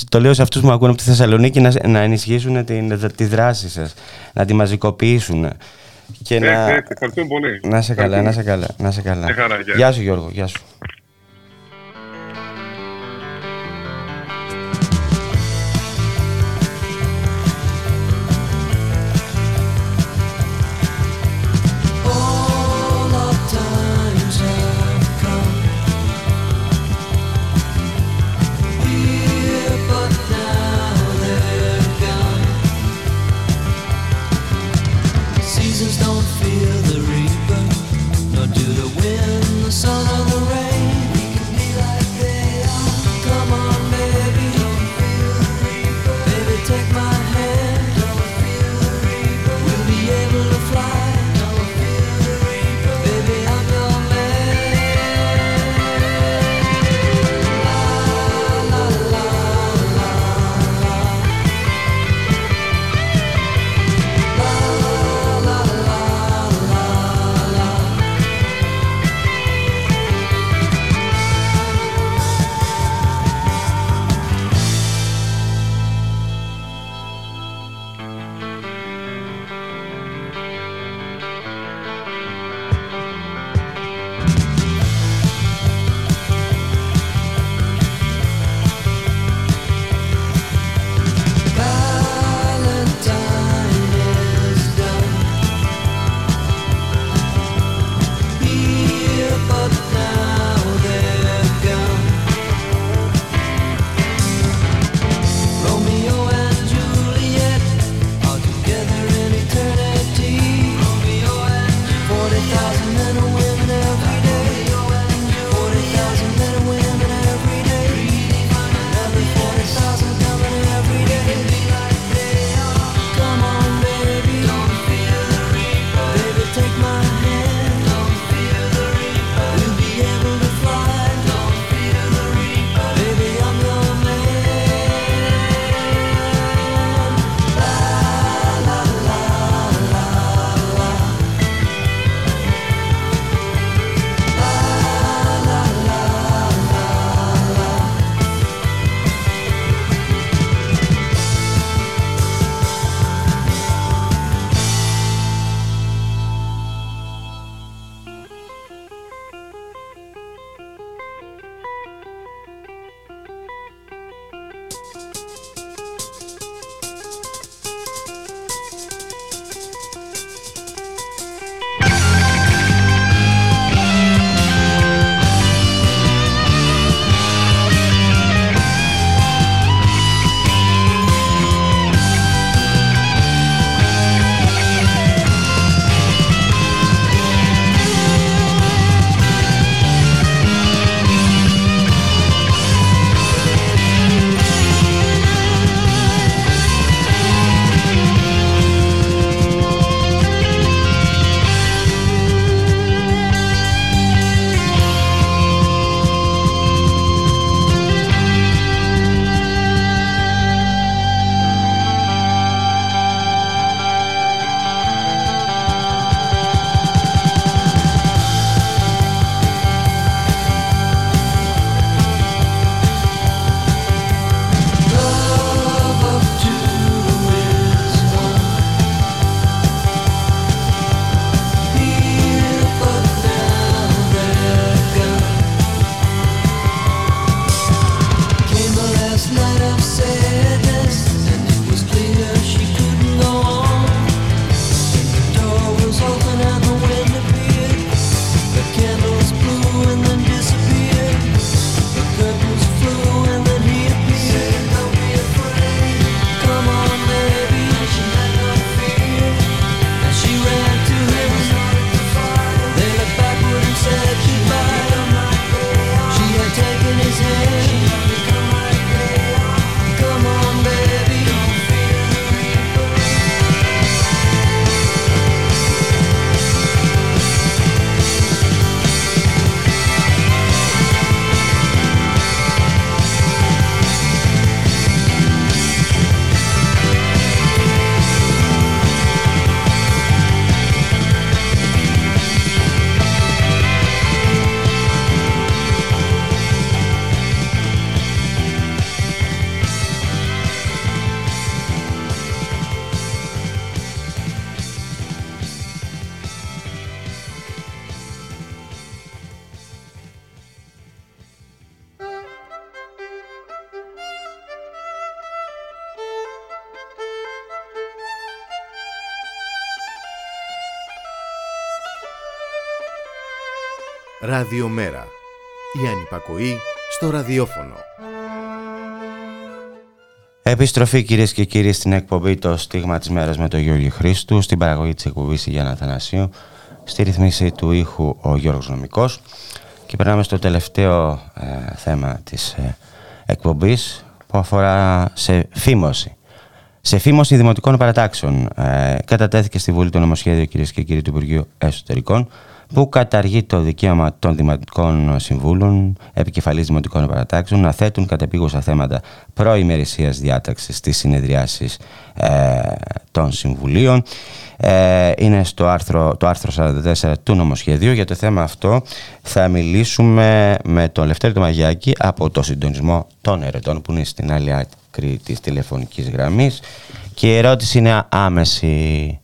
Το λέω σε αυτούς που με ακούνε από τη Θεσσαλονίκη να ενισχύσουν τη δράση σας, να τη μαζικοποιήσουν. Ευχαριστούμε πολύ. Να είσαι καλά, να είσαι καλά. Γεια σου Γιώργο, γεια σου. Seasons don't feel the reaper, nor do the wind, the sun, or the rain. Ραδιομέρα. Η ανυπακοή στο ραδιόφωνο. Επιστροφή κυρίες και κύριοι στην εκπομπή «Το στίγμα της μέρας» με τον Γιώργη Χρήστου. Στην παραγωγή της εκπομπής η Γιάννα Αθανασίου. Στη ρυθμίση του ήχου ο Γιώργος Νομικός. Και περνάμε στο τελευταίο θέμα της εκπομπής που αφορά σε φήμωση. Σε φήμωση δημοτικών παρατάξεων κατατέθηκε στη Βουλή το νομοσχέδιο, κυρίες και κύριοι, του Υπουργείου Εσωτερικών, που καταργεί το δικαίωμα των δημοτικών συμβούλων, επικεφαλής δημοτικών παρατάξεων, να θέτουν κατεπίγουσα θέματα προημερησίας διάταξης στις συνεδριάσεις των συμβουλίων. Είναι το άρθρο 44 του νομοσχεδίου. Για το θέμα αυτό θα μιλήσουμε με τον Λευτέρη τον Μαγιάκη από το συντονισμό των ερετών, που είναι στην άλλη άκρη της τηλεφωνικής γραμμής. Και η ερώτηση είναι άμεση.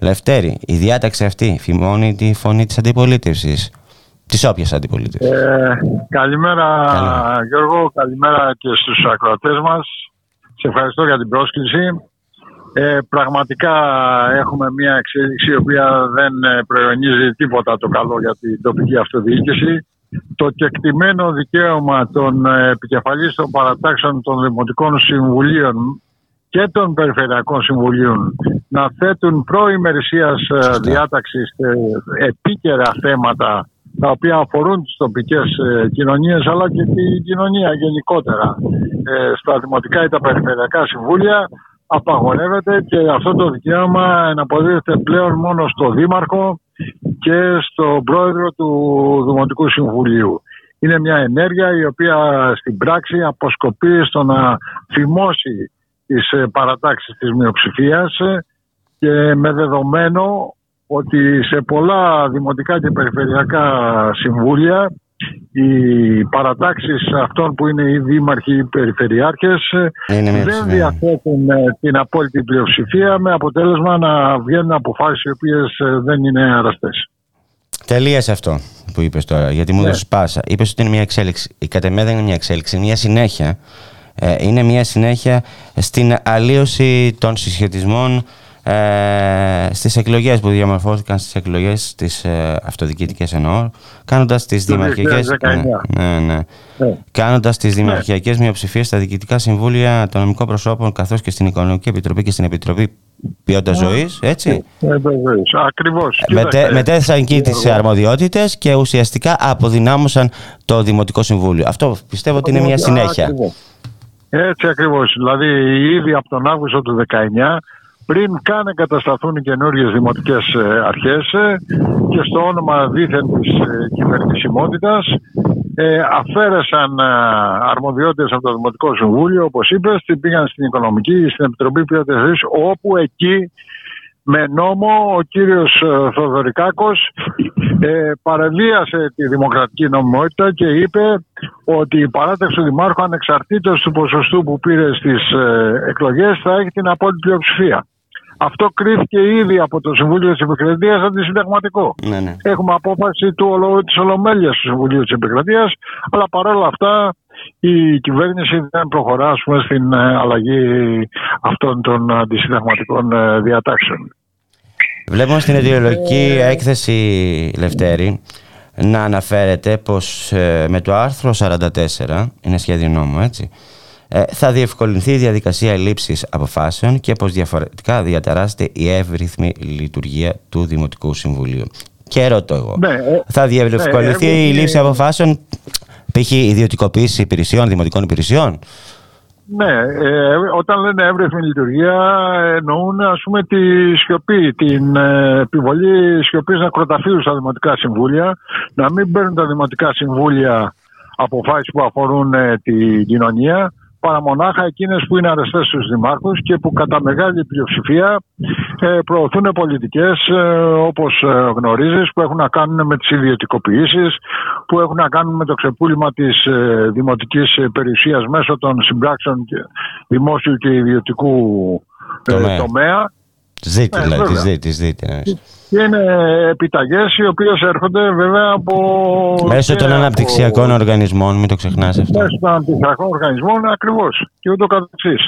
Λευτέρη, η διάταξη αυτή φημώνει τη φωνή της αντιπολίτευσης, της όποιας αντιπολίτευσης. Καλημέρα Γιώργο, καλημέρα και στους ακροατές μας. Σε ευχαριστώ για την πρόσκληση. Πραγματικά έχουμε μια εξέλιξη η οποία δεν προειρονίζει τίποτα το καλό για την τοπική αυτοδιοίκηση. Το κεκτημένο δικαίωμα των επικεφαλής των παρατάξεων των Δημοτικών Συμβουλίων και των Περιφερειακών Συμβουλίων να θέτουν προημερησίας διάταξης επίκαιρα θέματα τα οποία αφορούν τις τοπικές κοινωνίες αλλά και την κοινωνία γενικότερα στα Δημοτικά ή τα Περιφερειακά Συμβούλια απαγορεύεται, και αυτό το δικαίωμα εναποδίδεται πλέον μόνο στο Δήμαρχο και στον Πρόεδρο του Δημοτικού Συμβουλίου. Είναι μια ενέργεια η οποία στην πράξη αποσκοπεί στο να φημώσει τις παρατάξεις της μειοψηφίας, και με δεδομένο ότι σε πολλά δημοτικά και περιφερειακά συμβούλια οι παρατάξεις αυτών που είναι οι δήμαρχοι, οι περιφερειάρχες δεν διαθέτουν την απόλυτη πλειοψηφία, με αποτέλεσμα να βγαίνουν αποφάσεις οι οποίες δεν είναι αραστές. Τελείασε αυτό που είπες τώρα, γιατί μου έδωσε πάσα. Είπες ότι είναι μια εξέλιξη. Η κατ' εμέ δεν είναι μια εξέλιξη, είναι μια συνέχεια. Είναι μια συνέχεια στην αλλίωση των συσχετισμών στις εκλογές που διαμορφώθηκαν, στις εκλογές τις αυτοδιοικητικές εννοώ, κάνοντας τις δημαρχιακές μειοψηφίες στα διοικητικά συμβούλια των νομικών προσώπων, καθώς και στην Οικονομική Επιτροπή και στην Επιτροπή Ποιότητας Ζωής, έτσι. Ακριβώς. Μετέθεσαν εκεί τις αρμοδιότητες και ουσιαστικά αποδυνάμωσαν το Δημοτικό Συμβούλιο. Αυτό πιστεύω ότι είναι μια συνέχεια. Έτσι ακριβώς. Δηλαδή, ήδη από τον Αύγουστο του 19, πριν καν εγκατασταθούν οι καινούργιες δημοτικές αρχές και στο όνομα δίθεν της κυβερνησιμότητας, αφαίρεσαν αρμοδιότητες από το Δημοτικό Συμβούλιο, όπως είπες, την πήγαν στην Οικονομική, στην Επιτροπή Ποιότητας Ζωής, όπου εκεί με νόμο ο κύριος Θοδωρικάκος παραβίασε τη δημοκρατική νομιμότητα και είπε ότι η παράταξη του Δημάρχου, ανεξαρτήτως του ποσοστού που πήρε στις εκλογές, θα έχει την απόλυτη πλειοψηφία. Αυτό κρίθηκε ήδη από το Συμβούλιο της Επικρατείας αντισυνταγματικό. Ναι, ναι. Έχουμε απόφαση της Ολομέλειας του Συμβουλίου της Επικρατείας, αλλά παρόλα αυτά η κυβέρνηση δεν προχωρά στην αλλαγή αυτών των αντισυνταγματικών διατάξεων. Βλέπουμε στην αιτιολογική έκθεση, Λευτέρη, να αναφέρεται πως με το άρθρο 44, είναι σχέδιο νόμου, έτσι, θα διευκολυνθεί η διαδικασία λήψης αποφάσεων και πως διαφορετικά διαταράσσεται η εύρυθμη λειτουργία του Δημοτικού Συμβουλίου. Και ρωτώ εγώ, θα διευκολυνθεί η λήψη αποφάσεων, π.χ. ιδιωτικοποίηση υπηρεσιών, δημοτικών υπηρεσιών? Ναι, όταν λένε εύρυθμη λειτουργία εννοούν, ας πούμε, τη σιωπή, την επιβολή σιωπής να κροταφύουν στα δημοτικά συμβούλια, να μην παίρνουν τα δημοτικά συμβούλια αποφάσεις που αφορούν την κοινωνία, παρά μονάχα εκείνες που είναι αρεστές στους δημάρχους και που κατά μεγάλη πλειοψηφία προωθούν πολιτικές, όπως γνωρίζεις, που έχουν να κάνουν με τις ιδιωτικοποιήσεις, που έχουν να κάνουν με το ξεπούλημα της δημοτικής περιουσίας μέσω των συμπράξεων δημόσιου και ιδιωτικού τομέα. Είναι επιταγές οι οποίες έρχονται βέβαια από... Μέσω των αναπτυξιακών οργανισμών, μην το ξεχνάς αυτό. Μέσω των αναπτυξιακών οργανισμών, ακριβώς, και ούτω καθεξής.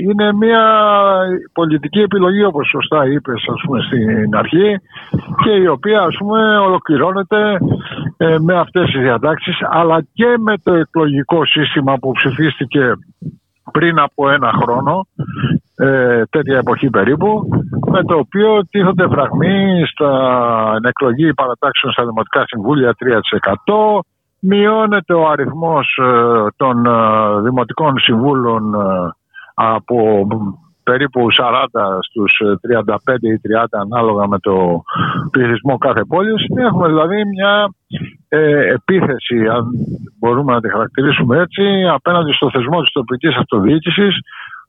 Είναι μια πολιτική επιλογή, όπως σωστά είπες, ας πούμε, στην αρχή, και η οποία, ας πούμε, ολοκληρώνεται με αυτές τις διατάξεις, αλλά και με το εκλογικό σύστημα που ψηφίστηκε πριν από ένα χρόνο, τέτοια εποχή περίπου, με το οποίο τίθονται φραγμοί στα εκλογή παρατάξεων στα δημοτικά συμβούλια 3%. Μειώνεται ο αριθμός των δημοτικών συμβούλων από περίπου 40 στους 35 ή 30, ανάλογα με το πληθυσμό κάθε πόλης. Έχουμε δηλαδή μια επίθεση, αν μπορούμε να τη χαρακτηρίσουμε έτσι, απέναντι στο θεσμό της τοπικής αυτοδιοίκησης,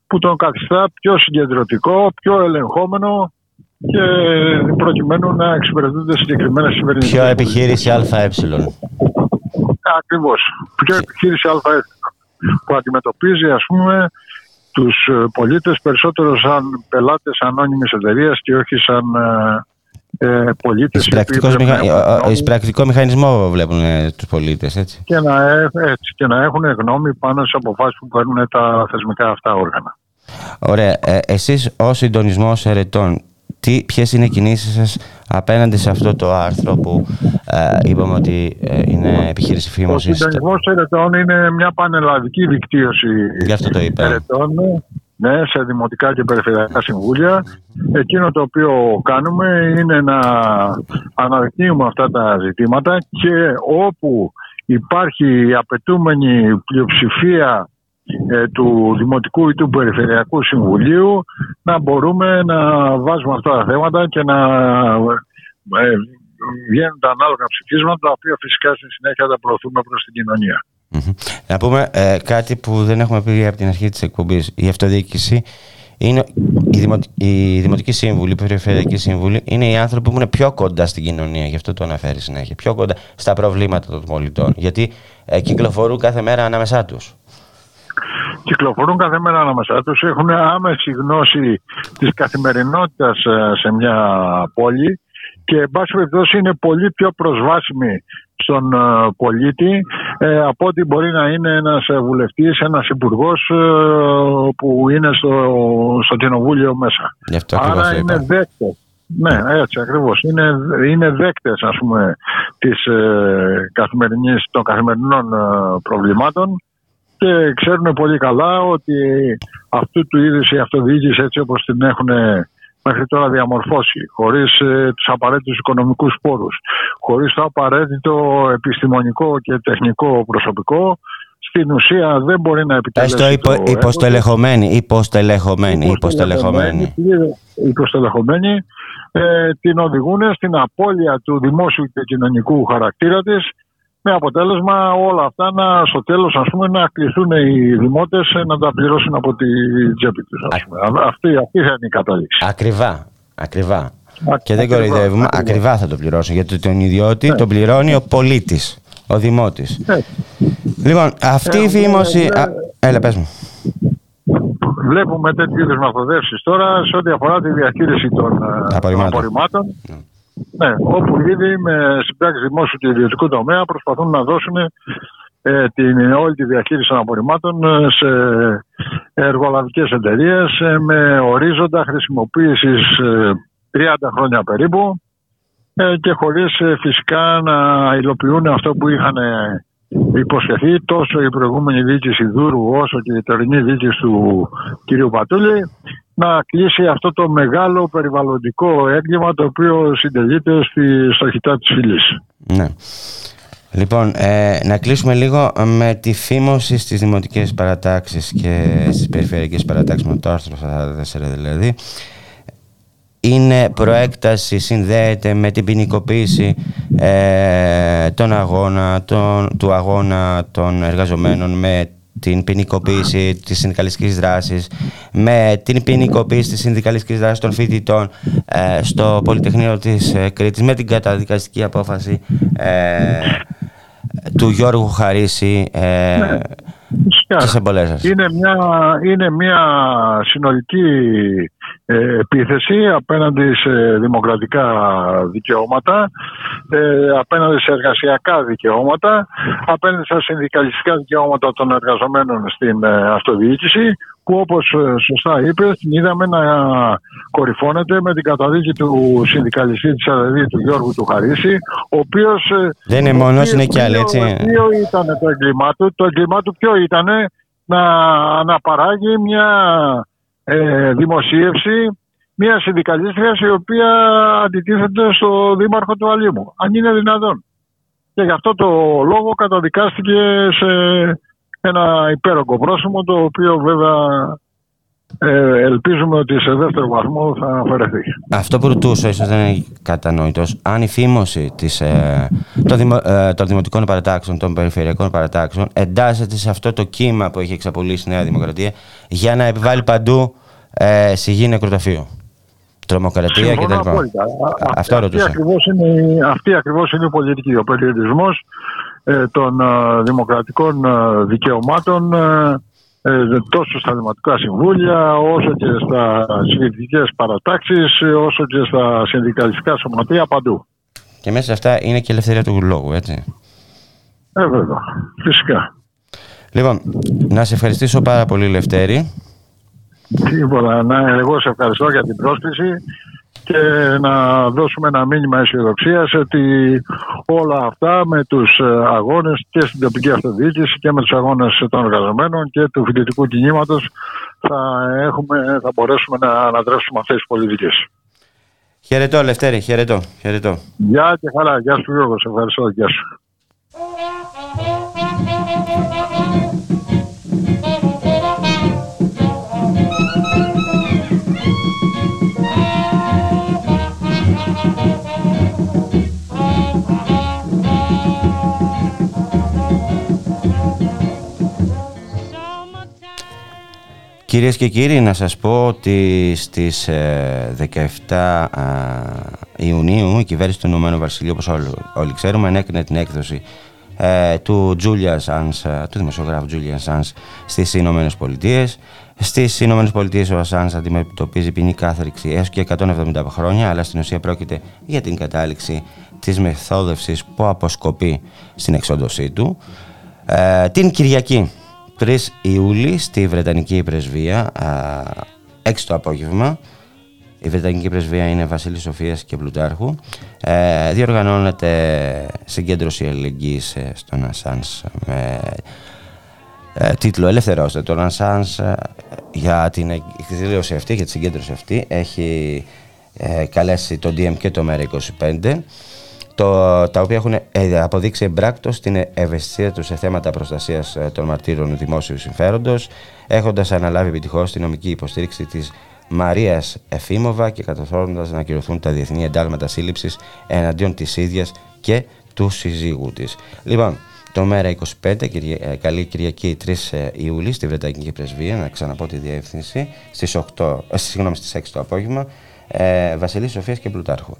που τον καθιστά πιο συγκεντρωτικό, πιο ελεγχόμενο και προκειμένου να εξυπηρετούνται συγκεκριμένα σημερινές. Πιο επιχείρηση ΑΕ. Ακριβώς. Ποια επιχείρηση ΑΕ που αντιμετωπίζει, ας πούμε, τους πολίτες περισσότερο σαν πελάτες ανώνυμης εταιρείας και όχι σαν πολίτες. Εις πρακτικό μηχανισμό βλέπουν τους πολίτες, έτσι. Και να έχουν γνώμη πάνω στις αποφάσεις που παίρνουν τα θεσμικά αυτά όργανα. Ωραία. Εσείς ως συντονισμός ερετών, ποιες είναι οι κινήσεις σας απέναντι σε αυτό το άρθρο που είπαμε ότι είναι επιχείρηση φήμωσης? Ο συντονισμός ερετών είναι μια πανελλαδική δικτύωση ερετών, ναι, σε δημοτικά και περιφερειακά συμβούλια. Εκείνο το οποίο κάνουμε είναι να αναδεικνύουμε αυτά τα ζητήματα και όπου υπάρχει η απαιτούμενη πλειοψηφία του Δημοτικού ή του Περιφερειακού Συμβουλίου, να μπορούμε να βάζουμε αυτά τα θέματα και να βγαίνουν τα ανάλογα ψηφίσματα, τα οποία φυσικά στη συνέχεια τα προωθούμε προς την κοινωνία. Να πούμε κάτι που δεν έχουμε πει από την αρχή της εκπομπής. Η αυτοδιοίκηση είναι οι δημοτικοί σύμβουλοι, οι περιφερειακοί σύμβουλοι είναι οι άνθρωποι που είναι πιο κοντά στην κοινωνία, γι' αυτό το αναφέρει συνέχεια, πιο κοντά στα προβλήματα των πολιτών, γιατί κυκλοφορούν κάθε μέρα ανάμεσά τους. Κυκλοφορούν κάθε μέρα ανάμεσά τους, έχουν άμεση γνώση της καθημερινότητας σε μια πόλη και, εν πάση περιπτώσει, είναι πολύ πιο προσβάσιμοι στον πολίτη από ότι μπορεί να είναι ένας βουλευτής, ένας υπουργός που είναι στο κοινοβούλιο μέσα. Άρα είναι δέκτες. Ναι, έτσι ακριβώς. Είναι δέκτες, ας πούμε, των καθημερινών προβλημάτων. Και ξέρουν πολύ καλά ότι αυτού του είδους η αυτοδιοίκηση, έτσι όπως την έχουν μέχρι τώρα διαμορφώσει, χωρίς τους απαραίτητους οικονομικούς πόρους, χωρίς το απαραίτητο επιστημονικό και τεχνικό προσωπικό, στην ουσία δεν μπορεί να επιτελέσει το έργο. Υποστελεχωμένοι, την οδηγούν στην απώλεια του δημόσιου και κοινωνικού χαρακτήρα της, με αποτέλεσμα όλα αυτά στο τέλος, ας πούμε, να κληθούν οι δημότες να τα πληρώσουν από τη τσέπη τους. Αυτή θα είναι η κατάληξη. Ακριβά. Και δεν κοροϊδεύουμε, ακριβά θα το πληρώσουν, γιατί τον ιδιώτη τον πληρώνει ο πολίτης, ο δημότης. Λοιπόν, αυτή η φήμωση... Έλα, πες μου. Βλέπουμε τέτοιου είδους μαθοδεύσεις τώρα σε ό,τι αφορά τη διαχείριση των απορριμμάτων. Ναι, όπου ήδη με συμπράξεις δημόσιου και ιδιωτικού τομέα προσπαθούν να δώσουν όλη τη διαχείριση των απορριμμάτων σε εργολαβικές εταιρείες με ορίζοντα χρησιμοποίησης 30 χρόνια περίπου και χωρίς φυσικά να υλοποιούν αυτό που είχαν υποσχεθεί τόσο η προηγούμενη διοίκηση Δούρου όσο και η τωρινή διοίκηση του κ. Πατούλη, να κλείσει αυτό το μεγάλο περιβαλλοντικό έγκλημα το οποίο συντελείται στο χιτά της φυλής. Ναι. Λοιπόν, να κλείσουμε λίγο με τη φήμωση στις δημοτικές παρατάξεις και στις περιφερειακές παρατάξεις, με το άρθρο 44 δηλαδή. Είναι προέκταση, συνδέεται με την ποινικοποίηση του αγώνα των εργαζομένων, με την ποινικοποίηση της συνδικαλιστικής δράσης, με την ποινικοποίηση της συνδικαλιστικής δράσης των φοιτητών στο Πολυτεχνείο της Κρήτης, με την καταδικαστική απόφαση του Γιώργου Χαρίση και σε πολλές σας. Είναι μια συνολική επίθεση απέναντι σε δημοκρατικά δικαιώματα, απέναντι σε εργασιακά δικαιώματα, απέναντι στα συνδικαλιστικά δικαιώματα των εργαζομένων στην αυτοδιοίκηση, που όπως σωστά είπες την είδαμε να κορυφώνεται με την καταδίκη του συνδικαλιστή της ΑΔΔ, του Γιώργου του Χαρίση, ο οποίος... Δεν είναι μόνος, είναι και άλλοι, έτσι. Ποιο ήταν το έγκλημά του, το έγκλημά του ποιο ήταν, να αναπαράγει μια δημοσίευση μια συνδικαλίστριας η οποία αντιτίθεται στο δήμαρχο του Αλήμου, αν είναι δυνατόν. Και γι' αυτό το λόγο καταδικάστηκε σε ένα υπέρογκο πρόσημο, το οποίο βέβαια ελπίζουμε ότι σε δεύτερο βαθμό θα αφαιρεθεί. Αυτό που ρωτούσα, ίσως δεν είναι κατανοητός, αν η φήμωση των δημοτικών παρατάξεων, των περιφερειακών παρατάξεων εντάσσεται σε αυτό το κύμα που έχει εξαπολύσει η Νέα Δημοκρατία για να επιβάλλει παντού σιγή νεκροταφείο, τρομοκρατία κτλ. Αυτό ρωτούσα. Αυτή ακριβώς είναι η πολιτική, ο περιορισμός των δημοκρατικών δικαιωμάτων τόσο στα δημοτικά συμβούλια, όσο και στα συγκεκριτικές παρατάξεις, όσο και στα συνδικαλιστικά σωματεία, παντού. Και μέσα σε αυτά είναι και η ελευθερία του λόγου, έτσι. Βέβαια, φυσικά. Λοιπόν, να σε ευχαριστήσω πάρα πολύ, Λευτέρη. Τίποτα, εγώ σε ευχαριστώ για την πρόσκληση και να δώσουμε ένα μήνυμα αισιοδοξίας ότι όλα αυτά με τους αγώνες και στην τοπική αυτοδιοίκηση και με τους αγώνες των εργαζομένων και του φοιτητικού κινήματος θα μπορέσουμε να ανατρέψουμε αυτές τις πολιτικές. Χαιρετώ, Λευτέρη, χαιρετώ. Γεια και χαρά, γεια σου Γιώργο, σε ευχαριστώ, γεια σου. Κυρίες και κύριοι, να σας πω ότι στις 17 Ιουνίου η κυβέρνηση του Ηνωμένου Βασιλείου, όπως όλοι ξέρουμε, ενέκρινε την έκδοση του Τζούλιαν Ασάνζ, του δημοσιογράφου Τζούλιαν Ασάνζ, στις Ηνωμένες Πολιτείες. Στις Ηνωμένες Πολιτείες ο Ασάνζ αντιμετωπίζει ποινή κάθριξη έως και 170 χρόνια, αλλά στην ουσία πρόκειται για την κατάληξη της μεθόδευσης που αποσκοπεί στην εξόντωσή του. Την Κυριακή 3 Ιούλη στη Βρετανική Πρεσβεία, 6 το απόγευμα, η Βρετανική Πρεσβεία είναι Βασίλης Σοφίας και Πλουτάρχου, διοργανώνεται συγκέντρωση αλληλεγγύης στον Ασάνζ με τίτλο «Ελευθερώστε τον Ασάνζ». Για την εκδήλωση αυτή, για τη συγκέντρωση αυτή, έχει καλέσει τον DM και το Μέρα 25, τα οποία έχουν αποδείξει εμπράκτως την ευαισθησία τους σε θέματα προστασίας των μαρτύρων δημόσιου συμφέροντος, έχοντας αναλάβει επιτυχώς τη νομική υποστήριξη της Μαρίας Εφήμοβα και καταφέροντας να ακυρωθούν τα διεθνή εντάλματα σύλληψης εναντίον της ίδιας και του συζύγου της. Λοιπόν, το Μέρα 25, καλή Κυριακή 3 Ιουλίου στη Βρετανική Πρεσβεία, να ξαναπώ τη διεύθυνση, στις 6 το απόγευμα, Βασιλής Σοφίας και Πλουτάρχου.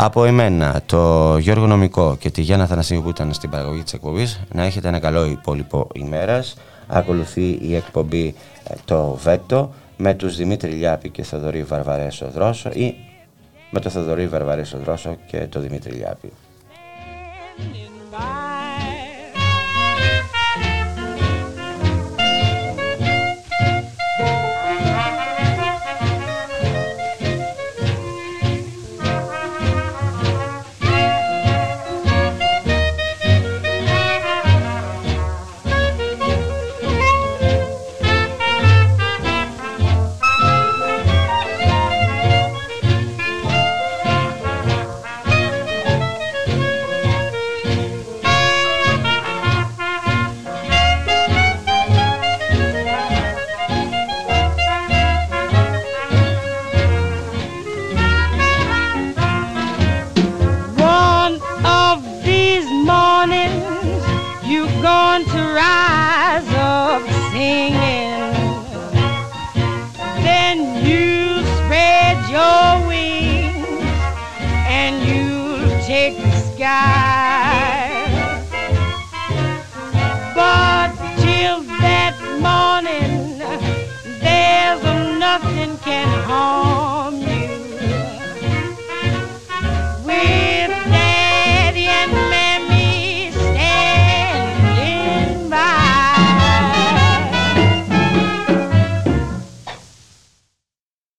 Από εμένα, το Γιώργο Νομικό και τη Γιάννα Αθανασίου που ήταν στην παραγωγή της εκπομπής, να έχετε ένα καλό υπόλοιπο ημέρας. Ακολουθεί η εκπομπή το Βέτο με τους Δημήτρη Λιάπη και Θοδωρή Βαρβαρέσο Δρόσο, ή με τον Θοδωρή Βαρβαρέσο Δρόσο και τον Δημήτρη Λιάπη. Can home.